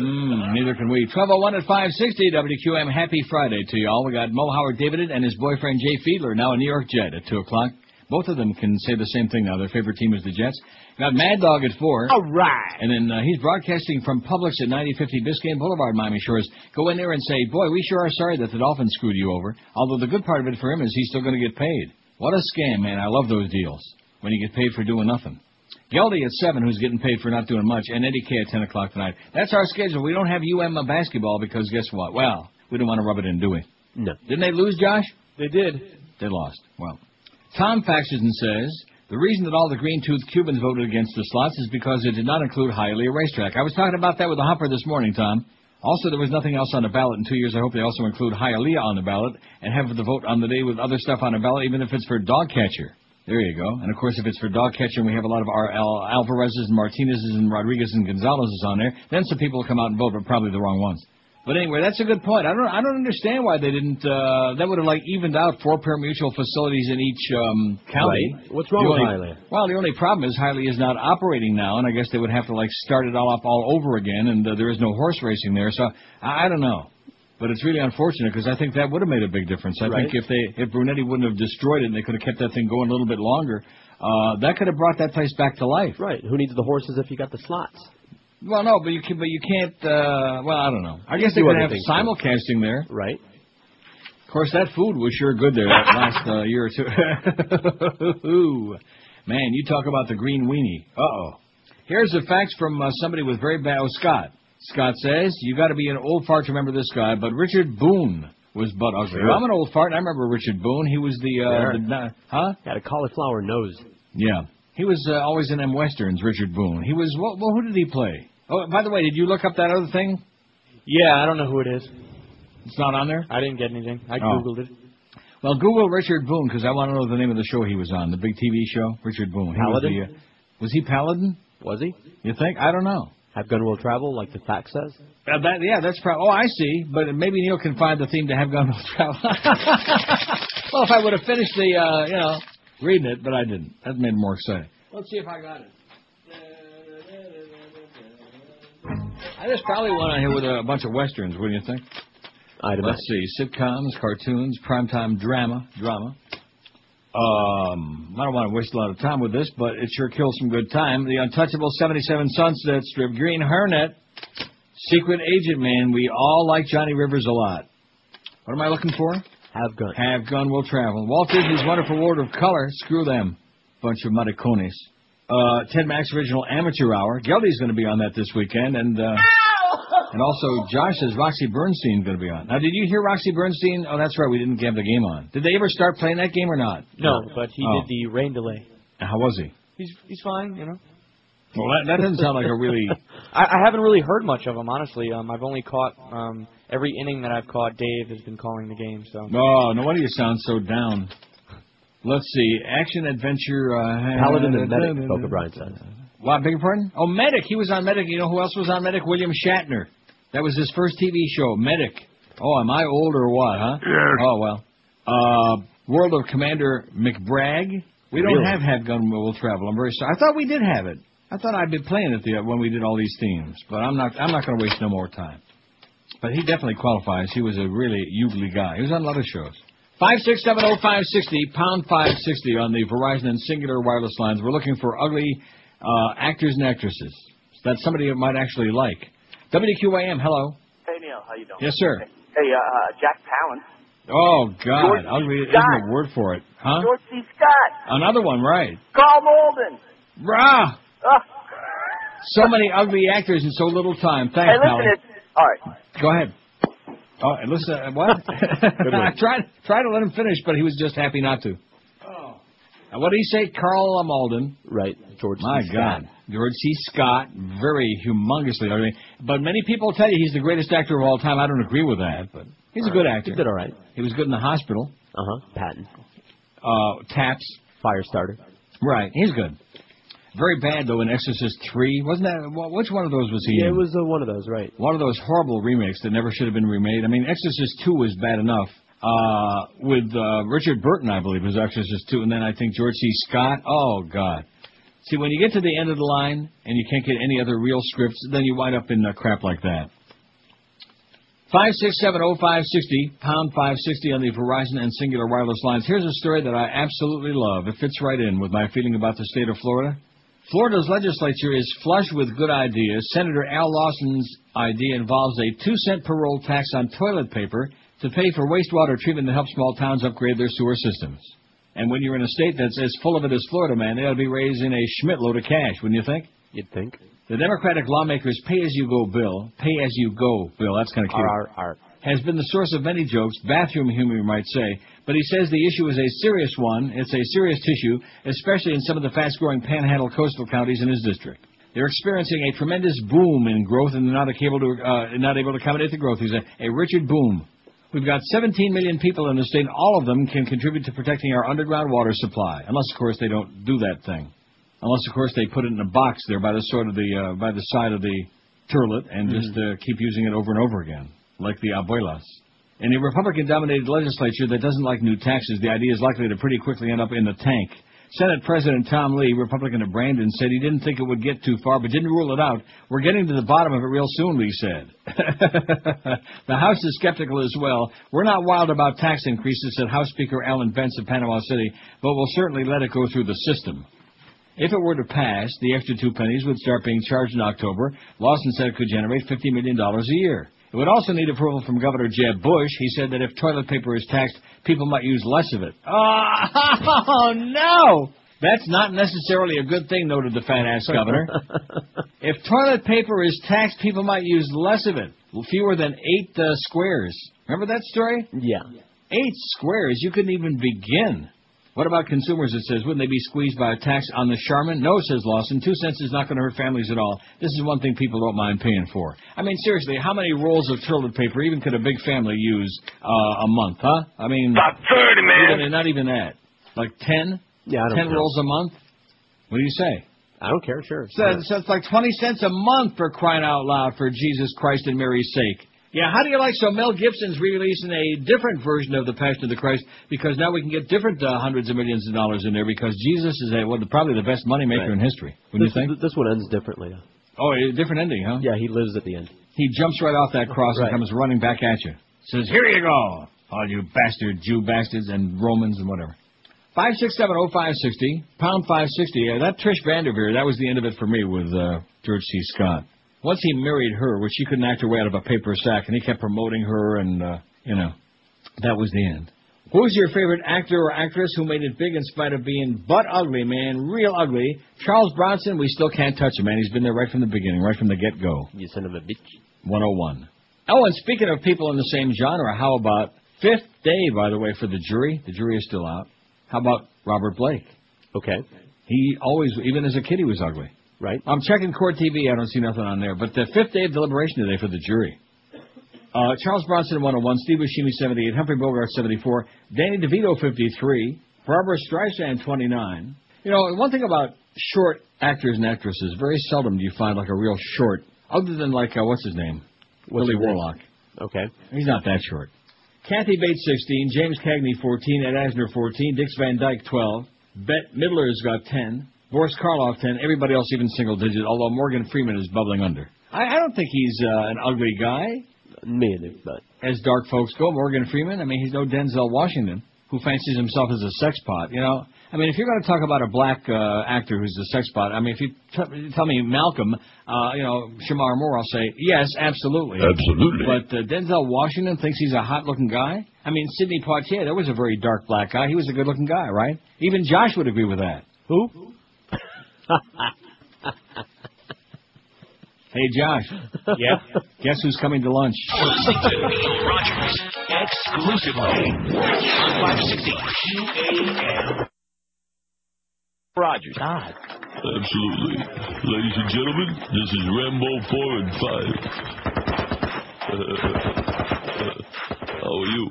Mm, neither can we. twelve oh one at five sixty W Q M. Happy Friday to y'all. We got Mo Howard David and his boyfriend Jay Fiedler, now a New York Jet, at two o'clock. Both of them can say the same thing now. Their favorite team is the Jets. Got Mad Dog at four. All right. And then uh, he's broadcasting from Publix at ninety fifty Biscayne Boulevard, Miami Shores. Go in there and say, boy, we sure are sorry that the Dolphins screwed you over. Although the good part of it for him is he's still going to get paid. What a scam, man. I love those deals when you get paid for doing nothing. Geldy at seven, who's getting paid for not doing much, and Eddie K at ten o'clock tonight. That's our schedule. We don't have U M basketball because guess what? Well, we don't want to rub it in, do we? No. Didn't they lose, Josh? They did. They lost. Well. Tom faxes and says, the reason that all the green-toothed Cubans voted against the slots is because it did not include Hialeah Racetrack. I was talking about that with the Humper this morning, Tom. Also, there was nothing else on the ballot in two years. I hope they also include Hialeah on the ballot and have the vote on the day with other stuff on the ballot, even if it's for dog catcher. There you go. And, of course, if it's for dog catcher, we have a lot of our Al- Alvarez's and Martinez's and Rodriguez and Gonzalez's on there. Then some people will come out and vote, but probably the wrong ones. But anyway, that's a good point. I don't I don't understand why they didn't. Uh, that would have, like, evened out four parimutuel facilities in each um, county. Right. What's wrong only, with Hialeah? Well, the only problem is Hialeah is not operating now, and I guess they would have to, like, start it all up all over again, and uh, there is no horse racing there. So I, I don't know. But it's really unfortunate because I think that would have made a big difference. I right. think if they if Brunetti wouldn't have destroyed it and they could have kept that thing going a little bit longer, uh, that could have brought that place back to life. Right. Who needs the horses if you got the slots? Well, no, but you can, but you can't. Uh, well, I don't know. I guess they would have simulcasting there, right? Of course, that food was sure good there that last uh, year or two. Man, you talk about the green weenie. Uh oh. Here's a fax from uh, somebody with very bad. Oh, Scott. Scott says you got to be an old fart to remember this guy, but Richard Boone was butt ugly. Sure. I'm an old fart, and I remember Richard Boone. He was the, uh, the huh? Had a cauliflower nose. Yeah, he was uh, always in them westerns. Richard Boone. He was well. well who did he play? Oh, by the way, did you look up that other thing? Yeah, I don't know who it is. It's not on there? I didn't get anything. I Googled oh. it. Well, Google Richard Boone, because I want to know the name of the show he was on, the big T V show, Richard Boone. Paladin? He was, the, uh, was he Paladin? Was he? You think? I don't know. Have Gun Will Travel, like the fact says? Uh, that, yeah, that's probably... Oh, I see. But maybe Neil can find the theme to Have Gun Will Travel. Well, if I would have finished the, uh, you know, reading it, but I didn't. That made it more exciting. Let's see if I got it. I just probably went on here with a bunch of westerns, wouldn't you think? I'd Let's imagine. see. Sitcoms, cartoons, primetime drama. drama. Um, I don't want to waste a lot of time with this, but it sure kills some good time. The Untouchable seventy-seven Sunset Strip. Green Hernet. Secret Agent Man. We all like Johnny Rivers a lot. What am I looking for? Have Gun. Have Gun Will Travel. Walt Disney's Wonderful World of Color. Screw them. Bunch of maricones. Uh, Ted Mack's Original Amateur Hour. Geldy's going to be on that this weekend. And uh, and also, Josh says Roxy Bernstein's going to be on. Now, did you hear Roxy Bernstein? Oh, that's right. We didn't have the game on. Did they ever start playing that game or not? No, no. but he oh. did the rain delay. How was he? He's he's fine, you know. Well, that, that doesn't sound like a really... I, I haven't really heard much of him, honestly. Um, I've only caught... Um, every inning that I've caught, Dave has been calling the game, so... Oh, no wonder you sound so down. Let's see. Action, adventure... Uh, Paladin and Medic, Boca Brian says. Wow, beg your pardon? Oh, Medic. He was on Medic. You know who else was on Medic? William Shatner. That was his first T V show, Medic. Oh, am I old or what, huh? Yeah. Oh, well. Uh, World of Commander McBragg. We don't really? have Have Gun Will Travel. I'm very sorry. I thought we did have it. I thought I'd been playing it the, when we did all these themes. But I'm not I'm not going to waste no more time. But he definitely qualifies. He was a really ugly guy. He was on a lot of shows. Five six seven oh five sixty pound five sixty on the Verizon and Singular wireless lines. We're looking for ugly uh, actors and actresses that somebody might actually like. W Q A M, hello. Hey Neil, how you doing? Yes, sir. Hey, hey uh, Jack Palance. Oh God, George ugly isn't a word for it, huh? George C. Scott. Another one, right? Carl Malden. Rah. Uh. So many ugly actors in so little time. Thanks, hey, listen, it's... All right. Go ahead. Oh, listen, uh, what? I tried, tried to let him finish, but he was just happy not to. Oh. Now, what did he say? Carl Malden. Right. George My C. God. Scott. George C. Scott, very humongously ugly. But many people tell you he's the greatest actor of all time. I don't agree with that, but he's all a good right. actor. He did all right. He was good in the hospital. Uh-huh. Patton. Uh, Taps. Firestarter. Right. He's good. Very bad, though, in Exorcist three. Wasn't that... Which one of those was he yeah, in? It was uh, one of those, right. One of those horrible remakes that never should have been remade. I mean, Exorcist two was bad enough. Uh, with uh, Richard Burton, I believe, was Exorcist two. And then I think George C. Scott. Oh, God. See, when you get to the end of the line and you can't get any other real scripts, then you wind up in uh, crap like that. five six seven oh five six oh, pound five sixty on the Verizon and Singular wireless lines. Here's a story that I absolutely love. It fits right in with my feeling about the state of Florida. Florida's legislature is flush with good ideas. Senator Al Lawson's idea involves a two-cent per roll tax on toilet paper to pay for wastewater treatment that helps small towns upgrade their sewer systems. And when you're in a state that's as full of it as Florida, man, they ought to be raising a schmitload of cash, wouldn't you think? You'd think. The Democratic lawmakers' pay-as-you-go bill, pay-as-you-go bill, that's kind of cute, R, R, R. has been the source of many jokes, bathroom humor, you might say. But he says the issue is a serious one. It's a serious issue, especially in some of the fast-growing panhandle coastal counties in his district. They're experiencing a tremendous boom in growth, and they're not able to, uh, not able to accommodate the growth. He's a, a Richard Boom. We've got seventeen million people in the state, and all of them can contribute to protecting our underground water supply, unless, of course, they don't do that thing. Unless, of course, they put it in a box there by the sort of the uh, by the side of the toilet and mm-hmm. just uh, keep using it over and over again, like the abuelas. In a Republican-dominated legislature that doesn't like new taxes, the idea is likely to pretty quickly end up in the tank. Senate President Tom Lee, Republican of Brandon, said he didn't think it would get too far, but didn't rule it out. We're getting to the bottom of it real soon, Lee said. The House is skeptical as well. We're not wild about tax increases, said House Speaker Alan Bence of Panama City, but we'll certainly let it go through the system. If it were to pass, the extra two pennies would start being charged in October. Lawson said it could generate fifty million dollars a year. It would also need approval from Governor Jeb Bush. He said that if toilet paper is taxed, people might use less of it. Oh, oh no! That's not necessarily a good thing, noted the fat-ass governor. If toilet paper is taxed, people might use less of it. Fewer than eight uh, squares. Remember that story? Yeah. Eight squares. You couldn't even begin. What about consumers, it says? Wouldn't they be squeezed by a tax on the Charmin? No, says Lawson. Two cents is not going to hurt families at all. This is one thing people don't mind paying for. I mean, seriously, how many rolls of toilet paper even could a big family use uh, a month, huh? I mean... about thirty, man. Even, not even that. Like ten? Yeah, I don't ten care. Rolls a month? What do you say? I don't care, sure. So, yeah. so it's like twenty cents a month, for crying out loud, for Jesus Christ and Mary's sake. Yeah, how do you like, so Mel Gibson's releasing a different version of The Passion of the Christ, because now we can get different uh, hundreds of millions of dollars in there, because Jesus is a, well, probably the best moneymaker right. in history. Wouldn't this, you think? This one ends differently. Oh, a different ending, huh? Yeah, he lives at the end. He jumps right off that cross right. and comes running back at you. Says, here you go, all you bastard Jew bastards and Romans and whatever. five six seven oh five six oh, pound five sixty. Uh, that Trish Vanderveer, that was the end of it for me with uh, George C. Scott. Once he married her, which she couldn't act her way out of a paper sack, and he kept promoting her, and, uh, you know, that was the end. Who's your favorite actor or actress who made it big in spite of being butt ugly, man, real ugly? Charles Bronson, we still can't touch him, man. He's been there right from the beginning, right from the get-go. You son of a bitch. one oh one. Oh, and speaking of people in the same genre, how about fifth day, by the way, for the jury? The jury is still out. How about Robert Blake? Okay. He always, even as a kid, he was ugly. Right. I'm checking Court T V. I don't see nothing on there. But the fifth day of deliberation today for the jury. Uh, Charles Bronson, one oh one. Steve Buscemi, seventy-eight. Humphrey Bogart, seventy-four. Danny DeVito, fifty-three. Barbara Streisand, twenty-nine. You know, one thing about short actors and actresses, very seldom do you find, like, a real short, other than, like, uh, what's his name? What's Willie his Warlock. Name? Okay. He's not that short. Kathy Bates, sixteen. James Cagney, fourteen. Ed Asner, fourteen. Dix Van Dyke, twelve. Bette Midler's got ten. Boris Karloff, ten. Everybody else, even single digit, although Morgan Freeman is bubbling under. I, I don't think he's uh, an ugly guy. Maybe, but... as dark folks go, Morgan Freeman, I mean, he's no Denzel Washington, who fancies himself as a sex pot, you know? I mean, if you're going to talk about a black uh, actor who's a sex pot, I mean, if you t- tell me Malcolm, uh, you know, Shamar Moore, I'll say, yes, absolutely. Absolutely. But uh, Denzel Washington thinks he's a hot-looking guy? I mean, Sidney Poitier, that was a very dark black guy. He was a good-looking guy, right? Even Josh would agree with that. Who? Who? Hey, Josh. Yeah? Guess who's coming to lunch? Listen to Neil Rogers exclusively on five sixty Q A M. Rogers. God. Absolutely. Ladies and gentlemen, this is Rambo four and five. Uh, uh, how are you?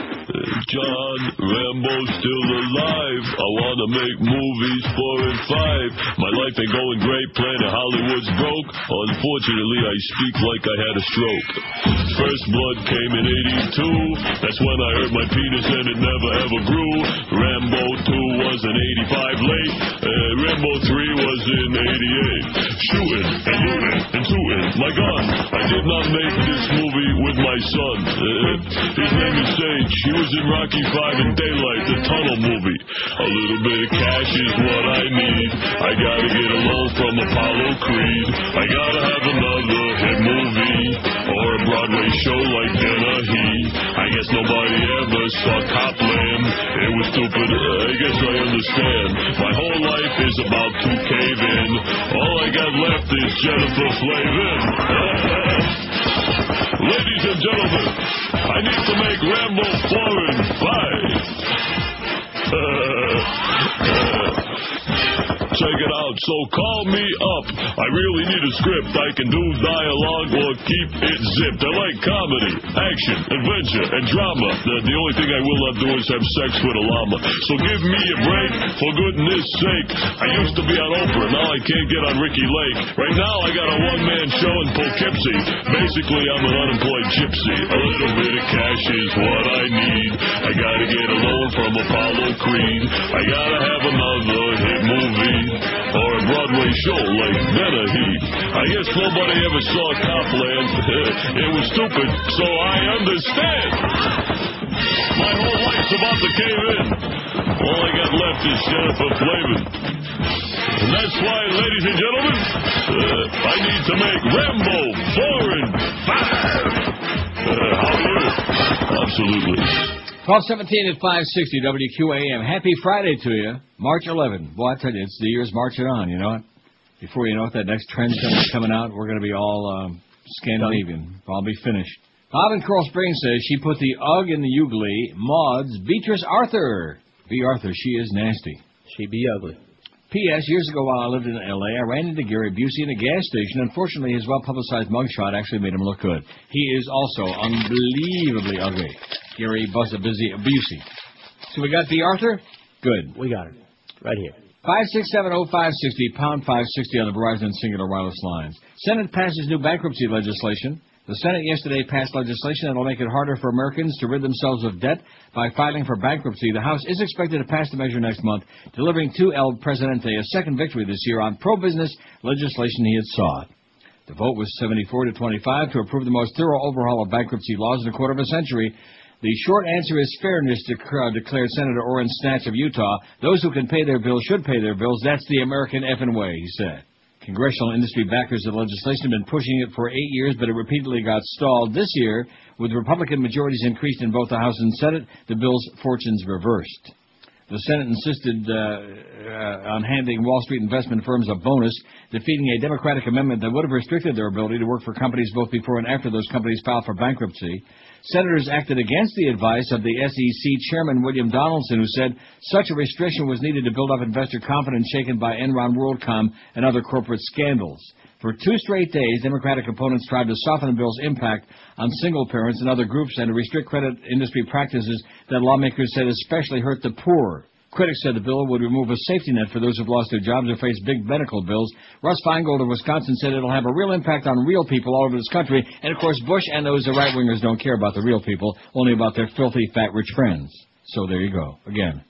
Uh, John Rambo's still alive. I want to make movies four and five. My life ain't going great, Planet Hollywood's broke. Unfortunately, I speak like I had a stroke. First blood came in eighty-two. That's when I hurt my penis and it never ever grew. Rambo two was in eighty-five late. Uh, Rambo three was in eighty-eight. Shooting and looting and tooting my gun. I did not make this movie with my son. Uh, his name is Sage. He was in Rocky five and Daylight, the tunnel movie. A little bit of cash is what I need. I gotta get a loan from Apollo Creed. I gotta have another hit movie or a Broadway show like Dennehy. I guess nobody ever saw Copland. It was stupid. Uh, I guess I understand. My whole life is about to cave in. All I got left is Jennifer Flavin. Ladies and gentlemen, I need to make Rambo four and five. Uh, uh, check it out. So call me up. I really need a script. I can do dialogue or keep it zipped. I like comedy, action, adventure, and drama. The, the only thing I will not do is have sex with a llama. So give me a break, for goodness sake. I used to be on Oprah. Now I can't get on Ricky Lake. Right now I got a one-man show in Poughkeepsie. Basically, I'm an unemployed gypsy. A little bit of cash is what I need. I gotta get a loan from Apollo Creed. I gotta have another hit movie or a Broadway show like Dennehy. I guess nobody ever saw Copland. It was stupid, so I understand. My whole life's about to cave in. All I got left is Jennifer Flavin. And that's why, ladies and gentlemen, uh, I need to make Rambo four and five. Uh, how do you? Absolutely. twelve seventeen at five sixty W Q A M. Happy Friday to you. March eleventh. Boy, I tell you, it's the year's marching on, you know it? Before you know it, that next trend's coming out, we're going to be all um, Scandinavian. We'll all be finished. Bob in Coral Springs says she put the UGG in the Ugly. Maud's Beatrice Arthur. B. Arthur, she is nasty. She be ugly. P S. Years ago while I lived in L A, I ran into Gary Busey in a gas station. Unfortunately, his well-publicized mugshot actually made him look good. He is also unbelievably ugly. Gary Busey, Busey. So we got B. Arthur? Good. We got it. Right here. five six seven oh five six oh, pound five sixty on the Verizon Singular Wireless Lines. Senate passes new bankruptcy legislation. The Senate yesterday passed legislation that will make it harder for Americans to rid themselves of debt by filing for bankruptcy. The House is expected to pass the measure next month, delivering to El Presidente a second victory this year on pro-business legislation he had sought. The vote was seventy-four to twenty-five to approve the most thorough overhaul of bankruptcy laws in a quarter of a century. The short answer is fairness, declared Senator Orrin Snatch of Utah. Those who can pay their bills should pay their bills. That's the American effing way, he said. Congressional industry backers of the legislation have been pushing it for eight years, but it repeatedly got stalled. This year, with Republican majorities increased in both the House and Senate, the bill's fortunes reversed. The Senate insisted uh, uh, on handing Wall Street investment firms a bonus, defeating a Democratic amendment that would have restricted their ability to work for companies both before and after those companies filed for bankruptcy. Senators acted against the advice of the S E C Chairman William Donaldson, who said such a restriction was needed to build up investor confidence shaken by Enron, WorldCom, and other corporate scandals. For two straight days, Democratic opponents tried to soften the bill's impact on single parents and other groups and to restrict credit industry practices that lawmakers said especially hurt the poor. Critics said the bill would remove a safety net for those who've lost their jobs or face big medical bills. Russ Feingold of Wisconsin said it'll have a real impact on real people all over this country. And, of course, Bush and those right-wingers don't care about the real people, only about their filthy, fat, rich friends. So there you go. Again,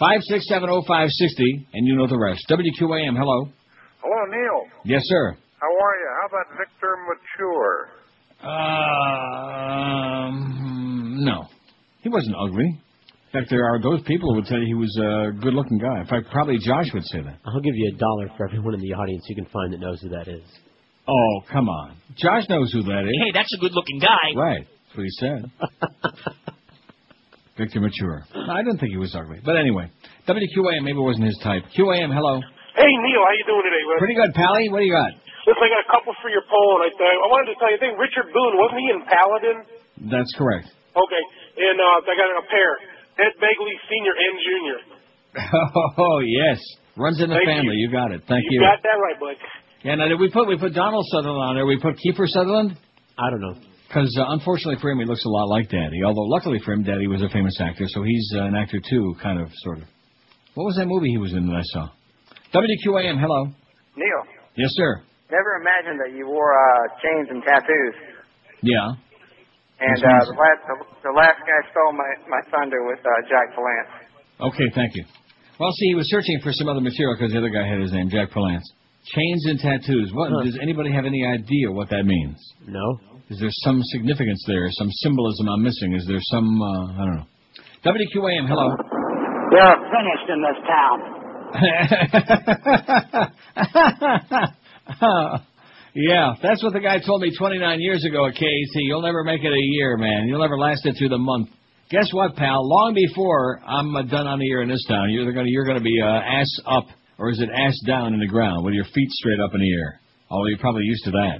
five six seven oh five six oh, and you know the rest. W Q A M, hello. Hello, Neil. Yes, sir. How are you? How about Victor Mature? Uh, um, no. He wasn't ugly. In fact, there are those people who would tell you he was a good-looking guy. In fact, probably Josh would say that. I'll give you a dollar for everyone in the audience you can find that knows who that is. Oh, come on. Josh knows who that is. Hey, that's a good-looking guy. Right. That's what he said. Victor Mature. I didn't think he was ugly. But anyway, W Q A M maybe wasn't his type. Q A M, hello. Hey, Neil, how you doing today, Wes? Pretty good, Pally. What do you got? Listen, I got a couple for your poll, and I, I wanted to tell you, I think Richard Boone, wasn't he in Paladin? That's correct. Okay, and uh, I got a pair. Ed Begley Senior and Junior Oh, yes. Runs in the Thank family. You. you got it. Thank you. You got that right, bud. Yeah, now did we put we put Donald Sutherland on there? We put Kiefer Sutherland? I don't know. Because, uh, unfortunately for him, he looks a lot like Daddy. Although, luckily for him, Daddy was a famous actor, so he's uh, an actor, too, kind of, sort of. What was that movie he was in that I saw? W Q A M, hello. Neil. Yes, sir. Never imagined that you wore uh, chains and tattoos. Yeah. And uh, the, last, the, the last guy stole my, my thunder with uh, Jack Palance. Okay, thank you. Well, see, he was searching for some other material because the other guy had his name, Jack Palance. Chains and tattoos. What huh. Does anybody have any idea what that means? No. Is there some significance there? Some symbolism I'm missing? Is there some, uh, I don't know. W Q A M, hello. They're finished in this town. Yeah, that's what the guy told me twenty-nine years ago at K A C. You'll never make it a year, man. You'll never last it through the month. Guess what, pal? Long before I'm uh, done on a year in this town, you're going to you're going to be uh, ass up, or is it ass down in the ground with your feet straight up in the air? Although you're probably used to that.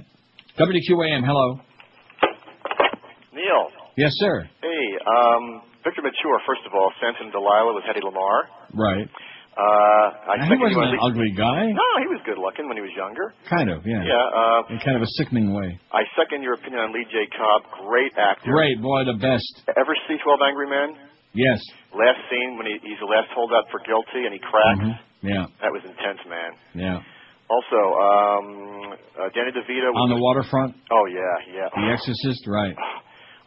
W Q A M, hello. Neil. Yes, sir. Hey, um, Victor Mature, first of all, sent him Delilah with Hedy Lamarr. Right. Uh, I now, he wasn't he was an le- ugly guy. No, he was good-looking when he was younger. Kind of, yeah. Yeah. Uh, in kind of a sickening way. I second your opinion on Lee J. Cobb. Great actor. Great, boy, the best. Ever see twelve Angry Men? Yes. Last scene when he, he's the last holdout for guilty and he cracks. Mm-hmm. Yeah. That was intense, man. Yeah. Also, um, uh, Danny DeVito. Was on the Mister Waterfront? Oh, yeah, yeah. The Exorcist, right.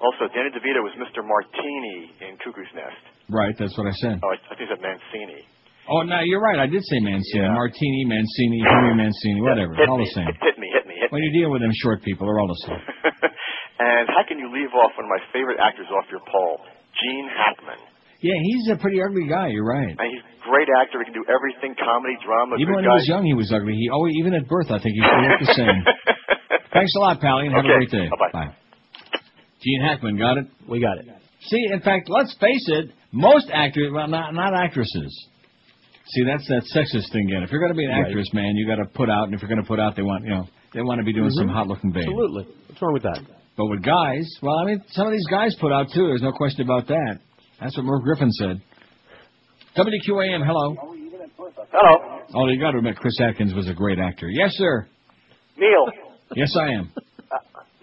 Also, Danny DeVito was Mister Martini in Cuckoo's Nest. Right, that's what I said. Oh, I, I think that's Mancini. Oh, no, you're right. I did say Mancini. Yeah. Martini, Mancini, Henry Mancini, whatever. Hit all me, the same. Hit me, hit me, hit me. When you deal with them short people, they're all the same. And how can you leave off one of my favorite actors off your poll, Gene Hackman? Yeah, he's a pretty ugly guy. You're right. And he's a great actor. He can do everything, comedy, drama. Even when guy. He was young, he was ugly. He always, even at birth, I think he still looked the same. Thanks a lot, Pally, and okay. Have a great day. Bye-bye. Bye. Gene Hackman, got it? We got it. See, in fact, let's face it, most actors, well, not, not actresses. See, that's that sexist thing again. If you're going to be an actress, right. man, you got to put out, and if you're going to put out, they want, you know, they want to be doing mm-hmm. some hot-looking babe. Absolutely. What's wrong with that? But with guys, well, I mean, some of these guys put out too. There's no question about that. That's what Merv Griffin said. W Q A M, hello. Hello. Oh, you got to admit, Chris Atkins was a great actor. Yes, sir. Neil. Yes, I am. Uh,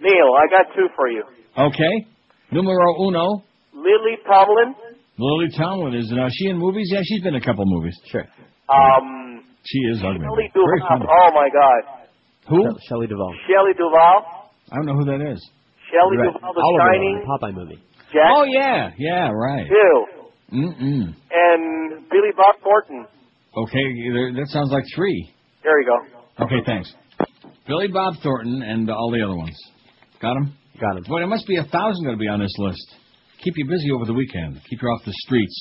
Neil, I got two for you. Okay. Numero uno. Lily Tomlin. Lily Tomlin, is now she in movies? Yeah, she's been in a couple movies. Sure. Um, she is ugly. Shelley Duvall. Oh my God. Who? Shelley Duvall. Shelley Duvall. I don't know who that is. Shelley right. Duvall, The Shining. Popeye movie. Jack. Oh yeah, yeah, right. Two. Mm-mm. And Billy Bob Thornton. Okay, that sounds like three. There you go. Okay, thanks. Billy Bob Thornton and all the other ones. Got them? Got it. Boy, there must be a thousand going to be on this list. Keep you busy over the weekend. Keep you off the streets.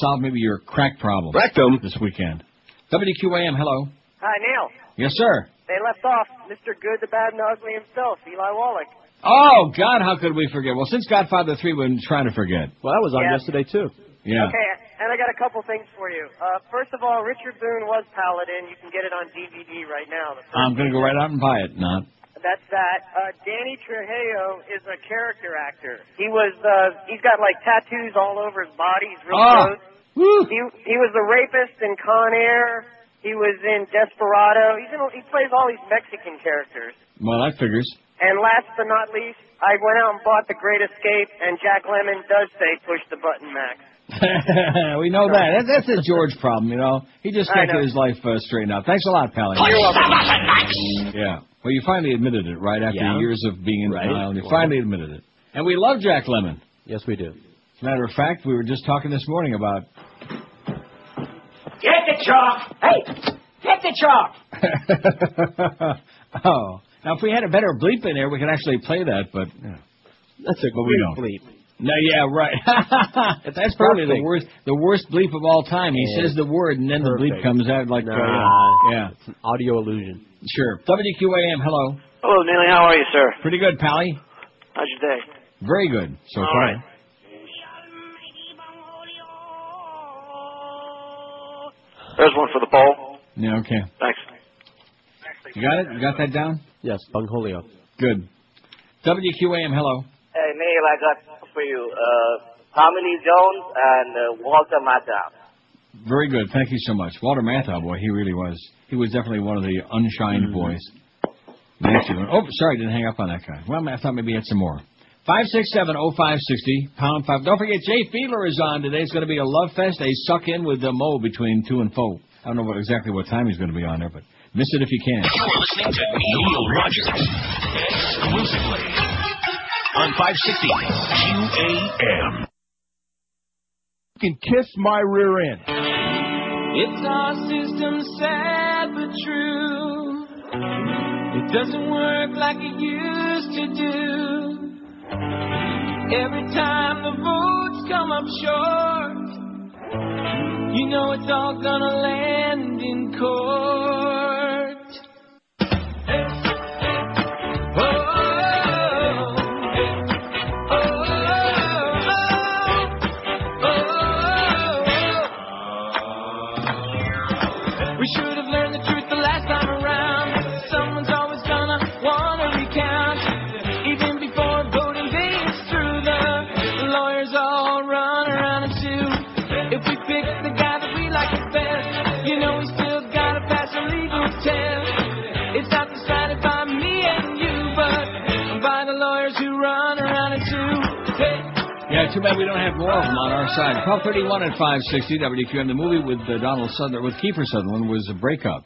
Solve maybe your crack problem this weekend. W Q A M, hello. Hi, Neil. Yes, sir. They left off Mister Good, the Bad, and the Ugly himself, Eli Wallach. Oh, God, how could we forget? Well, since Godfather three, we've been trying to forget. Well, that was on yeah. yesterday, too. Yeah. Okay, and I got a couple things for you. Uh, first of all, Richard Boone was Paladin. You can get it on D V D right now. I'm going to go right out and buy it, not. That's that. Uh, Danny Trejo is a character actor. He was, uh, he's got, like, tattoos all over his body. He's real oh. close. Woo. He, he was the rapist in Con Air. He was in Desperado. He's in, he plays all these Mexican characters. Well, that figures. And last but not least, I went out and bought The Great Escape, and Jack Lemmon does say, push the button, Max. We know that. That's a George problem, you know. He just can't get his life uh, straightened out. Thanks a lot, Pally. Push the button, Max! Yeah. Well, you finally admitted it, right, after yeah. years of being in right. denial. You well, finally admitted it. And we love Jack Lemmon. Yes, we do. As a matter of fact, we were just talking this morning about... Get the chalk! Hey! Get the chalk! Oh. Now, if we had a better bleep in there, we could actually play that, but... Yeah. That's a good bleep. No, yeah, right. That's, That's probably the worst the worst bleep of all time. He yeah. says the word, and then perfect. The bleep comes out like... Nah. Uh, yeah. It's an audio illusion. Sure. W Q A M, hello. Hello, Neely. How are you, sir? Pretty good, Pally. How's your day? Very good so all far. Right. There's one for the poll. Yeah, okay. Thanks. You got it? You got that down? Yes, Bungholio. Good. W Q A M, hello. Hey, Neil, I got for you. Uh, Tommy Jones and uh, Walter Matthau. Very good. Thank you so much. Walter Matthau, boy, he really was. He was definitely one of the unshined mm-hmm. boys. Oh, sorry, I didn't hang up on that guy. Well, I thought maybe he had some more. five six seven oh five six oh, pound five. Don't forget, Jay Fiedler is on today. It's going to be a love fest. They suck in with the Mo between two and four. I don't know what, exactly what time he's going to be on there, but miss it if you can. You're listening to Neil Rogers exclusively on five sixty Q A M. You can kiss my rear end. It's our system, sad but true. It doesn't work like it used to do. Every time the votes come up short, you know it's all gonna land in court. Too bad we don't have more of them on our side. twelve thirty-one at five sixty W Q M. The movie with uh, Donald Sutherland, with Kiefer Sutherland, was A Breakup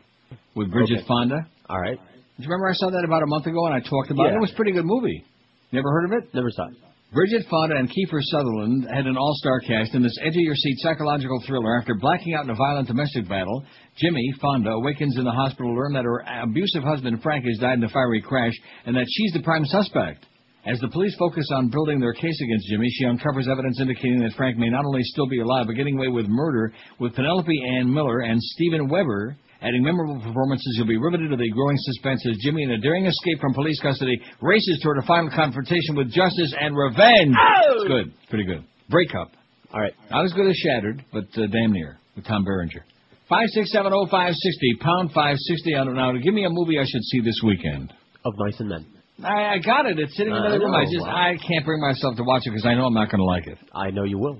with Bridget okay. Fonda. All right. Do you remember I saw that about a month ago and I talked about yeah. it? It was a pretty good movie. Never heard of it? Never saw it. Bridget Fonda and Kiefer Sutherland had an all-star cast in this edge-of-your-seat psychological thriller. After blacking out in a violent domestic battle, Jimmy Fonda awakens in the hospital to learn that her abusive husband, Frank, has died in a fiery crash and that she's the prime suspect. As the police focus on building their case against Jimmy, she uncovers evidence indicating that Frank may not only still be alive, but getting away with murder, with Penelope Ann Miller and Stephen Weber adding memorable performances. You'll be riveted to the growing suspense as Jimmy, in a daring escape from police custody, races toward a final confrontation with justice and revenge. Oh! It's good. Pretty good. Breakup. All right. Not as good as Shattered, but uh, damn near, with Tom Berenger. five six seven oh five six oh, pound five sixty. I don't know. Give me a movie I should see this weekend. Of Mice and Men. I, I got it. It's sitting in another room. I just wow. I can't bring myself to watch it because I know I'm not going to like it. I know you will.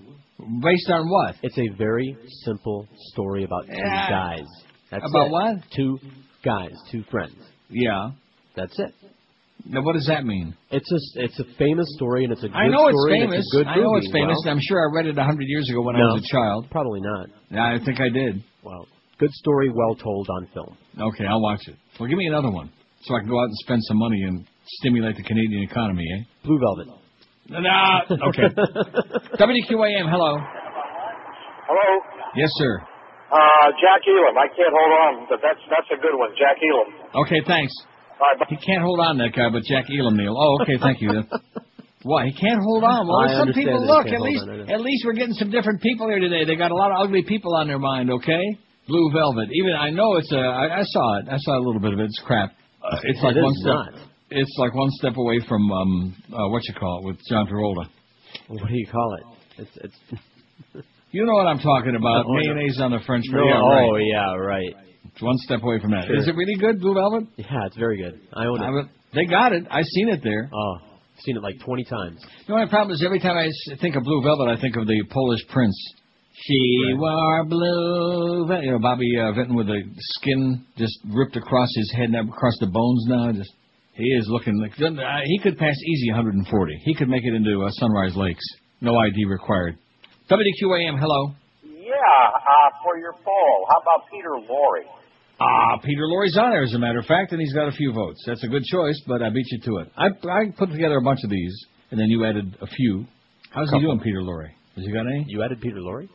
Based on what? It's a very simple story about two yeah. guys. That's about it. What? Two guys, two friends. Yeah. That's it. Now, what does that mean? It's a it's a famous story and it's a good I know story. It's famous. It's a good I know movie. It's famous. Well, and I'm sure I read it a hundred years ago when no, I was a child. Probably not. Yeah, I think I did. Well, good story, well told on film. Okay, I'll watch it. Well, give me another one so I can go out and spend some money and stimulate the Canadian economy, eh? Blue Velvet. No, nah, okay. W Q A M, hello. Hello. Yes, sir. Uh, Jack Elam. I can't hold on, but that's that's a good one, Jack Elam. Okay, thanks. Right, he can't hold on, that guy, but Jack Elam, Neil. Oh, okay, thank you. Why? He can't hold on. Well, I some people look. At least, on, at least we're getting some different people here today. They got a lot of ugly people on their mind, okay? Blue Velvet. Even I know it's a. I, I saw it. I saw a little bit of it. It's crap. Uh, it's like it one not. It's like one step away from um, uh, what you call it with John Travolta. Well, what do you call it? It's, it's you know what I'm talking about. Mayonnaise on the French fry. No, yeah, oh right. yeah, right. It's one step away from that. Sure. Is it really good, Blue Velvet? Yeah, it's very good. I own it. I, they got it. I've seen it there. Oh, I've seen it like twenty times. You know, my problem is every time I think of Blue Velvet, I think of the Polish Prince. She right. wore blue. You know, Bobby uh, Vinton with the skin just ripped across his head, now across the bones now, just. He is looking like uh, he could pass easy one hundred forty. He could make it into uh, Sunrise Lakes. No I D required. W D Q A M, hello. Yeah, uh, for your poll, how about Peter Lorre? Ah, Peter Lorre's on there, as a matter of fact, and he's got a few votes. That's a good choice, but I beat you to it. I, I put together a bunch of these, and then you added a few. How's a he doing, Peter Lorre? Has he got any? You added Peter Lorre?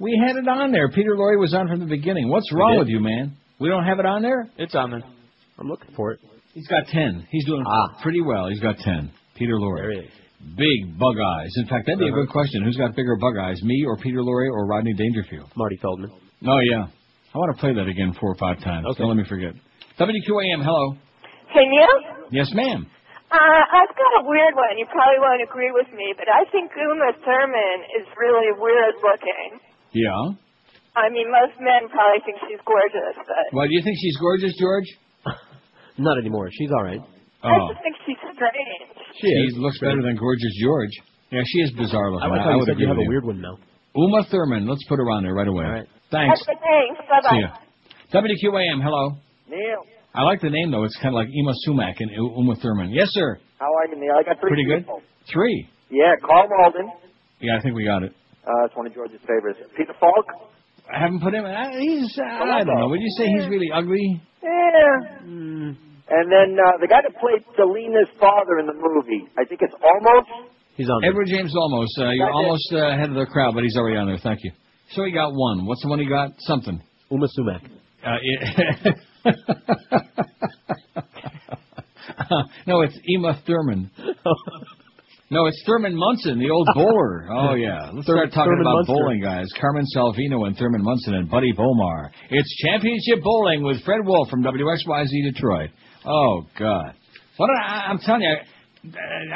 We had it on there. Peter Lorre was on from the beginning. What's wrong with you, man? We don't have it on there? It's on there. I'm looking for it. He's got ten. He's doing ah. pretty well. He's got ten. Peter Lorre. There he is. Big bug eyes. In fact, that'd be uh-huh. a good question. Who's got bigger bug eyes, me or Peter Lorre or Rodney Dangerfield? Marty Feldman. Oh, yeah. I want to play that again four or five times. Okay. Don't let me forget. W Q A M, hello. Hey, Neil? Yes, ma'am. Uh, I've got a weird one. You probably won't agree with me, but I think Uma Thurman is really weird looking. Yeah? I mean, most men probably think she's gorgeous, but... Well, do you think she's gorgeous, George? Not anymore. She's all right. Oh. I just think she's strange. She, she is. looks better than Gorgeous George. Yeah, she is bizarre looking. I would, I would agree you have with a weird one, though. Uma Thurman. Let's put her on there right away. All right. Thanks. Okay, thanks. Bye-bye. See ya. W Q A M, hello. Neil. I like the name, though. It's kind of like Ima Sumac and Uma Thurman. Yes, sir. How line in the I got three. Pretty good. People. Three. Yeah, Carl Malden. Yeah, I think we got it. Uh, it's one of George's favorites. Peter Falk. I haven't put him in. Uh, he's, uh, I don't know. Would you say yeah. he's really ugly? Yeah. Mm. And then uh, the guy that played Selena's father in the movie, I think it's Olmos. He's on there. Edward James Olmos. Uh, you're almost uh, ahead of the crowd, but he's already on there. Thank you. So he got one. What's the one he got? Something. Uma Sumac. Uh, it uh, no, it's Uma Thurman. No, it's Thurman Munson, the old bowler. Oh, yeah. Let's Thur- start talking Thurman about Munster. Bowling, guys. Carmen Salvino and Thurman Munson and Buddy Bomar. It's Championship Bowling with Fred Wolf from W X Y Z Detroit. Oh, God. What I, I'm telling you, I,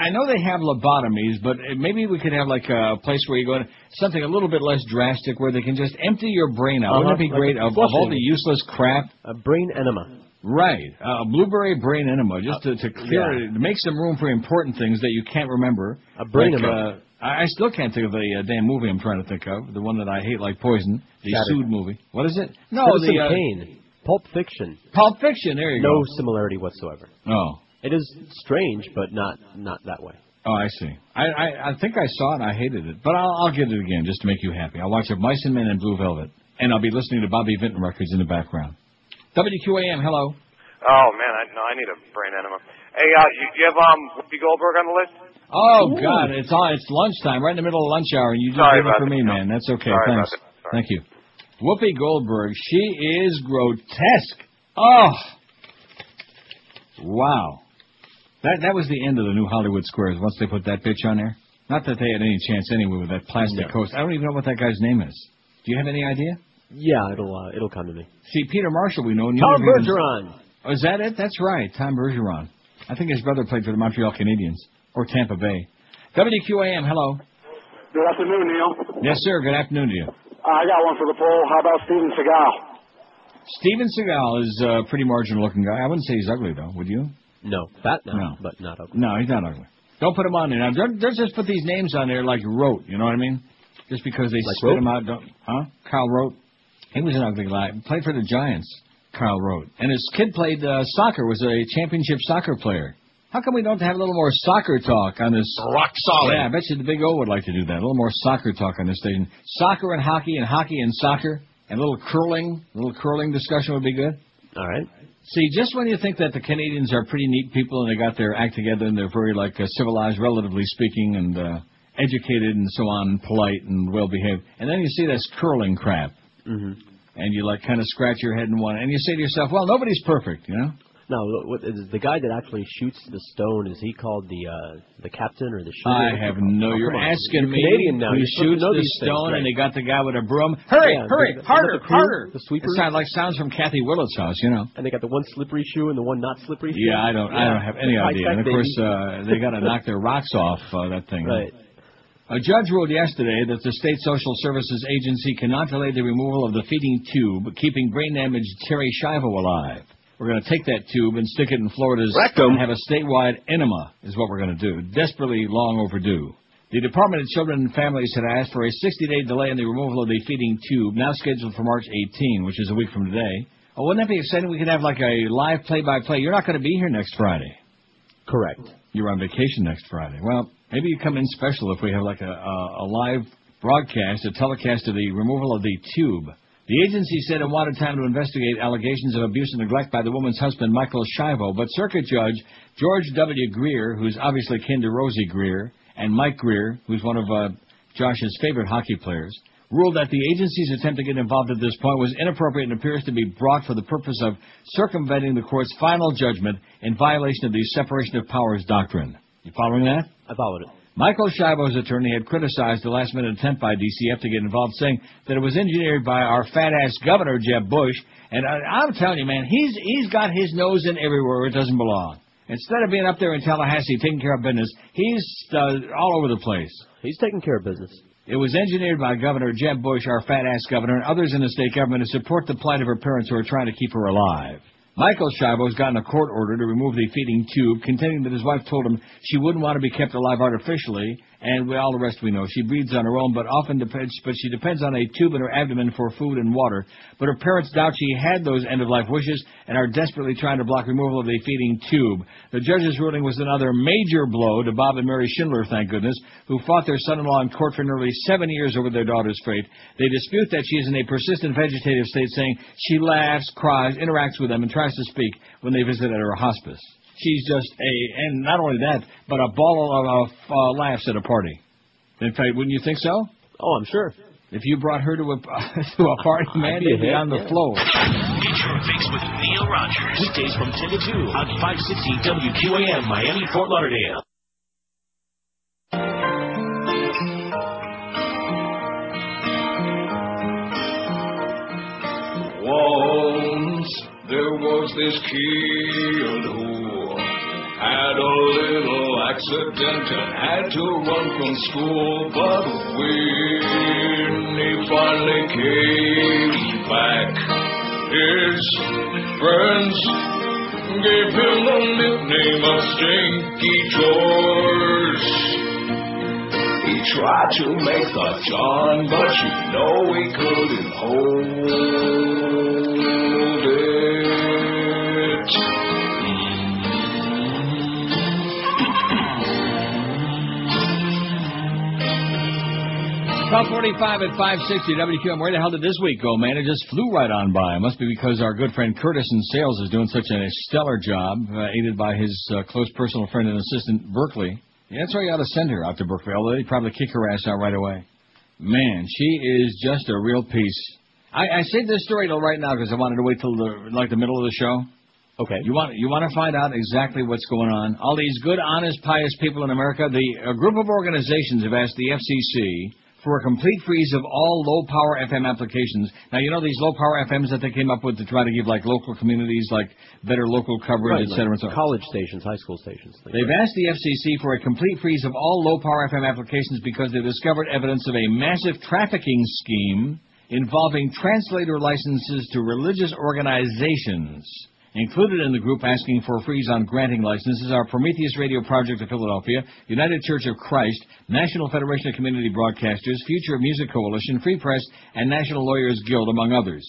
I know they have lobotomies, but maybe we could have, like, a place where you go to something a little bit less drastic where they can just empty your brain out. Uh-huh. Wouldn't it be like great of, of all the useless crap? A brain enema. Right, uh, a blueberry brain enema, just to, to clear yeah. it, to make some room for important things that you can't remember. A brain like, enema. Uh, I still can't think of the uh, damn movie I'm trying to think of, the one that I hate like poison, the Saturday. Sued movie. What is it? No, Citizen the... Uh, Kane. Pulp Fiction. Pulp Fiction, there you no go. No similarity whatsoever. Oh. It is strange, but not not that way. Oh, I see. I, I, I think I saw it and I hated it, but I'll, I'll get it again just to make you happy. I'll watch it, Mice and Men and Blue Velvet, and I'll be listening to Bobby Vinton records in the background. W Q A M, hello. Oh, man, I, no, I need a brain enema. Hey, uh, you, you have um, Whoopi Goldberg on the list? Oh, Ooh. God, it's on, it's lunchtime, right in the middle of lunch hour, and you just did it for me, no. man. That's okay, Sorry thanks. Thank you. Whoopi Goldberg, she is grotesque. Oh, wow. That that was the end of the new Hollywood Squares once they put that bitch on there. Not that they had any chance anyway with that plastic no. coast. I don't even know what that guy's name is. Do you have any idea? Yeah, it'll uh, it'll come to me. See, Peter Marshall, we know. Tom Bergeron. Oh, is that it? That's right, Tom Bergeron. I think his brother played for the Montreal Canadiens or Tampa Bay. W Q A M, hello. Good afternoon, Neil. Yes, sir. Good afternoon to you. Uh, I got one for the poll. How about Steven Seagal? Steven Seagal is a pretty marginal-looking guy. I wouldn't say he's ugly, though. Would you? No, that no, no. but not ugly. No, he's not ugly. Don't put him on there. Now, don't, don't just put these names on there like Rote. You know what I mean? Just because they like spit Rote? him out, don't, huh? Kyle Rote. He was an ugly guy. Played for the Giants, Carl Rote. And his kid played uh, soccer, was a championship soccer player. How come we don't have a little more soccer talk on this? Rock solid. Yeah, I bet you the Big O would like to do that. A little more soccer talk on this station. Soccer and hockey and hockey and soccer. And a little curling. A little curling discussion would be good. All right. See, just when you think that the Canadians are pretty neat people and they got their act together and they're very, like, uh, civilized, relatively speaking, and uh, educated and so on, and polite and well-behaved. And then you see this curling crap. Mm-hmm. And you, like, kind of scratch your head and want and you say to yourself, well, nobody's perfect, you know? No, the guy that actually shoots the stone, is he called the uh, the captain or the shooter? I have no... Oh, you're asking me. Canadian now. He shoots the stone, and they got the guy with a broom. Hurry, yeah, hurry, the, harder, the crew, harder. The sweeper. It sounds like sounds from Kathy Willett's house, you know. And they got the one slippery shoe and the one not slippery shoe? Yeah, I don't yeah. I don't have any idea. And, of course, uh, they got to knock their rocks off, uh, that thing. Right. A judge ruled yesterday that the state social services agency cannot delay the removal of the feeding tube, keeping brain-damaged Terry Schiavo alive. We're going to take that tube and stick it in Florida's rectum and have a statewide enema is what we're going to do. Desperately long overdue. The Department of Children and Families had asked for a sixty-day delay in the removal of the feeding tube, now scheduled for March eighteenth, which is a week from today. Oh, wouldn't that be exciting? We could have like a live play-by-play. You're not going to be here next Friday. Correct. You're on vacation next Friday. Well, maybe you come in special if we have like a, a, a live broadcast, a telecast of the removal of the tube. The agency said it wanted time to investigate allegations of abuse and neglect by the woman's husband, Michael Schiavo, but Circuit Judge George W. Greer, who's obviously kin to Rosie Greer, and Mike Greer, who's one of uh, Josh's favorite hockey players, ruled that the agency's attempt to get involved at this point was inappropriate and appears to be brought for the purpose of circumventing the court's final judgment in violation of the separation of powers doctrine. You following that? I followed it. Michael Schiavo's attorney had criticized the last-minute attempt by D C F to get involved, saying that it was engineered by our fat-ass governor, Jeb Bush. And I, I'm telling you, man, he's he's got his nose in everywhere it doesn't belong. Instead of being up there in Tallahassee taking care of business, he's uh, all over the place. He's taking care of business. It was engineered by Governor Jeb Bush, our fat-ass governor, and others in the state government to support the plight of her parents who are trying to keep her alive. Michael Schiavo has gotten a court order to remove the feeding tube, contending that his wife told him she wouldn't want to be kept alive artificially and we, all the rest we know. She breathes on her own, but often depends. But she depends on a tube in her abdomen for food and water. But her parents doubt she had those end-of-life wishes and are desperately trying to block removal of a feeding tube. The judge's ruling was another major blow to Bob and Mary Schindler, thank goodness, who fought their son-in-law in court for nearly seven years over their daughter's fate. They dispute that she is in a persistent vegetative state, saying she laughs, cries, interacts with them, and tries to speak when they visit at her hospice. She's just a, and not only that, but a ball of uh, laughs at a party. In fact, wouldn't you think so? Oh, I'm sure. If you brought her to a, to a party, man, you'd be on the yeah. floor. Get your fix with Neil Rogers. Weekdays from ten to two on five sixty W Q A M, Miami, Fort Lauderdale. Once there was this kid who had a little accident and had to run from school, but when he finally came back, his friends gave him the nickname of Stinky George. He tried to make the John, but you know he couldn't hold it. twelve forty-five at five sixty W Q M. Where the hell did this week go, man? It just flew right on by. It must be because our good friend Curtis in sales is doing such a stellar job, uh, aided by his uh, close personal friend and assistant, Berkeley. Yeah, that's why you ought to send her out to Berkeley, although they'd probably kick her ass out right away. Man, she is just a real piece. I, I saved this story till right now because I wanted to wait till the, like the middle of the show. Okay. You want you want to find out exactly what's going on? All these good, honest, pious people in America, the a group of organizations have asked the F C C for a complete freeze of all low-power F M applications. Now, you know these low-power F Ms that they came up with to try to give, like, local communities, like, better local coverage, right, et cetera, like and so on. College stations, high school stations. They've right. asked the F C C for a complete freeze of all low-power F M applications because they've discovered evidence of a massive trafficking scheme involving translator licenses to religious organizations. Included in the group asking for a freeze on granting licenses are Prometheus Radio Project of Philadelphia, United Church of Christ, National Federation of Community Broadcasters, Future Music Coalition, Free Press, and National Lawyers Guild, among others.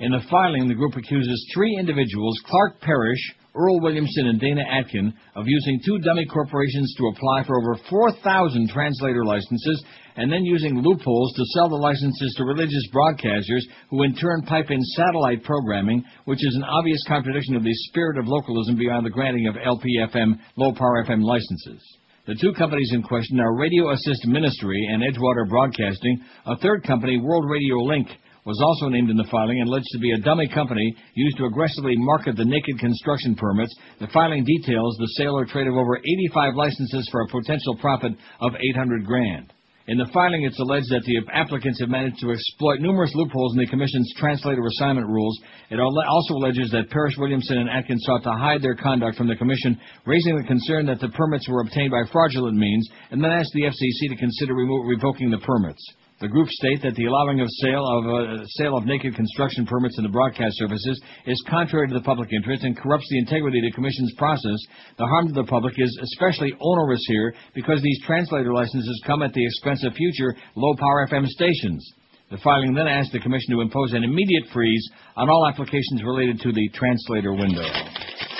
In the filing, the group accuses three individuals, Clark Parrish, Earl Williamson, and Dana Atkin, of using two dummy corporations to apply for over four thousand translator licenses and then using loopholes to sell the licenses to religious broadcasters who in turn pipe in satellite programming, which is an obvious contradiction of the spirit of localism beyond the granting of L P F M, low-power F M licenses. The two companies in question are Radio Assist Ministry and Edgewater Broadcasting. A third company, World Radio Link, was also named in the filing and alleged to be a dummy company used to aggressively market the naked construction permits. The filing details the sale or trade of over eighty-five licenses for a potential profit of eight hundred grand. In the filing, it's alleged that the applicants have managed to exploit numerous loopholes in the Commission's translator assignment rules. It also alleges that Parrish, Williamson, and Atkins sought to hide their conduct from the Commission, raising the concern that the permits were obtained by fraudulent means, and then asked the F C C to consider remo- revoking the permits. The group state that the allowing of sale of uh, sale of naked construction permits in the broadcast services is contrary to the public interest and corrupts the integrity of the Commission's process. The harm to the public is especially onerous here because these translator licenses come at the expense of future low-power F M stations. The filing then asked the Commission to impose an immediate freeze on all applications related to the translator window.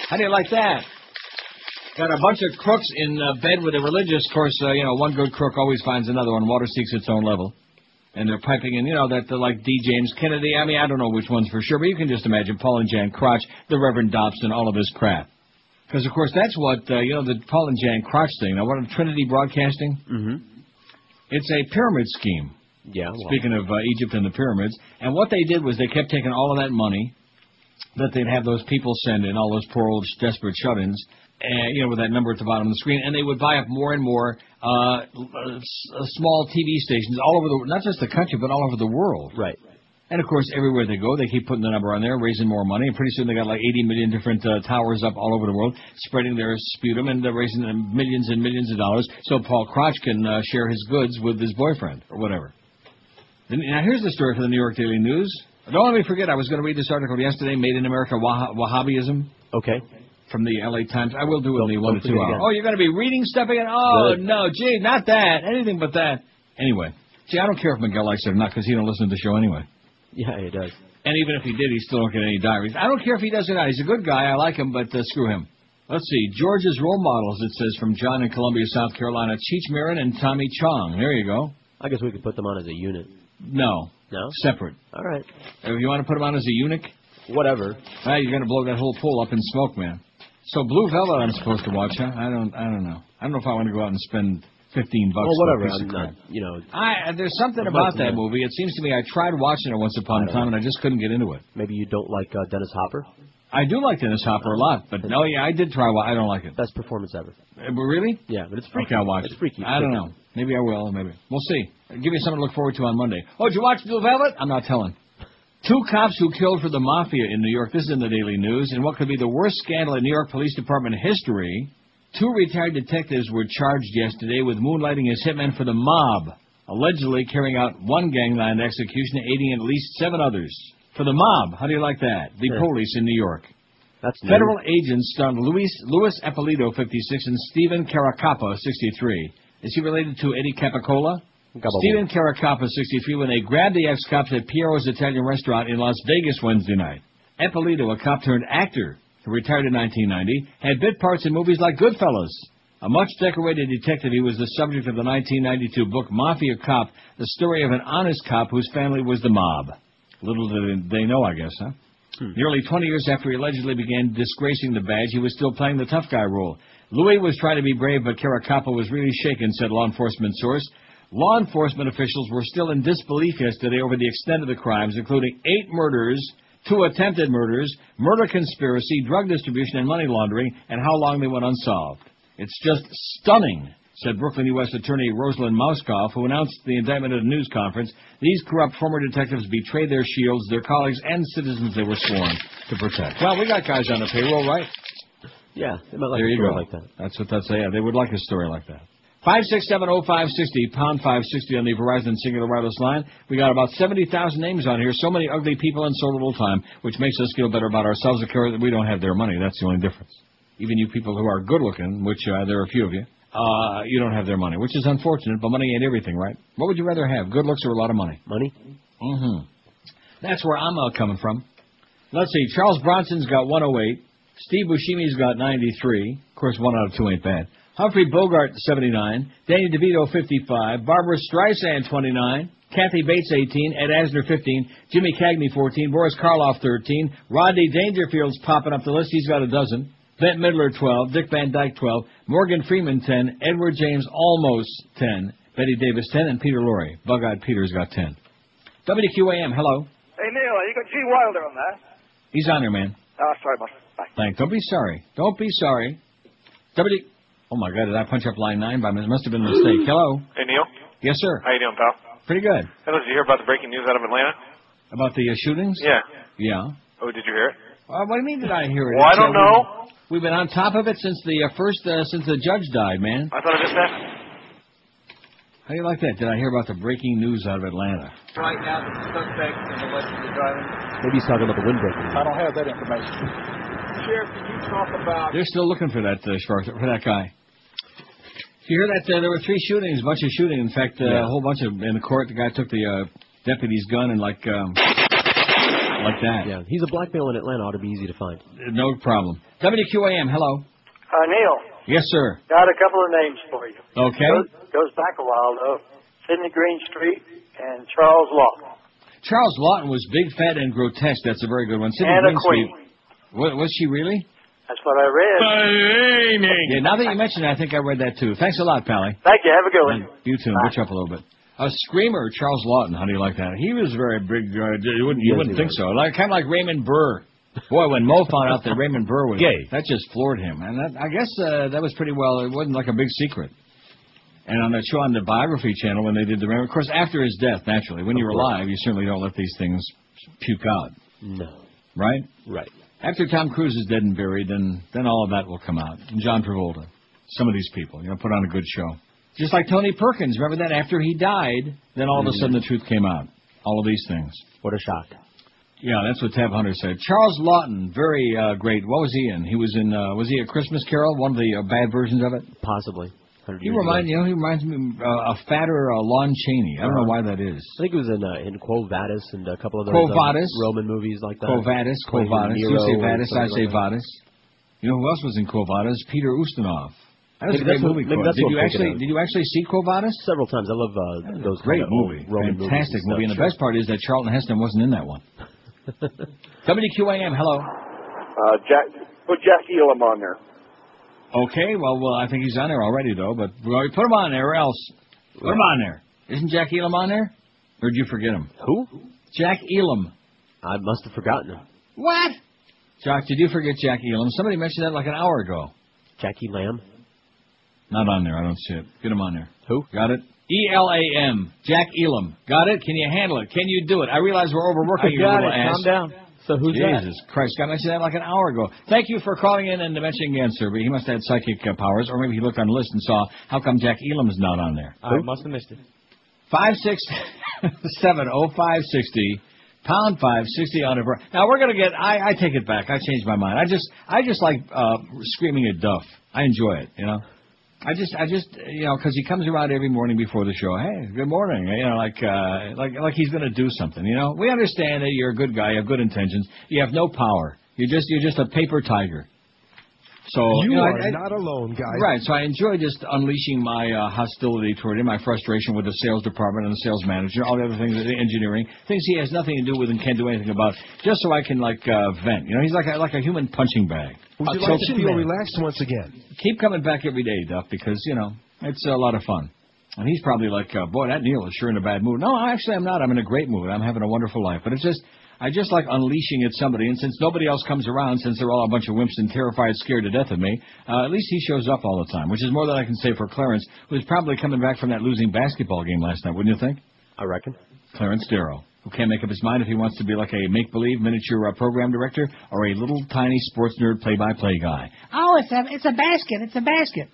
How do you like that? Got a bunch of crooks in uh, bed with the religious. Of course, uh, you know, one good crook always finds another one. Water seeks its own level. And they're piping in, you know, that they're like D. James Kennedy. I mean, I don't know which one's for sure, but you can just imagine Paul and Jan Crotch, the Reverend Dobson, all of this crap. Because, of course, that's what, uh, you know, the Paul and Jan Crotch thing. Now, what of Trinity Broadcasting? Mm-hmm. It's a pyramid scheme. Yeah. Well. Speaking of uh, Egypt and the pyramids. And what they did was they kept taking all of that money that they'd have those people send in, all those poor old desperate shut-ins, uh, you know, with that number at the bottom of the screen, and they would buy up more and more uh, small T V stations all over the, not just the country, but all over the world. Right. And, of course, everywhere they go, they keep putting the number on there, raising more money, and pretty soon they got like eighty million different uh, towers up all over the world, spreading their sputum, and they're raising them millions and millions of dollars so Paul Crotch can uh, share his goods with his boyfriend or whatever. And now, here's the story for the New York Daily News. Don't let me forget, I was going to read this article yesterday, Made in America Wah- Wahhabism. Okay. from the L A Times. I will do only one or two hours. Oh, you're going to be reading stuff again? Oh, good. No, gee, not that. Anything but that. Anyway, see, I don't care if Miguel likes it or not, because he don't listen to the show anyway. Yeah, he does. And even if he did, he still don't get any diaries. I don't care if he does or not. He's a good guy. I like him, but uh, screw him. Let's see. George's role models, it says, from John in Columbia, South Carolina. Cheech Marin and Tommy Chong. There you go. I guess we could put them on as a unit. No. No? Separate. All right. If you want to put them on as a eunuch? Whatever. Ah, you're going to blow that whole pool up in smoke, man. So Blue Velvet I'm supposed to watch, huh? I don't I don't know. I don't know if I want to go out and spend fifteen bucks. Well, whatever. I'm not, you know. I, there's something about that movie. It seems to me I tried watching it once upon a time, and I just couldn't get into it. Maybe you don't like uh, Dennis Hopper? I do like Dennis Hopper a lot, but no, yeah, I did try. Well, I don't like it. Best performance ever. Uh, but really? Yeah, but it's freaky. Okay, I'll watch it's freaky. It's I freaky. Don't know. Maybe I will. Maybe we'll see. Give me something to look forward to on Monday. Oh, did you watch Blue Velvet? I'm not telling. Two cops who killed for the mafia in New York. This is in the Daily News. In what could be the worst scandal in New York Police Department history, two retired detectives were charged yesterday with moonlighting as hitmen for the mob, allegedly carrying out one gangland execution, aiding at least seven others. For the mob, how do you like that? The sure. Police in New York. That's Federal new. Agents stunned Luis, Luis Eppolito, fifty-six, and Stephen Caracappa, sixty-three. Is he related to Eddie Capicola? Stephen Caracappa, sixty-three, when they grabbed the ex-cops at Piero's Italian restaurant in Las Vegas Wednesday night. Eppolito, a cop-turned-actor who retired in nineteen ninety, had bit parts in movies like Goodfellas. A much-decorated detective, he was the subject of the nineteen ninety-two book Mafia Cop, the story of an honest cop whose family was the mob. Little did they know, I guess, huh? Hmm. Nearly twenty years after he allegedly began disgracing the badge, he was still playing the tough guy role. Louis was trying to be brave, but Caracappa was really shaken, said law enforcement source. Law enforcement officials were still in disbelief yesterday over the extent of the crimes, including eight murders, two attempted murders, murder conspiracy, drug distribution, and money laundering, and how long they went unsolved. It's just stunning, said Brooklyn U S Attorney Rosalind Mouskoff, who announced the indictment at a news conference. These corrupt former detectives betrayed their shields, their colleagues, and citizens they were sworn to protect. Well, we got guys on the payroll, right? Yeah, they might like there a story go. Like that. That's what that's. Yeah, they would like a story like that. five six seven oh five six oh, pound five sixty on the Verizon Singular Wireless line. We got about seventy thousand names on here, so many ugly people and so little time, which makes us feel better about ourselves. That we don't have their money. That's the only difference. Even you people who are good-looking, which uh, there are a few of you, Uh, you don't have their money, which is unfortunate, but money ain't everything, right? What would you rather have, good looks or a lot of money? Money? Mm-hmm. That's where I'm uh, coming from. Let's see. Charles Bronson's got one oh eight. Steve Buscemi's got ninety-three. Of course, one out of two ain't bad. Humphrey Bogart, seventy-nine. Danny DeVito, fifty-five. Barbara Streisand, twenty-nine. Kathy Bates, eighteen. Ed Asner, fifteen. Jimmy Cagney, fourteen. Boris Karloff, thirteen. Rodney Dangerfield's popping up the list. He's got a dozen. Bette Midler, twelve. Dick Van Dyke, twelve. Morgan Freeman, ten. Edward James, almost ten. Betty Davis, ten. And Peter Lorre. Bug-Eyed Peter's got ten. W Q A M, hello. Hey, Neil, you got G. Wilder on there? He's on there, man. Oh, sorry, boss. Bye. Thanks. Don't be sorry. Don't be sorry. W. Oh, my God, did I punch up line nine? By It must have been a mistake. Hello. Hey, Neil. Yes, sir. How you doing, pal? Pretty good. Hello, did you hear about the breaking news out of Atlanta? About the uh, shootings? Yeah. Yeah. Oh, did you hear it? Uh, what do you mean did I hear it? Well, it's, I don't uh, know. We've been on top of it since the uh, first, uh, since the judge died, man. I thought I missed that. How do you like that? Did I hear about the breaking news out of Atlanta? Right now, the suspects in the west of the driving. Maybe he's talking about the windbreaker. I don't have that information. Sheriff, can you talk about... They're still looking for that, uh, Sparks, for that guy. Did you hear that? Uh, there were three shootings, a bunch of shooting. In fact, uh, yeah. a whole bunch of in the court. The guy took the uh, deputy's gun and, like, um, like that. Yeah, he's a black male in Atlanta. Ought to be easy to find. No problem. W Q A M, hello. Uh, Neil. Yes, sir. Got a couple of names for you. Okay. Goes, goes back a while, though. Sidney Greenstreet and Charles Lawton. Charles Lawton was big, fat, and grotesque. That's a very good one. Sidney and Greenstreet. A queen. What, was she really? That's what I read. Blaming. Yeah, now that you mention it, I think I read that, too. Thanks a lot, Pally. Thank you. Have a good one. You too. Bye. Pitch up a little bit. A screamer, Charles Lawton. How do you like that? He was very big. Uh, you wouldn't, you wouldn't think so. Like, kind of like Raymond Burr. Boy, when Mo found out that Raymond Burr was gay, that just floored him. And that, I guess uh, that was pretty well. It wasn't like a big secret. And on that show on the Biography Channel, when they did the Raymond, of course, after his death, naturally, when you're alive, you certainly don't let these things puke out. No. Right? Right. After Tom Cruise is dead and buried, then then all of that will come out. And John Travolta, some of these people, you know, put on a good show. Just like Tony Perkins, remember that? After he died, then all of a sudden the truth came out. All of these things. What a shock. Yeah, that's what Tab Hunter said. Charles Lawton, very uh, great. What was he in? He was in, uh, was he A Christmas Carol, one of the uh, bad versions of it? Possibly. He reminds, you know, he reminds me of uh, a fatter uh, Lon Chaney. I don't know why that is. I think it was in, uh, in Quo Vadis and a couple of those um, Roman movies like that. Quo Vadis, Quo Vadis. You say Vadis, I say like Vadis. You know who else was in Quo Vadis? Peter Ustinov. That was maybe a great movie. What, did, you actually, did you actually see Quo Vadis? Several times. I love uh, those great kind of movie. Roman Fantastic movies movie. And, and the best part is that Charlton Heston wasn't in that one. W Q A M, hello. Uh, Jack, put Jack Elam on there. Okay, well, well, I think he's on there already, though, but we already put him on there, or else. Put him on there. Isn't Jack Elam on there? Or did you forget him? Who? Jack Elam. I must have forgotten him. What? Jack, did you forget Jack Elam? Somebody mentioned that like an hour ago. Jackie Lamb? Not on there. I don't see it. Get him on there. Who? Got it? E L A M. Jack Elam. Got it? Can you handle it? Can you do it? I realize we're overworking you, little ass. I got it. Calm down. So who's Jesus that? Jesus Christ. I mentioned that like an hour ago. Thank you for calling in and mentioning again, sir. But he must have had psychic uh, powers, or maybe he looked on the list and saw, how come Jack Elam's not on there? I Oop. must have missed it. five six seven oh five sixty, pound five sixty on it. Now, we're going to get, I, I take it back. I changed my mind. I just I just like uh, screaming at Duff. I enjoy it, you know. I just, I just, you know, because he comes around every morning before the show. Hey, good morning. You know, like, uh, like, like he's going to do something. You know, we understand that you're a good guy, you have good intentions, you have no power. You're just, you're just a paper tiger. So you, you know, are I, I, not alone, guys. Right. So I enjoy just unleashing my uh, hostility toward him, my frustration with the sales department and the sales manager, all the other things, the engineering things he has nothing to do with and can't do anything about, just so I can like uh, vent. You know, he's like a, like a human punching bag. Would you uh, like so to feel relaxed once again? Keep coming back every day, Duff, because you know it's a lot of fun. And he's probably like, uh, boy, that Neil is sure in a bad mood. No, actually, I'm not. I'm in a great mood. I'm having a wonderful life. But it's just. I just like unleashing at somebody, and since nobody else comes around, since they're all a bunch of wimps and terrified, scared to death of me, uh, at least he shows up all the time, which is more than I can say for Clarence, who's probably coming back from that losing basketball game last night, wouldn't you think? I reckon. Clarence Darrow, who can't make up his mind if he wants to be like a make-believe miniature uh, program director or a little tiny sports nerd play-by-play guy. Oh, it's a, it's a basket. It's a basket.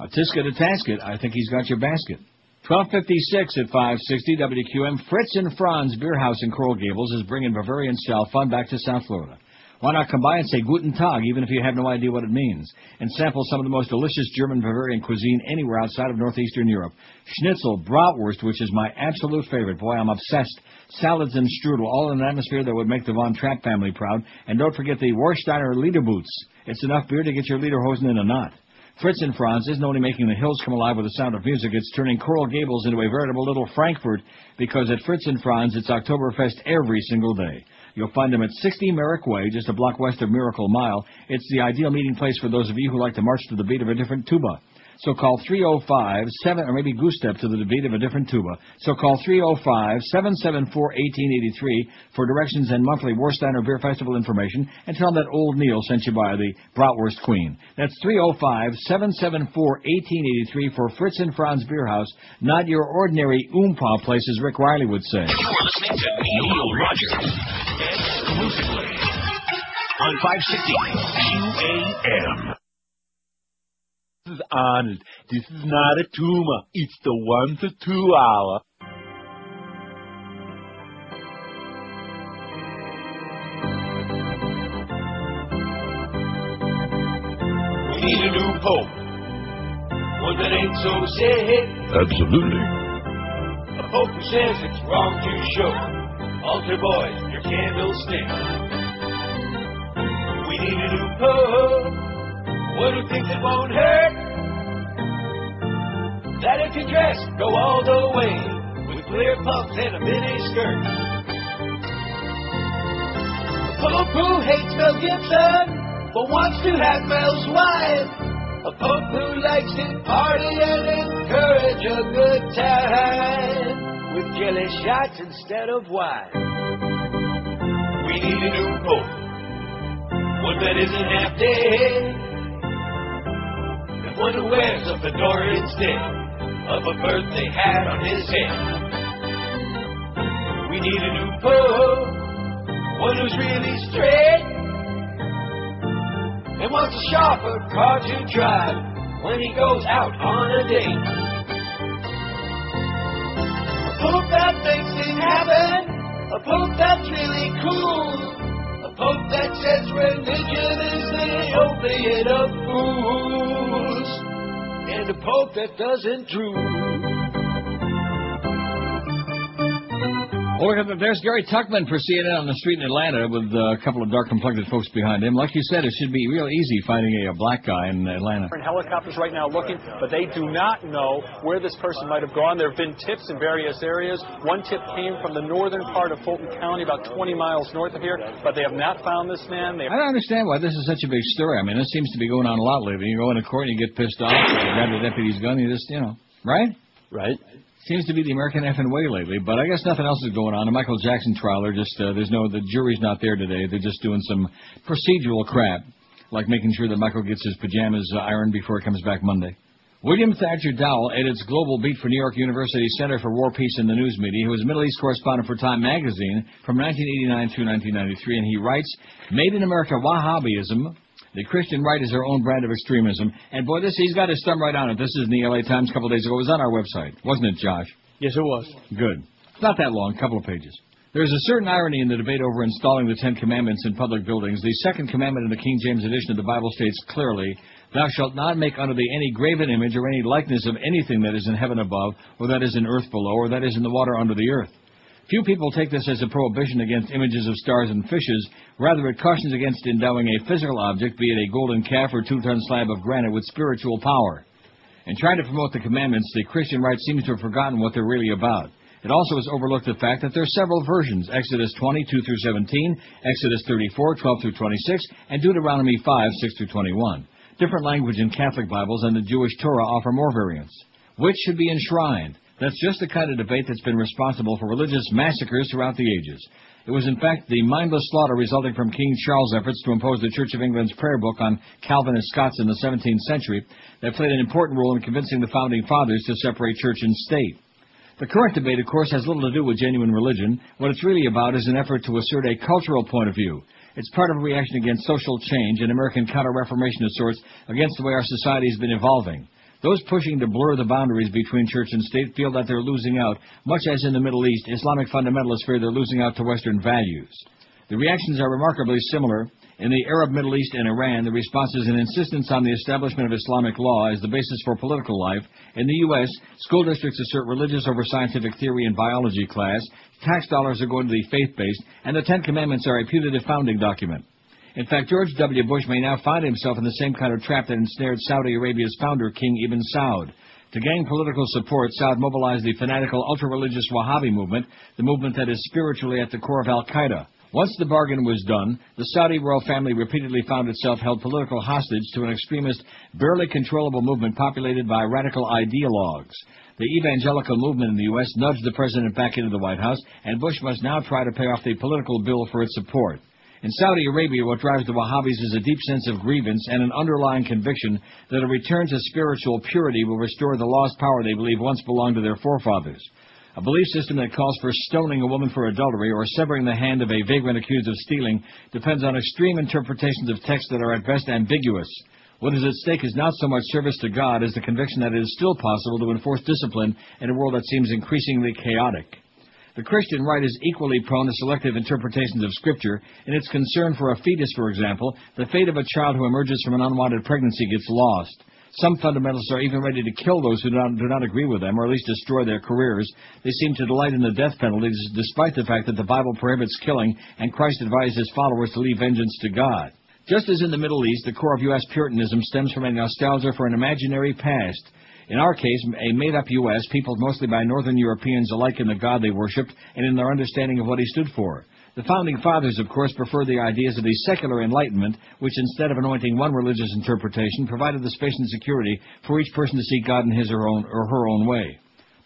A tisket, a tasket. I think he's got your basket. twelve fifty-six at five sixty W Q M. Fritz and Franz Beer House in Coral Gables is bringing Bavarian style fun back to South Florida. Why not come by and say Guten Tag, even if you have no idea what it means, and sample some of the most delicious German Bavarian cuisine anywhere outside of northeastern Europe. Schnitzel, bratwurst, which is my absolute favorite. Boy, I'm obsessed. Salads and strudel, all in an atmosphere that would make the Von Trapp family proud. And don't forget the Warsteiner Lederboots. It's enough beer to get your Lederhosen in a knot. Fritz and Franz isn't only making the hills come alive with the sound of music, it's turning Coral Gables into a veritable little Frankfurt, because at Fritz and Franz, it's Oktoberfest every single day. You'll find them at sixty Merrick Way, just a block west of Miracle Mile. It's the ideal meeting place for those of you who like to march to the beat of a different tuba. So call three oh five, seven, or maybe goose step to the beat of a different tuba. So call three oh five, seven seven four, one eight eight three for directions and monthly Warsteiner Beer Festival information, and tell them that old Neil sent you by the Bratwurst Queen. That's three oh five, seven seven four, one eight eight three for Fritz and Franz Beer House, not your ordinary oom-pa place, as Rick Riley would say. You're listening to Neil Rogers exclusively on five sixty Q A M. This is Arnold. This is not a tumor. It's the one to two hour. We need a new pope. One that ain't so sad. Absolutely. A pope who says it's wrong to show altar boys your candlestick. We need a new pope. What do you think it won't hurt? That if you dress, go all the way with clear pumps and a mini skirt. A pope who hates Mel Gibson, but wants to have Mel's wife. A pope who likes to party and encourage a good time with jelly shots instead of wine. We need a new pope, one that isn't half dead. One who wears a fedora instead of a birthday hat on his head. We need a new pope, one who's really straight, and wants a chauffeur car to drive when he goes out on a date. A pope that thinks in heaven, a a pope that's really cool, a pope that says religion is the opiate of fools, and a pope that doesn't drool. Well, there's Gary Tuckman for C N N on the street in Atlanta with a couple of dark-complected folks behind him. Like you said, it should be real easy finding a, a black guy in Atlanta. We're in helicopters right now looking, but they do not know where this person might have gone. There have been tips in various areas. One tip came from the northern part of Fulton County, about twenty miles north of here, but they have not found this man. They... I don't understand why this is such a big story. I mean, this seems to be going on a lot lately. You go into court and you get pissed off, you grab the deputy's gun, you just, you know, right? Right. Seems to be the American effing way lately, but I guess nothing else is going on. The Michael Jackson trial, they're just, uh, there's no, the jury's not there today. They're just doing some procedural crap, like making sure that Michael gets his pajamas uh, ironed before he comes back Monday. William Thatcher Dowell edits Global Beat for New York University Center for War, Peace, and the News Media, who was Middle East correspondent for Time magazine from nineteen eighty-nine through nineteen ninety-three, and he writes, Made in America Wahhabism. The Christian right is their own brand of extremism. And, boy, this he's got his thumb right on it. This is in the L A Times a couple of days ago. It was on our website, wasn't it, Josh? Yes, it was. Good. Not that long, a couple of pages. There's a certain irony in the debate over installing the Ten Commandments in public buildings. The second commandment in the King James edition of the Bible states clearly, Thou shalt not make unto thee any graven image or any likeness of anything that is in heaven above, or that is in earth below, or that is in the water under the earth. Few people take this as a prohibition against images of stars and fishes. Rather, it cautions against endowing a physical object, be it a golden calf or two-ton slab of granite, with spiritual power. In trying to promote the commandments, the Christian right seems to have forgotten what they're really about. It also has overlooked the fact that there are several versions, Exodus twenty, two through seventeen, Exodus thirty-four, twelve through twenty-six, and Deuteronomy five, six through twenty-one. Different language in Catholic Bibles and the Jewish Torah offer more variants. Which should be enshrined? That's just the kind of debate that's been responsible for religious massacres throughout the ages. It was, in fact, the mindless slaughter resulting from King Charles' efforts to impose the Church of England's prayer book on Calvinist Scots in the seventeenth century that played an important role in convincing the Founding Fathers to separate church and state. The current debate, of course, has little to do with genuine religion. What it's really about is an effort to assert a cultural point of view. It's part of a reaction against social change, an American counter-reformation of sorts, against the way our society has been evolving. Those pushing to blur the boundaries between church and state feel that they're losing out, much as in the Middle East, Islamic fundamentalists fear they're losing out to Western values. The reactions are remarkably similar. In the Arab Middle East and Iran, the response is an insistence on the establishment of Islamic law as the basis for political life. In the U S, school districts assert religious over scientific theory in biology class. Tax dollars are going to the faith-based, and the Ten Commandments are a putative founding document. In fact, George W. Bush may now find himself in the same kind of trap that ensnared Saudi Arabia's founder, King Ibn Saud. To gain political support, Saud mobilized the fanatical, ultra-religious Wahhabi movement, the movement that is spiritually at the core of al-Qaeda. Once the bargain was done, the Saudi royal family repeatedly found itself held political hostage to an extremist, barely controllable movement populated by radical ideologues. The evangelical movement in the U S nudged the president back into the White House, and Bush must now try to pay off the political bill for its support. In Saudi Arabia, what drives the Wahhabis is a deep sense of grievance and an underlying conviction that a return to spiritual purity will restore the lost power they believe once belonged to their forefathers. A belief system that calls for stoning a woman for adultery or severing the hand of a vagrant accused of stealing depends on extreme interpretations of texts that are at best ambiguous. What is at stake is not so much service to God as the conviction that it is still possible to enforce discipline in a world that seems increasingly chaotic. The Christian right is equally prone to selective interpretations of Scripture. In its concern for a fetus, for example, the fate of a child who emerges from an unwanted pregnancy gets lost. Some fundamentalists are even ready to kill those who do not, do not agree with them, or at least destroy their careers. They seem to delight in the death penalty, despite the fact that the Bible prohibits killing, and Christ advised his followers to leave vengeance to God. Just as in the Middle East, the core of U S Puritanism stems from a nostalgia for an imaginary past. In our case, a made-up U S, peopled mostly by northern Europeans alike in the God they worshipped and in their understanding of what he stood for. The Founding Fathers, of course, preferred the ideas of the secular Enlightenment, which instead of anointing one religious interpretation, provided the space and security for each person to see God in his or, own, or her own way.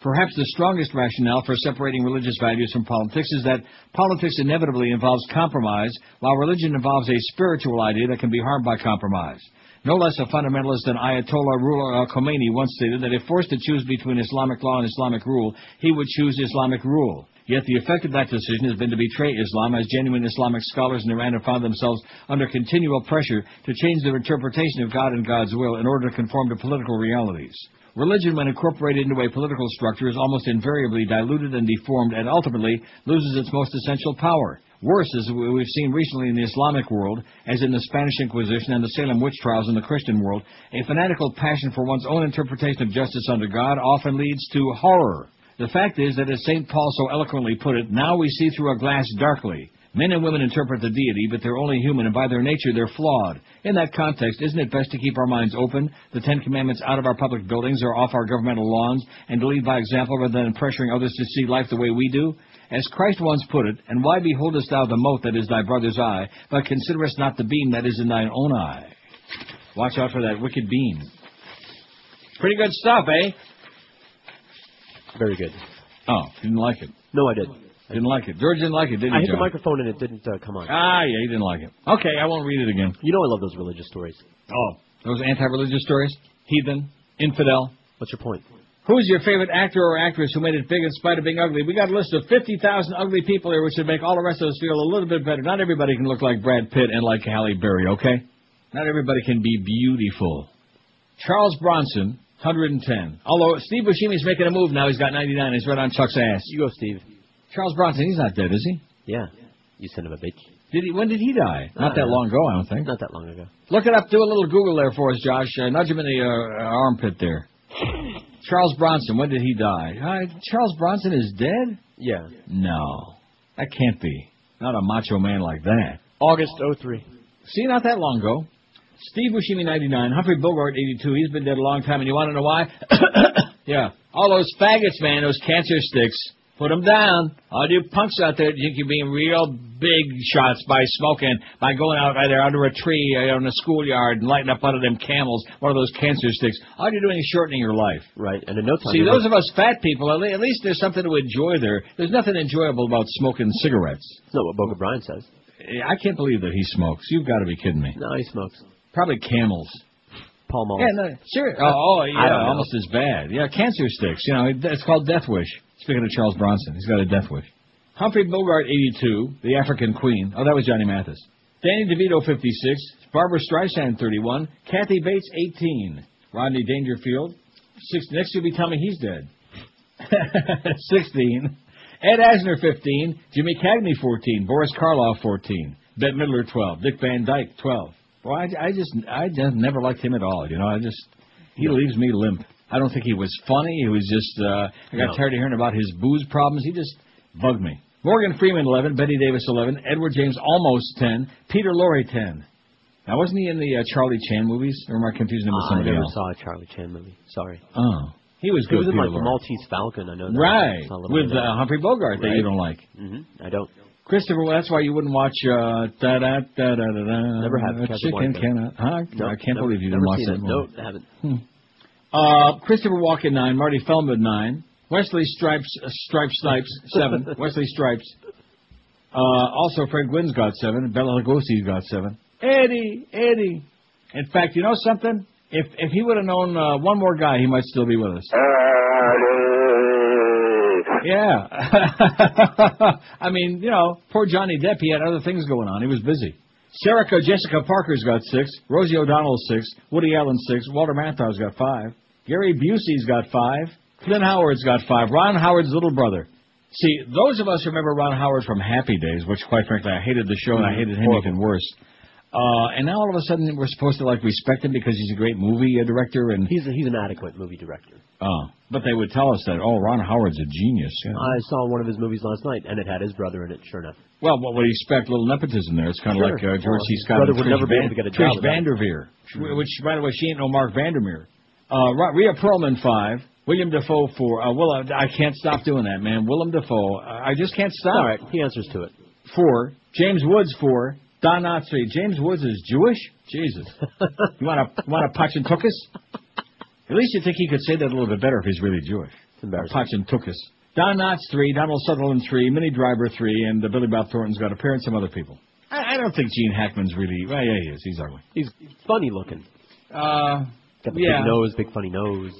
Perhaps the strongest rationale for separating religious values from politics is that politics inevitably involves compromise, while religion involves a spiritual idea that can be harmed by compromise. No less a fundamentalist than Ayatollah Ruhollah Khomeini once stated that if forced to choose between Islamic law and Islamic rule, he would choose Islamic rule. Yet the effect of that decision has been to betray Islam, as genuine Islamic scholars in Iran have found themselves under continual pressure to change their interpretation of God and God's will in order to conform to political realities. Religion, when incorporated into a political structure, is almost invariably diluted and deformed and ultimately loses its most essential power. Worse, as we've seen recently in the Islamic world, as in the Spanish Inquisition and the Salem witch trials in the Christian world, a fanatical passion for one's own interpretation of justice under God often leads to horror. The fact is that, as Saint Paul so eloquently put it, now we see through a glass darkly. Men and women interpret the deity, but they're only human, and by their nature they're flawed. In that context, isn't it best to keep our minds open, the Ten Commandments out of our public buildings or off our governmental lawns, and to lead by example rather than pressuring others to see life the way we do? As Christ once put it, and why beholdest thou the mote that is thy brother's eye, but considerest not the beam that is in thine own eye? Watch out for that wicked beam. Pretty good stuff, eh? Very good. Oh, didn't like it. No, I didn't. Didn't like it. George didn't like it, didn't he, I hit John? The microphone and it didn't uh, come on. Ah, yeah, he didn't like it. Okay, I won't read it again. You know I love those religious stories. Oh, those anti-religious stories? Heathen? Infidel? What's your point? Who's your favorite actor or actress who made it big in spite of being ugly? We got a list of fifty thousand ugly people here, which would make all the rest of us feel a little bit better. Not everybody can look like Brad Pitt and like Halle Berry, okay? Not everybody can be beautiful. Charles Bronson, one hundred ten. Although Steve Buscemi's making a move now. He's got ninety-nine. He's right on Chuck's ass. You go, Steve. Charles Bronson, he's not dead, is he? Yeah. You son of a bitch. Did he? When did he die? Not uh, that long ago, I don't think. Not that long ago. Look it up. Do a little Google there for us, Josh. Uh, nudge him in the uh, armpit there. Charles Bronson, when did he die? Uh, Charles Bronson is dead? Yeah. No. That can't be. Not a macho man like that. August oh three. See, not that long ago. Steve Buscemi, ninety-nine. Humphrey Bogart, eighty-two. He's been dead a long time, and you want to know why? Yeah. All those faggots, man, those cancer sticks. Put them down. All you punks out there, you think you're being real big shots by smoking, by going out either under a tree or in a schoolyard and lighting up one of them camels, one of those cancer sticks. All you're doing is shortening your life. Right. And in no time. See, those of us fat people, at least there's something to enjoy there. There's nothing enjoyable about smoking cigarettes. That's not what Boca Brian says. I can't believe that he smokes. You've got to be kidding me. No, he smokes. Probably camels. Pall Malls. Yeah, no, sure. Uh, oh, yeah, almost as bad. Yeah, cancer sticks. You know, it's called death wish. Speaking of Charles Bronson, he's got a death wish. Humphrey Bogart, eighty-two, the African Queen. Oh, that was Johnny Mathis. Danny DeVito, fifty-six. Barbara Streisand, thirty-one. Kathy Bates, eighteen. Rodney Dangerfield, six. Next you'll be telling me he's dead. sixteen. Ed Asner, fifteen. Jimmy Cagney, fourteen. Boris Karloff, fourteen. Bette Midler, twelve. Dick Van Dyke, twelve. Well, I, I just I just never liked him at all. You know, I just he no. leaves me limp. I don't think he was funny. He was just, uh, I got no. tired of hearing about his booze problems. He just bugged me. Morgan Freeman, eleven. Betty Davis, eleven. Edward James, almost ten. Peter Lorre, ten. Now, wasn't he in the uh, Charlie Chan movies? Or am I confusing him with somebody else? Uh, I never else? saw a Charlie Chan movie. Sorry. Oh. He was good. He was in, Peter like, Lorre. The Maltese Falcon. I know that. Right. With uh, Humphrey Bogart right. that you don't like. Mm-hmm. I don't. Christopher, well, that's why you wouldn't watch uh, da da da da da da. Never have. Chicken cannot. Huh? No, I can't never, believe you didn't watch that movie. No, I haven't. Hmm. Uh, Christopher Walken, nine. Marty Feldman, nine. Wesley Stripes, uh, Stripes Snipes, seven. Wesley Stripes. Uh, also, Fred Gwynn's got seven. Bela Lugosi's got seven. Eddie, Eddie. In fact, you know something? If if he would have known uh, one more guy, he might still be with us. Yeah. I mean, you know, poor Johnny Depp, he had other things going on. He was busy. Sarah Jessica Parker's got six. Rosie O'Donnell's six. Woody Allen's six. Walter Matthau's got five. Gary Busey's got five. Clint Howard's got five. Ron Howard's little brother. See, those of us who remember Ron Howard from Happy Days, which, quite frankly, I hated the show, and I hated him Horrible. even worse. Uh, and now all of a sudden we're supposed to, like, respect him because he's a great movie uh, director. and He's a, he's an adequate movie director. Oh, uh, but they would tell us that, oh, Ron Howard's a genius. You know? I saw one of his movies last night, and it had his brother in it, sure enough. Well, what would you expect? A little nepotism there. It's kind of sure. like uh, George well, C. Scott brother would Trish never be able to get a job. Trish Vanderveer, sure. which, by the way, she ain't no Mark Vandermeer. Uh, Rhea Perlman, five. William Dafoe, four. Uh, Will, I can't stop doing that, man. Willem Dafoe. I just can't stop. All right, he answers to it. Four. James Woods, four. Don Knotts. James Woods is Jewish? Jesus. You want a, want a Pachintukis? At least you think he could say that a little bit better if he's really Jewish. It's embarrassing. Pachintukis. Don Knotts, three. Donald Sutherland, three. Minnie Driver, three. And uh, Billy Bob Thornton's got a pair and some other people. I, I don't think Gene Hackman's really... Well, yeah, he is. He's ugly. He's funny looking. Uh, got the yeah. big nose, big funny nose.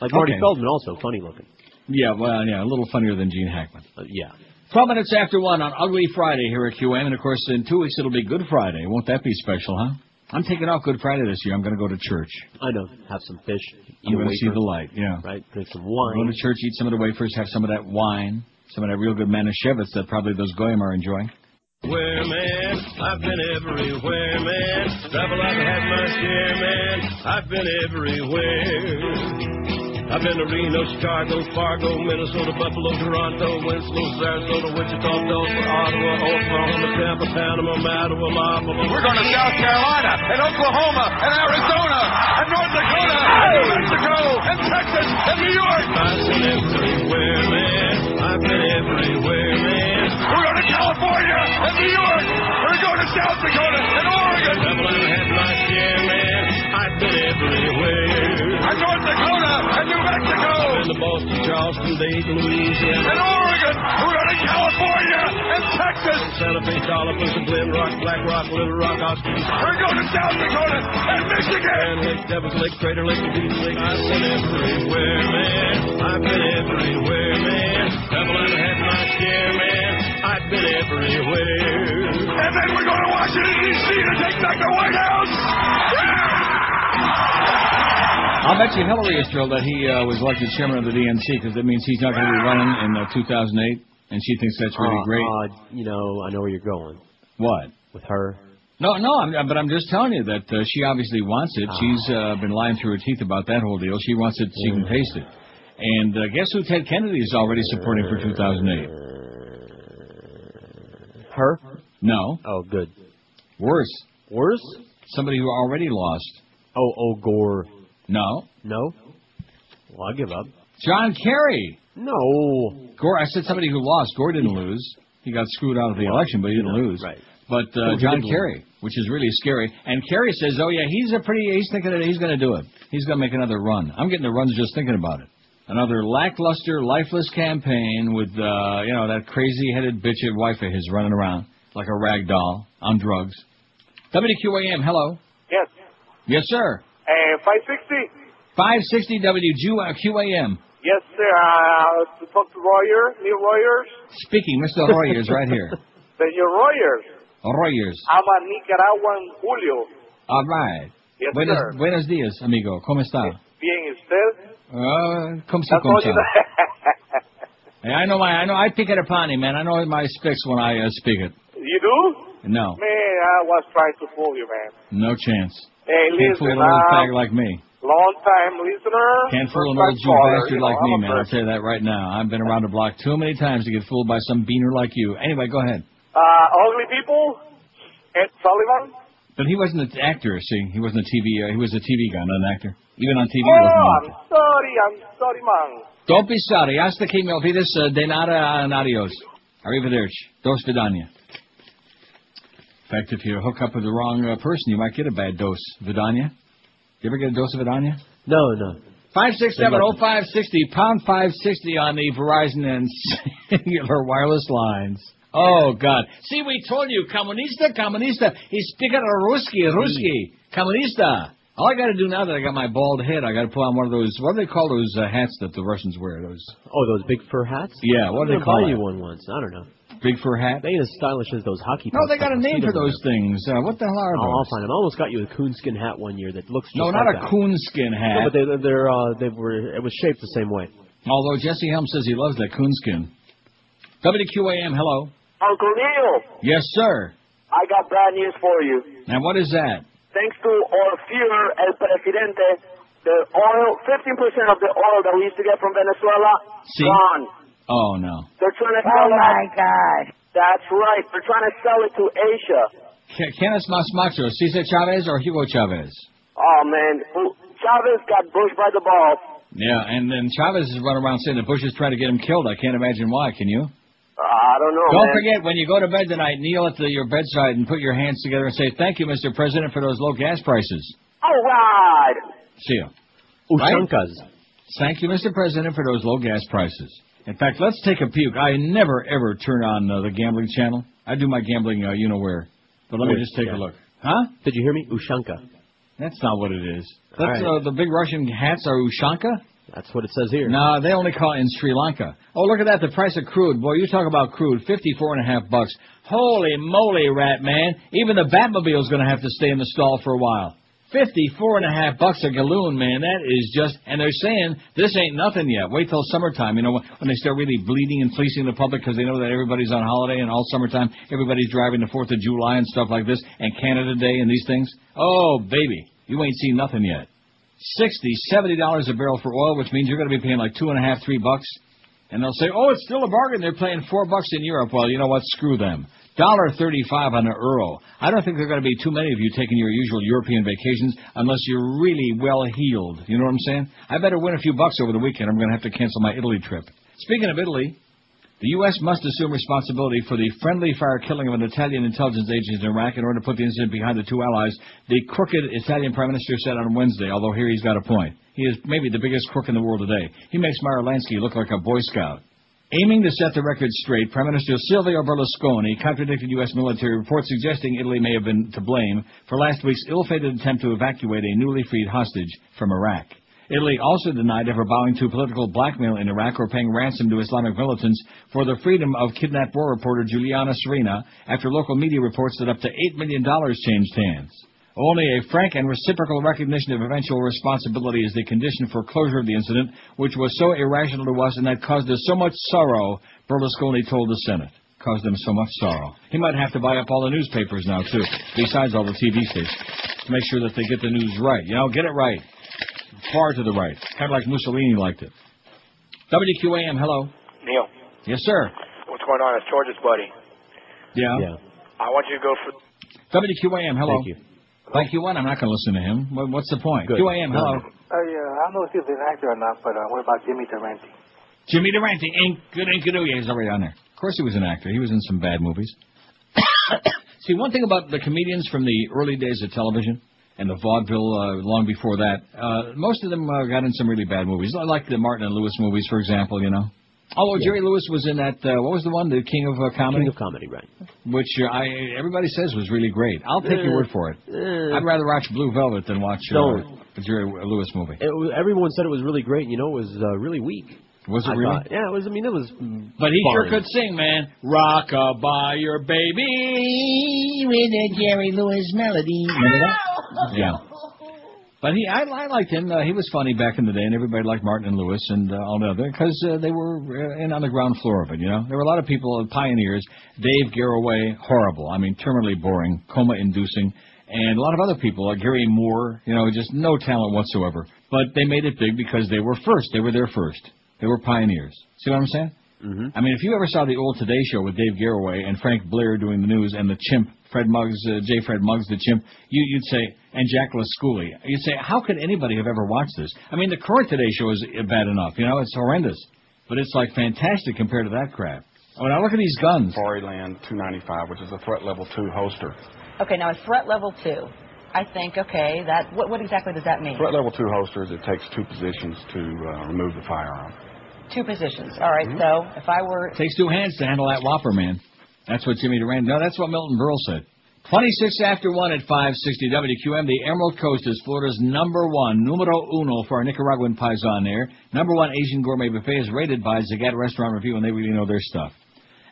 Like Marty okay. Feldman, also funny looking. Yeah, well, yeah, a little funnier than Gene Hackman. Uh, yeah. Twelve minutes after one on Ugly Friday here at Q M, and of course in two weeks it'll be Good Friday. Won't that be special, huh? I'm taking off Good Friday this year. I'm going to go to church. I know. Have some fish. I'm going to see the light. Yeah. Right. Drink some wine. Go to church, eat some of the wafers, have some of that wine, some of that real good manischewitz that probably those goyim are enjoying. Where, man, I've been everywhere, man. Travel, I've had my share, man. I've been everywhere. I've been to Reno, Chicago, Fargo, Minnesota, Buffalo, Toronto, Winslow, Sarasota, Wichita, Tulsa, Ottawa, Oklahoma, Tampa, Panama, Mattawa, Lafayette. We're going to South Carolina and Oklahoma and Arizona and North Dakota and New Mexico and Texas and New York. I've been everywhere, man. I've been everywhere, man. We're going to California and New York. We're going to South Dakota and Oregon. Double and a half last year, man. I've been everywhere. I'm North Dakota and New Mexico. I've been to Boston, Charleston, Dayton, Louisiana, and Oregon. We're going to California and Texas. Santa Fe, Dolphins, and Glen Rock, Black Rock, Little Rock, Austin. We're going to South Dakota and Michigan. And Lake, Devil's Lake, Crater Lake, and Beach Lake. I've been everywhere, man. I've been everywhere, man. Double and a half my share, man. I've been everywhere. And then we're going to Washington, D C to take back the White House. I'll bet you Hillary is thrilled that he uh, was elected chairman of the D N C, because that means he's not going to be running in uh, two thousand eight, and she thinks that's really uh, great. Uh, you know, I know where you're going. What? With her. No, no, I'm, but I'm just telling you that uh, she obviously wants it. Uh, She's uh, been lying through her teeth about that whole deal. She wants it. She uh, can taste it. And uh, guess who Ted Kennedy is already supporting for two thousand eight? Her? No. Oh, good. Worse. Worse? Somebody who already lost. Oh, oh, Gore. No. No? Well, I'll give up. John Kerry. No. Gore. I said somebody who lost. Gore didn't yeah. lose. He got screwed out of the well, election, but he didn't no, lose. Right. But uh, oh, John Kerry, win. Which is really scary. And Kerry says, oh, yeah, he's a pretty, he's thinking that he's going to do it. He's going to make another run. I'm getting the runs just thinking about it. Another lackluster, lifeless campaign with, uh, you know, that crazy-headed bitch wife of his running around like a rag doll on drugs. W Q A M, hello. Yes. Yes, sir. Uh, five sixty. five sixty W Q A M. Yes, sir. Uh, to talk to Royer, Neil Royers. Speaking, Mister Royers, right here. Señor Royers. Royers. I'm a Nicaraguan Julio. All right. Yes, buenos, sir. Buenos dias, amigo. ¿Cómo está? Bien, ¿usted? Uh, como si, como si. Hey, I know my, I know, I pick it upon him, man. I know my specs when I uh, speak it. You do? No. Man, I was trying to fool you, man. No chance. Hey, Can't listen, fool an old fag like me. Long-time listener. Can't fool an old Jew bastard like me, man. I'll tell you that right now. I've been around the block too many times to get fooled by some beaner like you. Anyway, go ahead. Uh, ugly people. Ed Sullivan. But he wasn't an actor, see. He wasn't a T V. Uh, he was a T V guy, not an actor. Even on T V. Oh, I'm sorry. I'm sorry, man. Don't be sorry. Hasta que me olvides de nada and adios. Arrivederci. Dos vidania. In fact, if you hook up with the wrong uh, person, you might get a bad dose. Vidania? You ever get a dose of Vidania? No, no. five six seven oh five six oh, pound five sixty on the Verizon and Cellular wireless lines. Oh, God. See, we told you, comunista, comunista. He's speaking Ruski, Ruski, comunista. All I got to do now that I got my bald head, I got to put on one of those, what do they call those uh, hats that the Russians wear? Those. Oh, those big fur hats? Yeah, what do they call you one once. I don't know. Big fur hat? They ain't as stylish as those hockey pucks. No, they got a name for those things. Uh, what the hell are those? Oh, I'll find them. I almost got you a coonskin hat one year that looks just like that. No, not a coonskin hat. No, but they, they're, uh, they were, it was shaped the same way. Although Jesse Helm says he loves that coonskin. W Q A M, hello. Uncle Neil. Yes, sir. I got bad news for you. Now, what is that? Thanks to our Führer, El Presidente, the oil, fifteen percent of the oil that we used to get from Venezuela, See? gone. Oh, no. They're trying to sell oh, it. my God. That's right. They're trying to sell it to Asia. Canis Mas Macho, Cesar Chavez or Hugo Chavez? Oh, man. Chavez got Bush by the balls. Yeah, and then Chavez is running around saying that Bush is trying to get him killed. I can't imagine why. Can you? Uh, I don't know, Don't man. forget, when you go to bed tonight, kneel at the, your bedside and put your hands together and say, thank you, Mister President, for those low gas prices. All right. See you. Uchankas. Right? Thank you, Mister President, for those low gas prices. In fact, let's take a puke. I never, ever turn on uh, the gambling channel. I do my gambling, uh, you know where. But let me just take yeah. a look. Huh? Did you hear me? Ushanka. That's not what it is. That's right. uh, The big Russian hats are Ushanka? That's what it says here. No, they only call it in Sri Lanka. Oh, look at that, the price of crude. Boy, you talk about crude, fifty-four and a half bucks. Holy moly, rat man. Even the Batmobile's going to have to stay in the stall for a while. fifty-four and a half bucks a gallon, man. That is just, and they're saying this ain't nothing yet. Wait till summertime, you know, when they start really bleeding and fleecing the public because they know that everybody's on holiday and all summertime everybody's driving the fourth of July and stuff like this and Canada Day and these things. Oh, baby, you ain't seen nothing yet. sixty, seventy dollars a barrel for oil, which means you're going to be paying like two and a half, three bucks. And they'll say, oh, it's still a bargain. They're paying four bucks in Europe. Well, you know what? Screw them. one dollar thirty-five on an euro. I don't think there are going to be too many of you taking your usual European vacations unless you're really well-heeled. You know what I'm saying? I better win a few bucks over the weekend. I'm going to have to cancel my Italy trip. Speaking of Italy, the U S must assume responsibility for the friendly fire killing of an Italian intelligence agent in Iraq in order to put the incident behind the two allies, the crooked Italian prime minister said on Wednesday, although here he's got a point. He is maybe the biggest crook in the world today. He makes Meyer Lansky look like a Boy Scout. Aiming to set the record straight, Prime Minister Silvio Berlusconi contradicted U S military reports suggesting Italy may have been to blame for last week's ill-fated attempt to evacuate a newly freed hostage from Iraq. Italy also denied ever bowing to political blackmail in Iraq or paying ransom to Islamic militants for the freedom of kidnapped war reporter Giuliana Serena after local media reports that up to eight million dollars changed hands. Only a frank and reciprocal recognition of eventual responsibility is the condition for closure of the incident, which was so irrational to us and that caused us so much sorrow, Berlusconi told the Senate. Caused them so much sorrow. He might have to buy up all the newspapers now, too, besides all the T V stations, to make sure that they get the news right. You know, get it right. Far to the right. Kind of like Mussolini liked it. W Q A M, hello. Neil. Yes, sir. What's going on? It's George's buddy. Yeah. Yeah. I want you to go for... W Q A M, hello. Thank you. Thank you, what? I'm not going to listen to him. What's the point? Good. Q A M, hello. Uh, yeah, I don't know if he's an actor or not, but uh, what about Jimmy Durante? Jimmy Durante, ain't good, ain't good. Yeah, he's already on there. Of course he was an actor. He was in some bad movies. See, one thing about the comedians from the early days of television and the vaudeville uh, long before that, uh, most of them uh, got in some really bad movies, like the Martin and Lewis movies, for example, you know. Although yeah. Jerry Lewis was in that, uh, what was the one, the King of uh, Comedy? King of Comedy, right. Which uh, I everybody says was really great. I'll take uh, your word for it. Uh, I'd rather watch Blue Velvet than watch uh, a Jerry Lewis movie. It was, everyone said it was really great, and you know, it was uh, really weak. Was it I really? Thought, yeah, it was. I mean, it was. But he sure could sing, man. Rock-a-bye your baby with a Jerry Lewis melody. Remember that? Yeah. But he, I, I liked him. Uh, he was funny back in the day, and everybody liked Martin and Lewis and uh, all the other, because uh, they were uh, in on the ground floor of it, you know. There were a lot of people, uh, pioneers. Dave Garroway, horrible. I mean, terminally boring, coma-inducing. And a lot of other people, like Gary Moore, you know, just no talent whatsoever. But they made it big because they were first. They were there first. They were pioneers. See what I'm saying? Mm-hmm. I mean, if you ever saw the old Today Show with Dave Garroway and Frank Blair doing the news and the chimp, Fred Muggs, uh, J. Fred Muggs, the chimp, you, you'd say, and Jack LaScooley, you'd say, how could anybody have ever watched this? I mean, the current Today Show is bad enough. You know, it's horrendous. But it's, like, fantastic compared to that crap. Oh, now look at these guns. Fariland two ninety-five, which is a threat level two holster. Okay, now a threat level two. I think, okay, that what, what exactly does that mean? Threat level two holsters, it takes two positions to uh, remove the firearm. Two positions. All right, mm-hmm. So if I were... It takes two hands to handle that whopper, man. That's what Jimmy Durante... No, that's what Milton Berle said. twenty-six after one at five sixty W Q M. The Emerald Coast is Florida's number one, numero uno, for our Nicaraguan Paisan there. Number one Asian gourmet buffet is rated by Zagat Restaurant Review, and they really know their stuff.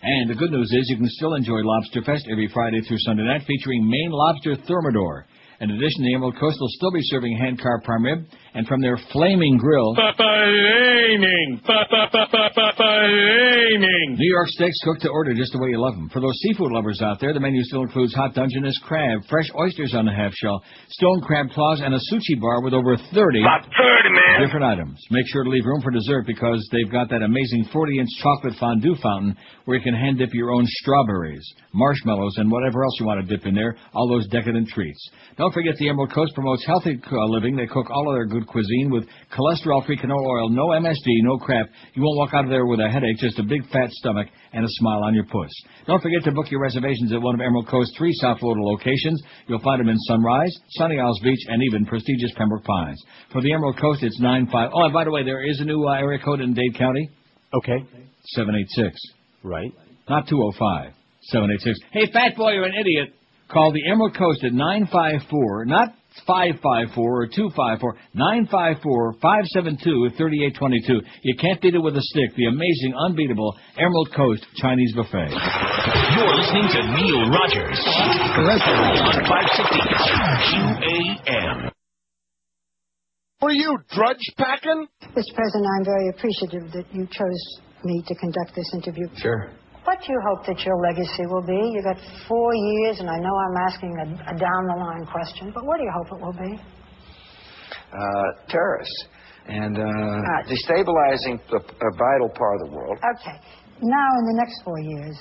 And the good news is you can still enjoy Lobster Fest every Friday through Sunday night featuring Maine Lobster Thermidor. In addition, the Emerald Coast will still be serving hand-carved prime rib, and from their flaming grill, flaming, flaming, New York steaks cooked to order just the way you love them. For those seafood lovers out there, the menu still includes hot Dungeness crab, fresh oysters on the half shell, stone crab claws, and a sushi bar with over thirty, About thirty man. different items. Make sure to leave room for dessert because they've got that amazing forty-inch chocolate fondue fountain where you can hand dip your own strawberries, marshmallows, and whatever else you want to dip in there. All those decadent treats. Don't forget the Emerald Coast promotes healthy uh, living. They cook all of their good cuisine with cholesterol-free canola oil, no M S G, no crap. You won't walk out of there with a headache, just a big fat stomach and a smile on your puss. Don't forget to book your reservations at one of Emerald Coast's three South Florida locations. You'll find them in Sunrise, Sunny Isles Beach, and even prestigious Pembroke Pines. For the Emerald Coast, it's nine five. Oh, and by the way, there is a new uh, area code in Dade County. Okay. seven eight six. Right. Not two oh five. seven eight six. Hey, fat boy, you're an idiot. Call the Emerald Coast at nine five four, not five five four or two five four, nine five four, five seven two, thirty-eight twenty-two. You can't beat it with a stick. The amazing, unbeatable Emerald Coast Chinese Buffet. You're listening to Neil Rogers on five sixty Q A M. Were you drudge packing? Mister President, I'm very appreciative that you chose me to conduct this interview. Sure. What do you hope that your legacy will be? You got four years, and I know I'm asking a, a down-the-line question, but what do you hope it will be? Uh, terrorists and uh, right. destabilizing the, a vital part of the world. Okay. Now, in the next four years,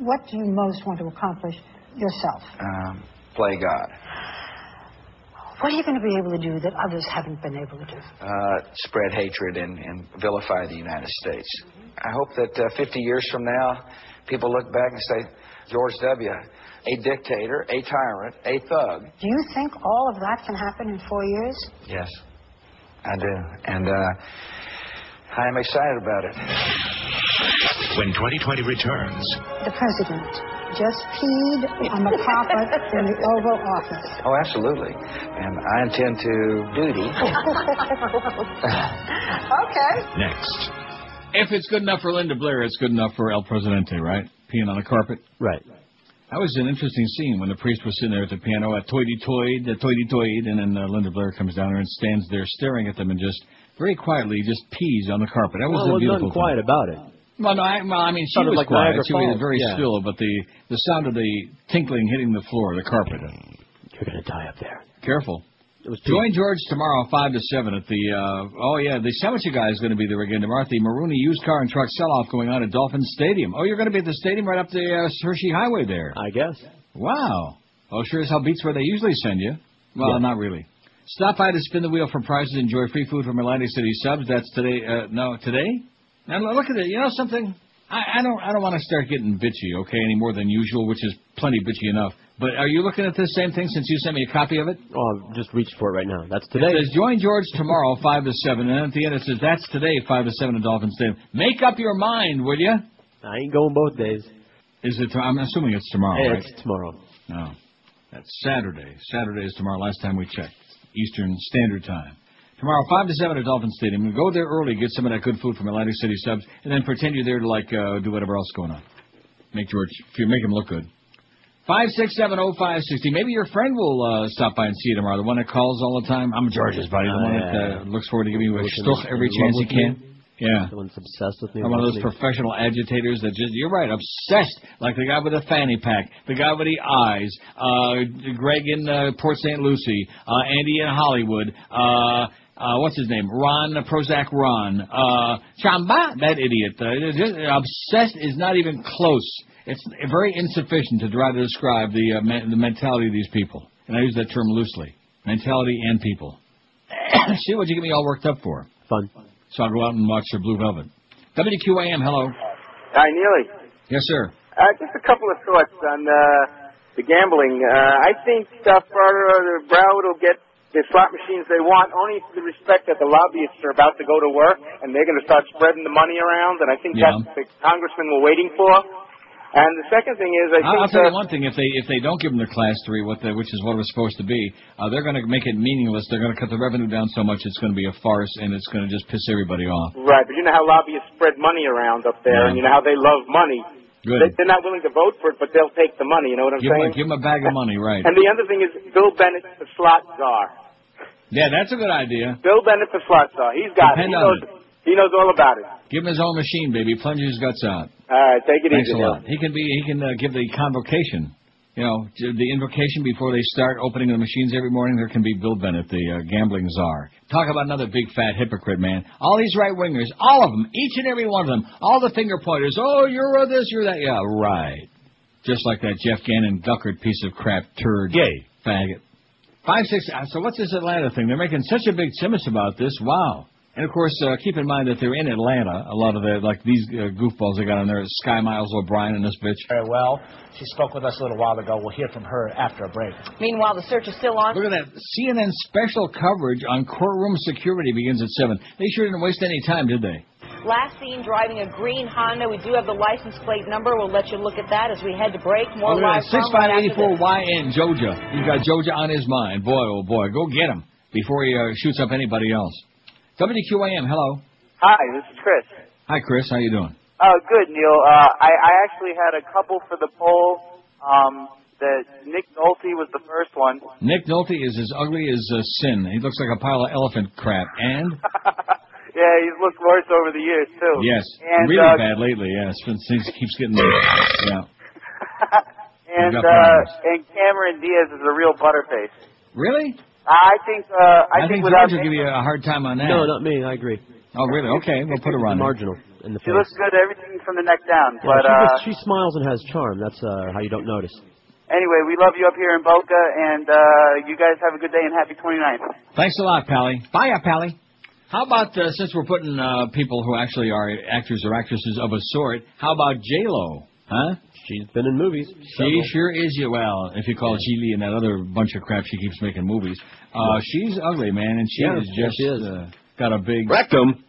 what do you most want to accomplish yourself? Um, play God. What are you going to be able to do that others haven't been able to do? Uh, spread hatred and, and vilify the United States. I hope that uh, fifty years from now, people look back and say, George W., a dictator, a tyrant, a thug. Do you think all of that can happen in four years? Yes, I do. And uh, I am excited about it. When twenty twenty returns... The president... just peed on the carpet in the Oval Office. Oh, absolutely. And I intend to duty. Okay. Next. If it's good enough for Linda Blair, it's good enough for El Presidente, right? Peeing on a carpet? Right. That was an interesting scene when the priest was sitting there at the piano, at toity-toyed, at toity-toyed, and then uh, Linda Blair comes down there and stands there staring at them and just very quietly just pees on the carpet. That was well, a beautiful thing. Well, nothing quiet about it. Well, no, I, well, I mean, she was like quiet. She was very yeah. still, but the, the sound of the tinkling hitting the floor, the carpet. You're going to die up there. Careful. It was Join George tomorrow, five to seven at the, uh, oh, yeah, the Sandwich Guy is going to be there again tomorrow. The Maroonie used car and truck sell-off going on at Dolphin Stadium. Oh, you're going to be at the stadium right up the uh, Hershey Highway there. I guess. Wow. Oh, sure as hell beats where they usually send you. Well, yeah. Not really. Stop by to spin the wheel for prizes. Enjoy free food from Atlantic City Subs. That's today. Uh, no, today? Now, look at it. You know something? I, I don't I don't want to start getting bitchy, okay, any more than usual, which is plenty bitchy enough. But are you looking at this same thing since you sent me a copy of it? Oh, I've just reached for it right now. That's today. It says, Join George tomorrow, five to seven. And at the end, it says, that's today, five to seven at Dolphin Stadium. Make up your mind, will you? I ain't going both days. Is it? I'm assuming it's tomorrow, hey, right? It's tomorrow. No. That's Saturday. Saturday is tomorrow. Last time we checked. Eastern Standard Time. Tomorrow, five to seven at Dolphin Stadium. Go there early, get some of that good food from Atlantic City Subs, and then pretend you're there to, like, uh, do whatever else going on. Make George, make him look good. five six seven oh five sixty. Maybe your friend will uh, stop by and see you tomorrow, the one that calls all the time. I'm George's buddy, the uh, one that uh, looks forward to giving you a shtuch every chance he can. Me. Yeah. The one's obsessed with me. I'm one of those professional agitators that just, you're right, obsessed. Like the guy with the fanny pack, the guy with the eyes, uh, Greg in uh, Port Saint Lucie, uh, Andy in Hollywood, uh, Uh, what's his name? Ron, uh, Prozac Ron. Uh, Chamba, that idiot. Uh, just, uh, obsessed is not even close. It's very insufficient to try to describe the, uh, me- the mentality of these people. And I use that term loosely. Mentality and people. See what you get me all worked up for. Fun. So I'll go out and watch your Blue Velvet. W Q A M, hello. Hi, Neely. Yes, sir. Uh, just a couple of thoughts on uh, the gambling. Uh, I think uh, Farrar Broward will get the slot machines they want, only to the respect that the lobbyists are about to go to work, and they're going to start spreading the money around, and I think yeah. that's what the congressmen were waiting for. And the second thing is, I I'll think... I'll tell you one thing. If they if they don't give them the Class three, what the, which is what it was supposed to be, uh, they're going to make it meaningless. They're going to cut the revenue down so much it's going to be a farce, and it's going to just piss everybody off. Right, but you know how lobbyists spread money around up there, yeah. and you know how they love money. Good. They're not willing to vote for it, but they'll take the money. You know what I'm give saying? Them, give them a bag of money, right. And the other thing is Bill Bennett, the slot czar. Yeah, that's a good idea. Bill Bennett, the slot czar. He's got Depend it. He knows, it. He knows all about it. Give him his own machine, baby. Plunge his guts out. All right, take it Thanks easy. Thanks a lot. He can, be, he can uh, give the convocation, you know, the invocation before they start opening the machines every morning. There can be Bill Bennett, the uh, gambling czar. Talk about another big, fat hypocrite, man. All these right-wingers, all of them, each and every one of them, all the finger pointers. Oh, you're this, you're that. Yeah, right. Just like that Jeff Gannon Duckard piece of crap turd. Yay. Faggot. Five, six. So what's this Atlanta thing? They're making such a big simus about this. Wow. And, of course, uh, keep in mind that they're in Atlanta. A lot of the, like, these uh, goofballs they got on there, Sky Miles O'Brien and this bitch. Very well. She spoke with us a little while ago. We'll hear from her after a break. Meanwhile, the search is still on. Look at that. C N N special coverage on courtroom security begins at seven. They sure didn't waste any time, did they? Last seen driving a green Honda. We do have the license plate number. We'll let you look at that as we head to break. More live from six five eight four Y N, Joja. He's got Joja on his mind. Boy, oh, boy. Go get him before he uh, shoots up anybody else. W Q A M, hello. Hi, this is Chris. Hi, Chris. How you doing? Oh, good, Neil. Uh, I, I actually had a couple for the poll. Um, the, Nick Nolte was the first one. Nick Nolte is as ugly as uh, sin. He looks like a pile of elephant crap. And? Yeah, he's looked worse over the years, too. Yes, and, really uh, bad lately, yes. Things keeps getting worse. Yeah. and, uh, and Cameron Diaz is a real butterface. Really? I think uh, I, I think, think without George will give you a hard time on that. No, not me. I agree. Oh, really? Okay, we'll put her on. Marginal. In the she face. Looks good, everything from the neck down. Yeah, but, she, uh, she smiles and has charm. That's uh, how you don't notice. Anyway, we love you up here in Boca, and uh, you guys have a good day and happy twenty-ninth. Thanks a lot, Pally. Bye, Pally. How about, uh, since we're putting uh, people who actually are actors or actresses of a sort, how about J-Lo? Huh? She's been in movies. She sure is. You well, if you call Gigli and that other bunch of crap she keeps making movies. Uh, she's ugly, man, and she yeah, is just she is. Uh, got a big rectum.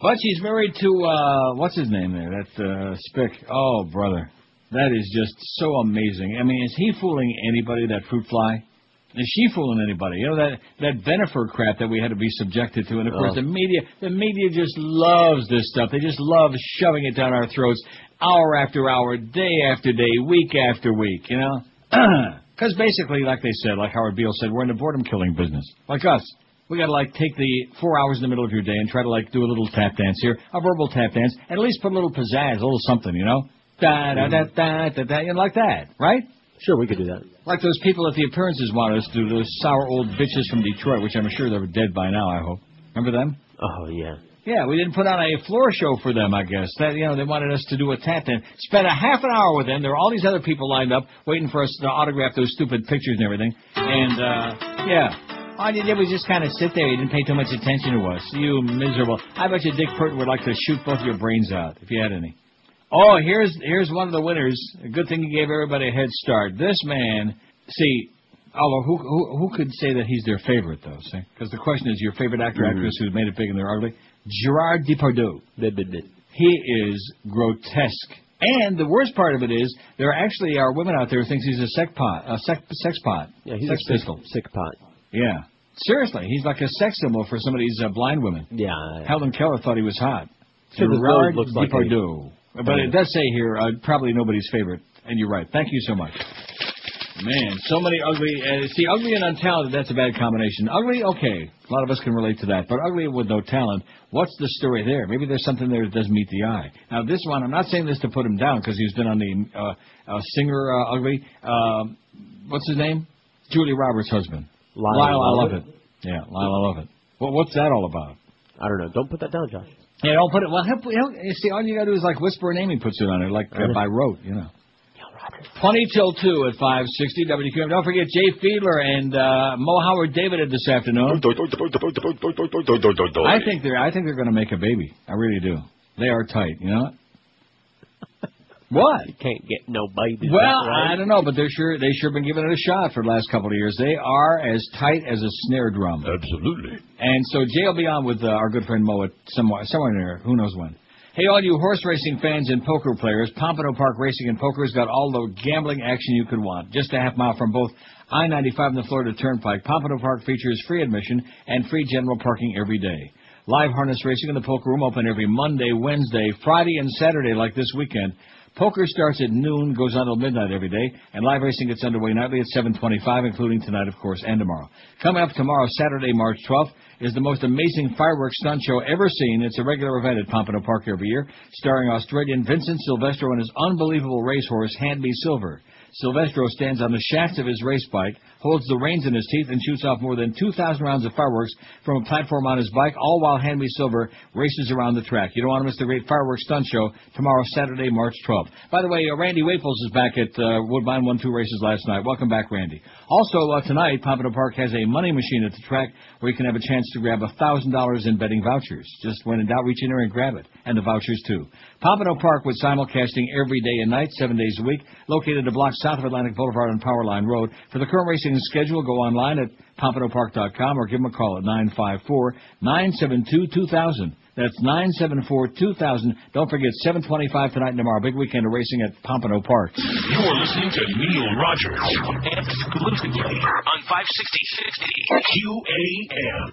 But she's married to uh, what's his name there? That uh, Spick. Oh, brother, that is just so amazing. I mean, is he fooling anybody? That fruit fly? Is she fooling anybody? You know that that Benefer crap that we had to be subjected to, and of oh. course the media, the media just loves this stuff. They just love shoving it down our throats, hour after hour, day after day, week after week. You know, because basically, like they said, like Howard Beale said, we're in the boredom killing business. Like us, we got to like take the four hours in the middle of your day and try to like do a little tap dance here, a verbal tap dance, and at least put a little pizzazz, a little something. You know, da da da da da da, you know, like that, right? Sure, we could do that. Like those people at the appearances wanted us to do, those sour old bitches from Detroit, which I'm sure they're dead by now, I hope. Remember them? Oh, yeah. Yeah, we didn't put on a floor show for them, I guess. That, you know, they wanted us to do a tap dance. Spent a half an hour with them. There were all these other people lined up waiting for us to autograph those stupid pictures and everything. And, uh, yeah, all you did was just kind of sit there. You didn't pay too much attention to us. You miserable. I bet you Dick Pert would like to shoot both your brains out, if you had any. Oh, here's here's one of the winners. A good thing you gave everybody a head start. This man, see, although who who, who could say that he's their favorite, though, see? Because the question is your favorite actor, mm-hmm. actress who's made it big and they're ugly? Gerard Depardieu. He is grotesque. And the worst part of it is there actually are women out there who think he's a sex pot. A sex, sex pot. Yeah, he's sex a pistol. Sick, sick pot. Yeah. Seriously, he's like a sex symbol for some of these uh, blind women. Yeah. Helen Keller thought he was hot. So Gerard looks Depardieu. Like but it does say here, uh, probably nobody's favorite, and you're right. Thank you so much. Man, so many ugly... Uh, see, ugly and untalented, that's a bad combination. Ugly, okay. A lot of us can relate to that. But ugly with no talent, what's the story there? Maybe there's something there that doesn't meet the eye. Now, this one, I'm not saying this to put him down, because he's been on the uh, uh, singer uh, Ugly. Uh, what's his name? Julie Roberts' husband. Lyle, Lyle I love it. it. Yeah, Lyle, I love it. Well, what's that all about? I don't know. Don't put that down, Josh. Yeah, don't put it. Well, help, help, see, all you got to do is like whisper a name and puts it on it, like uh, by rote, you know. twenty till two at five sixty W Q M. Don't forget Jay Fiedler and uh, Mo Howard David this afternoon. I think they're. I think they're going to make a baby. I really do. They are tight, you know. What? You can't get no baby. Well, right? I don't know, but they're sure they sure been giving it a shot for the last couple of years. They are as tight as a snare drum. Absolutely. And so Jay will be on with uh, our good friend Mo at somewhere, somewhere near, who knows when. Hey, all you horse racing fans and poker players, Pompano Park Racing and Poker has got all the gambling action you could want. Just a half mile from both I ninety-five and the Florida Turnpike, Pompano Park features free admission and free general parking every day. Live harness racing in the poker room open every Monday, Wednesday, Friday, and Saturday like this weekend. Poker starts at noon, goes on till midnight every day, and live racing gets underway nightly at seven twenty-five, including tonight, of course, and tomorrow. Coming up tomorrow, Saturday, March twelfth, is the most amazing fireworks stunt show ever seen. It's a regular event at Pompano Park every year, starring Australian Vincent Silvestro and his unbelievable racehorse, Hand Me Silver. Silvestro stands on the shafts of his race bike, holds the reins in his teeth, and shoots off more than two thousand rounds of fireworks from a platform on his bike, all while Hand Me Silver races around the track. You don't want to miss the great fireworks stunt show tomorrow, Saturday, March twelfth. By the way, uh, Randy Waples is back at uh, Woodbine, won two races last night. Welcome back, Randy. Also, uh, tonight, Pompano Park has a money machine at the track where you can have a chance to grab one thousand dollars in betting vouchers. Just when in doubt, reach in there and grab it, and the vouchers, too. Pompano Park with simulcasting every day and night, seven days a week, located a block south of Atlantic Boulevard on Powerline Road. For the current racing and schedule, go online at pompano park dot com or give them a call at nine five four, nine seven two, two thousand. That's nine seven four, two thousand. Don't forget, seven twenty-five tonight and tomorrow. Big weekend of racing at Pompano Park. You're listening to Neil Rogers exclusively on five sixty sixty Q A M.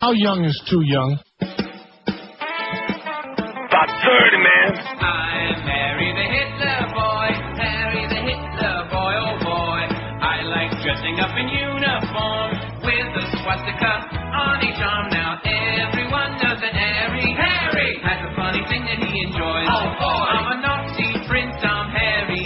How young is too young? About thirty, man. I'm Harry the Hitler boy, Harry the Hitler boy, oh boy. I like dressing up in uniform with a swastika on each arm. Now everyone does it. Harry, Harry has a funny thing that he enjoys. Oh boy, I'm a Nazi prince. I'm Harry,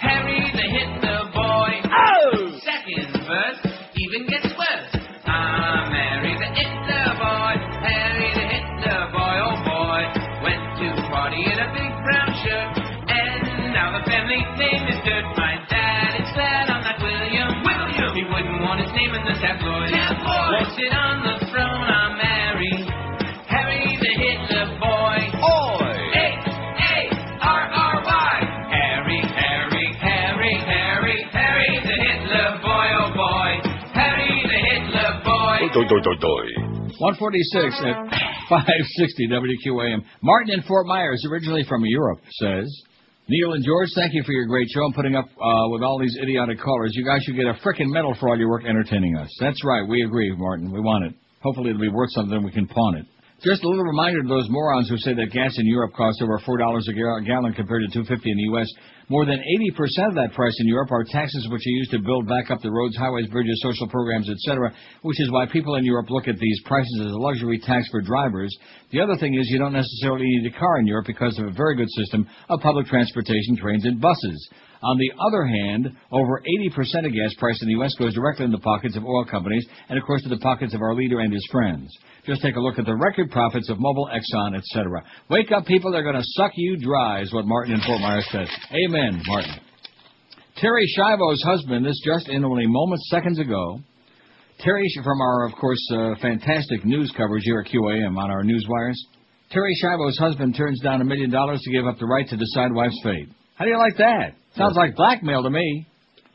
Harry the Hitler boy. Oh, second verse even gets worse. I'm Harry the Hitler boy, Harry the Hitler boy. Oh boy, went to a party in a big brown shirt, and now the family name is Dirt. My dad is glad I'm not William. William, he wouldn't want his name in the tabloids. Tabloids. Won't sit on the throne. I'm Harry, Harry the Hitler boy. Oi! H A R R Y. Harry, Harry, Harry, Harry, Harry the Hitler boy, oh boy. Harry the Hitler boy. Doi, doi, doi, doi. one forty-six at five sixty W Q A M. Martin in Fort Myers, originally from Europe, says... Neil and George, thank you for your great show and putting up uh, with all these idiotic callers. You guys should get a frickin' medal for all your work entertaining us. That's right. We agree, Martin. We want it. Hopefully it'll be worth something and we can pawn it. Just a little reminder to those morons who say that gas in Europe costs over four dollars a gallon compared to two dollars and fifty cents in the U S. More than eighty percent of that price in Europe are taxes which are used to build back up the roads, highways, bridges, social programs, et cetera, which is why people in Europe look at these prices as a luxury tax for drivers. The other thing is you don't necessarily need a car in Europe because of a very good system of public transportation, trains, and buses. On the other hand, over eighty percent of gas price in the U S goes directly in the pockets of oil companies and, of course, to the pockets of our leader and his friends. Just take a look at the record profits of Mobil, Exxon, et cetera. Wake up, people. They're going to suck you dry is what Martin in Fort Myers says. Amen, Martin. Terry Schiavo's husband, this just in only moments, seconds ago. Terry, from our, of course, uh, fantastic news coverage here at Q A M on our news wires. Terry Schiavo's husband turns down a million dollars to give up the right to decide wife's fate. How do you like that? Sounds like blackmail to me.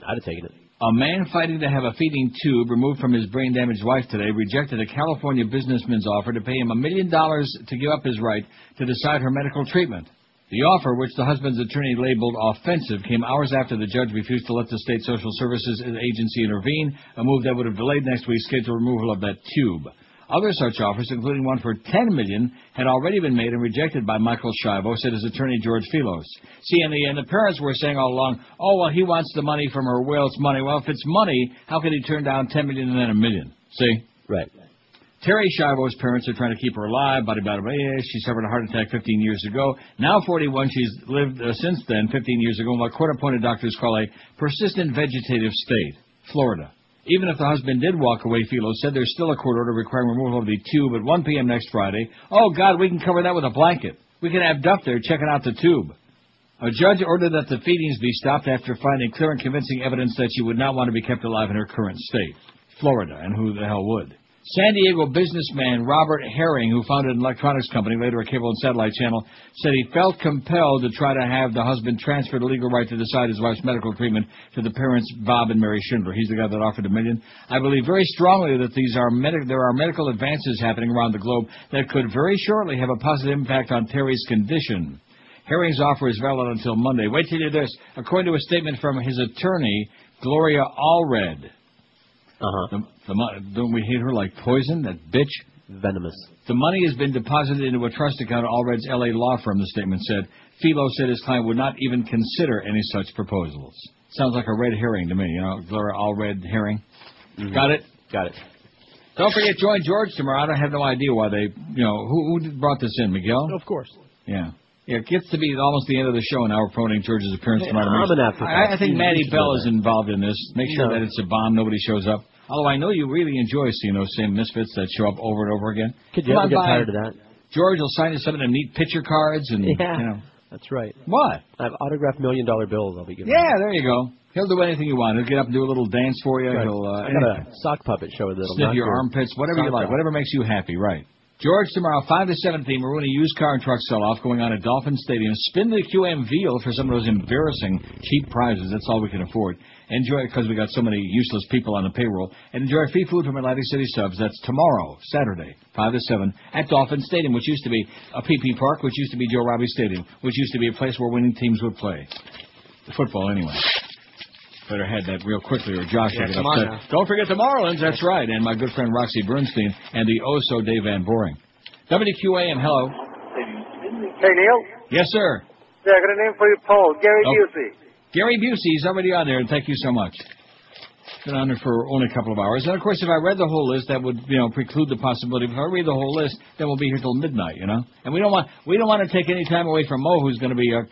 I'd have taken it. A man fighting to have a feeding tube removed from his brain-damaged wife today rejected a California businessman's offer to pay him a million dollars to give up his right to decide her medical treatment. The offer, which the husband's attorney labeled offensive, came hours after the judge refused to let the state social services agency intervene, a move that would have delayed next week's scheduled removal of that tube. Other such offers, including one for ten million dollars, had already been made and rejected by Michael Schiavo, said his attorney, George Philos. See, and the, and the parents were saying all along, oh, well, he wants the money from her will. It's money. Well, if it's money, how can he turn down ten million dollars and then a million? See? Right. Terry Schiavo's parents are trying to keep her alive. Bada, bada, bada. She suffered a heart attack fifteen years ago. Now forty-one, she's lived uh, since then, fifteen years ago, in what court-appointed doctors call a persistent vegetative state, Florida. Even if the husband did walk away, Philo said, there's still a court order requiring removal of the tube at one p.m. next Friday. Oh, God, we can cover that with a blanket. We can have Duff there checking out the tube. A judge ordered that the feedings be stopped after finding clear and convincing evidence that she would not want to be kept alive in her current state. Florida, and who the hell would? San Diego businessman Robert Herring, who founded an electronics company, later a cable and satellite channel, said he felt compelled to try to have the husband transfer the legal right to decide his wife's medical treatment to the parents, Bob and Mary Schindler. He's the guy that offered a million. I believe very strongly that these are med- there are medical advances happening around the globe that could very shortly have a positive impact on Terry's condition. Herring's offer is valid until Monday. Wait till you hear this. According to a statement from his attorney, Gloria Allred. Uh-huh. The, the, don't we hate her like poison, that bitch? Venomous. The money has been deposited into a trust account at Allred's L A law firm, the statement said. Philo said his client would not even consider any such proposals. Sounds like a red herring to me, you know, Gloria Allred herring. Mm-hmm. Got it? Got it. Don't forget, join George tomorrow. I don't have no idea why they, you know, who, who brought this in, Miguel? Of course. Yeah. Yeah, it gets to be almost the end of the show, and now we're promoting George's appearance hey, tonight. I'm an I, I think Maddie Bell is involved in this. Make sure no. that it's a bomb, nobody shows up. Although I know you really enjoy seeing those same misfits that show up over and over again. Could you ever get by. tired of that? George will sign us some of the neat picture cards. and yeah, you know. That's right. What? I have autographed million-dollar bills I'll be giving. Yeah, out. There you go. He'll do anything you want. He'll get up and do a little dance for you. Right. He'll uh, I got a sock puppet show that'll sniff your armpits, whatever you like, whatever makes you happy, right. George, tomorrow, five to seven p.m., Maroonie used car and truck sell-off going on at Dolphin Stadium. Spin the Q M wheel for some of those embarrassing cheap prizes. That's all we can afford. Enjoy it because we got so many useless people on the payroll. And enjoy free food from Atlantic City Subs. That's tomorrow, Saturday, five to seven, at Dolphin Stadium, which used to be a P P Park, which used to be Joe Robbie Stadium, which used to be a place where winning teams would play. Football, anyway. Better head that real quickly, or Josh yeah, will get upset. Don't forget the Marlins, that's right, and my good friend Roxy Bernstein and the oh-so Dave Van Boring. W Q A M, hello. Hey, Neil. Yes, sir. Yeah, I got a name for your poll, Gary oh. Busey. Gary Busey's already on there, and thank you so much. Been on there for only a couple of hours. And, of course, if I read the whole list, that would, you know, preclude the possibility. If I read the whole list, then we'll be here till midnight, you know. And we don't want we don't want to take any time away from Mo, who's going to be uh,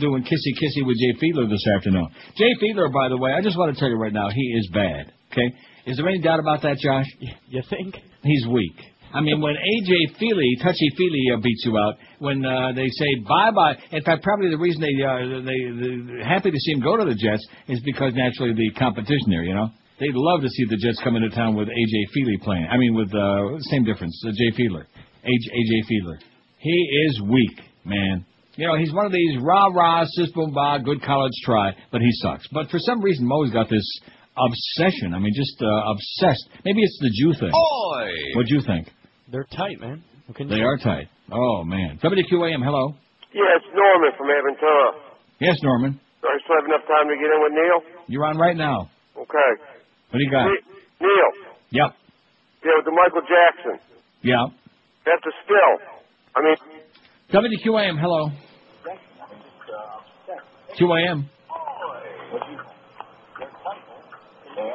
doing kissy-kissy with Jay Fiedler this afternoon. Jay Fiedler, by the way, I just want to tell you right now, he is bad, okay? Is there any doubt about that, Josh? You think? He's weak. I mean, when A J Feely, Touchy Feely, uh, beats you out, when uh, they say bye-bye, in fact, probably the reason they, uh, they, they're happy to see him go to the Jets is because, naturally, the competition there, you know. They'd love to see the Jets come into town with A J Feely playing. I mean, with uh, same difference, uh, Jay Fiedler, A J Fiedler. He is weak, man. You know, he's one of these rah-rah, sis-boom-bah, good college try, but he sucks. But for some reason, Mo's got this obsession. I mean, just uh, obsessed. Maybe it's the Jew thing. Oy! What do you think? They're tight, man. They are tight. Oh, man. W Q A M, hello. Yeah, it's Norman from Aventura. Yes, Norman. Do I still have enough time to get in with Neil? You're on right now. Okay. What do you got? Neil. Yep. Yeah, with the Michael Jackson. Yeah. That's a still. I mean... W Q A M, hello. Q A M. I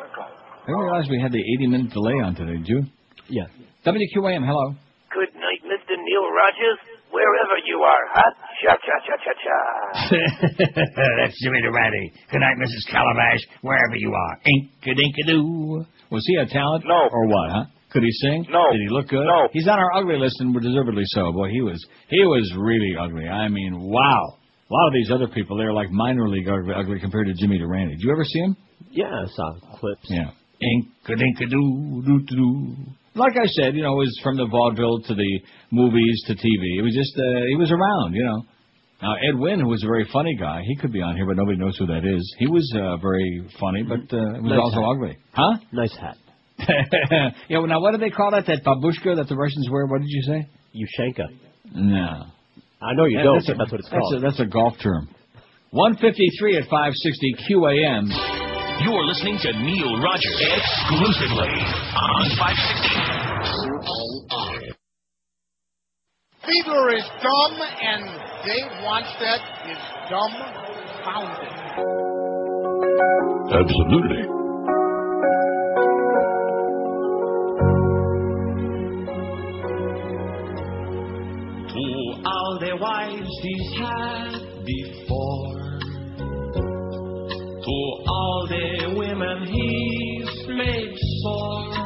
didn't realize we had the eighty-minute delay on today, did you? Yes. W Q A M, hello. Good night, Mister Neil Rogers, wherever you are. Hot cha-cha-cha-cha-cha. That's Jimmy Durante. Good night, Missus Calabash, wherever you are. Ink-a-dink-a-doo. Was he a talent? No. Or what, huh? Could he sing? No. Did he look good? No. He's on our ugly list, and deservedly so. Boy, he was he was really ugly. I mean, wow. A lot of these other people, they're like minor league ugly, ugly compared to Jimmy Durante. Did you ever see him? Yeah, I saw clips. Yeah. Ink-a-dink-a-doo, doo-doo-doo. Like I said, you know, it was from the vaudeville to the movies to T V. It was just, uh, he was around, you know. Now, Ed Wynn, who was a very funny guy, he could be on here, but nobody knows who that is. He was uh, very funny, but uh, it was nice also hat. Ugly. Huh? Nice hat. Yeah, well, now, what do they call that, that babushka that the Russians wear? What did you say? Yushenka. No. I know you that, don't, that's, a, that's what it's that's called. A, that's a golf term. one fifty-three at five sixty Q A M. You're listening to Neil Rogers exclusively on five sixty. Fiedler is dumb, and Dave Wanstead is dumbfounded. Absolutely. To all their wives he's had before. To all the women he's made sore,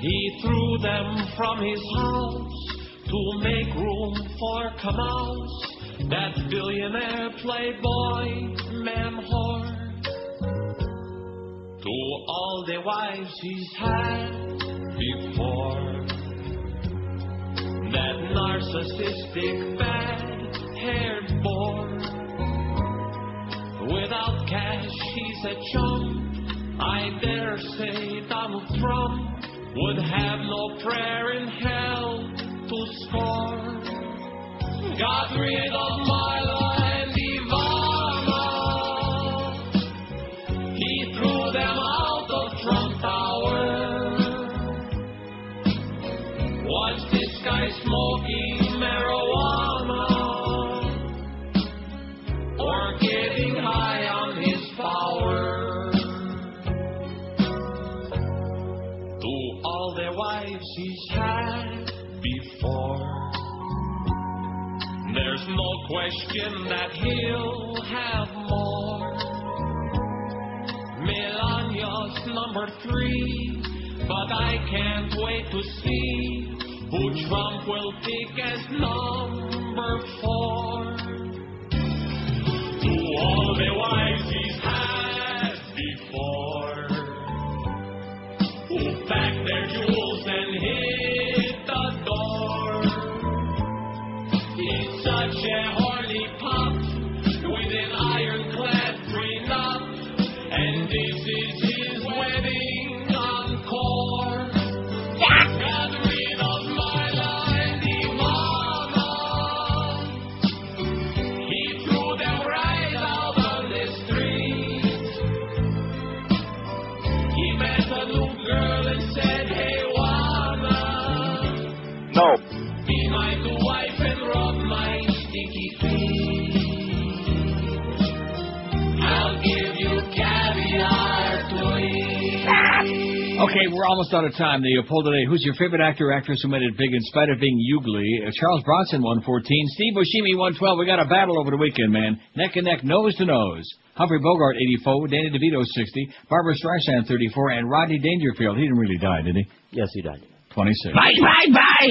he threw them from his house to make room for Camus, that billionaire playboy man whore. To all the wives he's had before, that narcissistic bad-haired bore. Without cash, he's a chump. I dare say Donald Trump would have no prayer in hell to score. Got rid of Milo and Ivana. He threw them out of Trump Tower. Was this guy smoking marijuana? Or getting high on his power. To all the wives he's had before, there's no question that he'll have more. Melania's number three, but I can't wait to see who Trump will pick as number four. To all the wives he's had before, who packed their jewels and hid Okay, we're almost out of time. The poll today: who's your favorite actor or actress who made it big in spite of being ugly? Uh, Charles Bronson, one fourteen. Steve Buscemi, one twelve. We got a battle over the weekend, man. Neck and neck, nose to nose. Humphrey Bogart, eighty-four. Danny DeVito, sixty. Barbara Streisand, thirty-four. And Rodney Dangerfield. He didn't really die, did he? Yes, he died. twenty-six. Bye, bye, bye!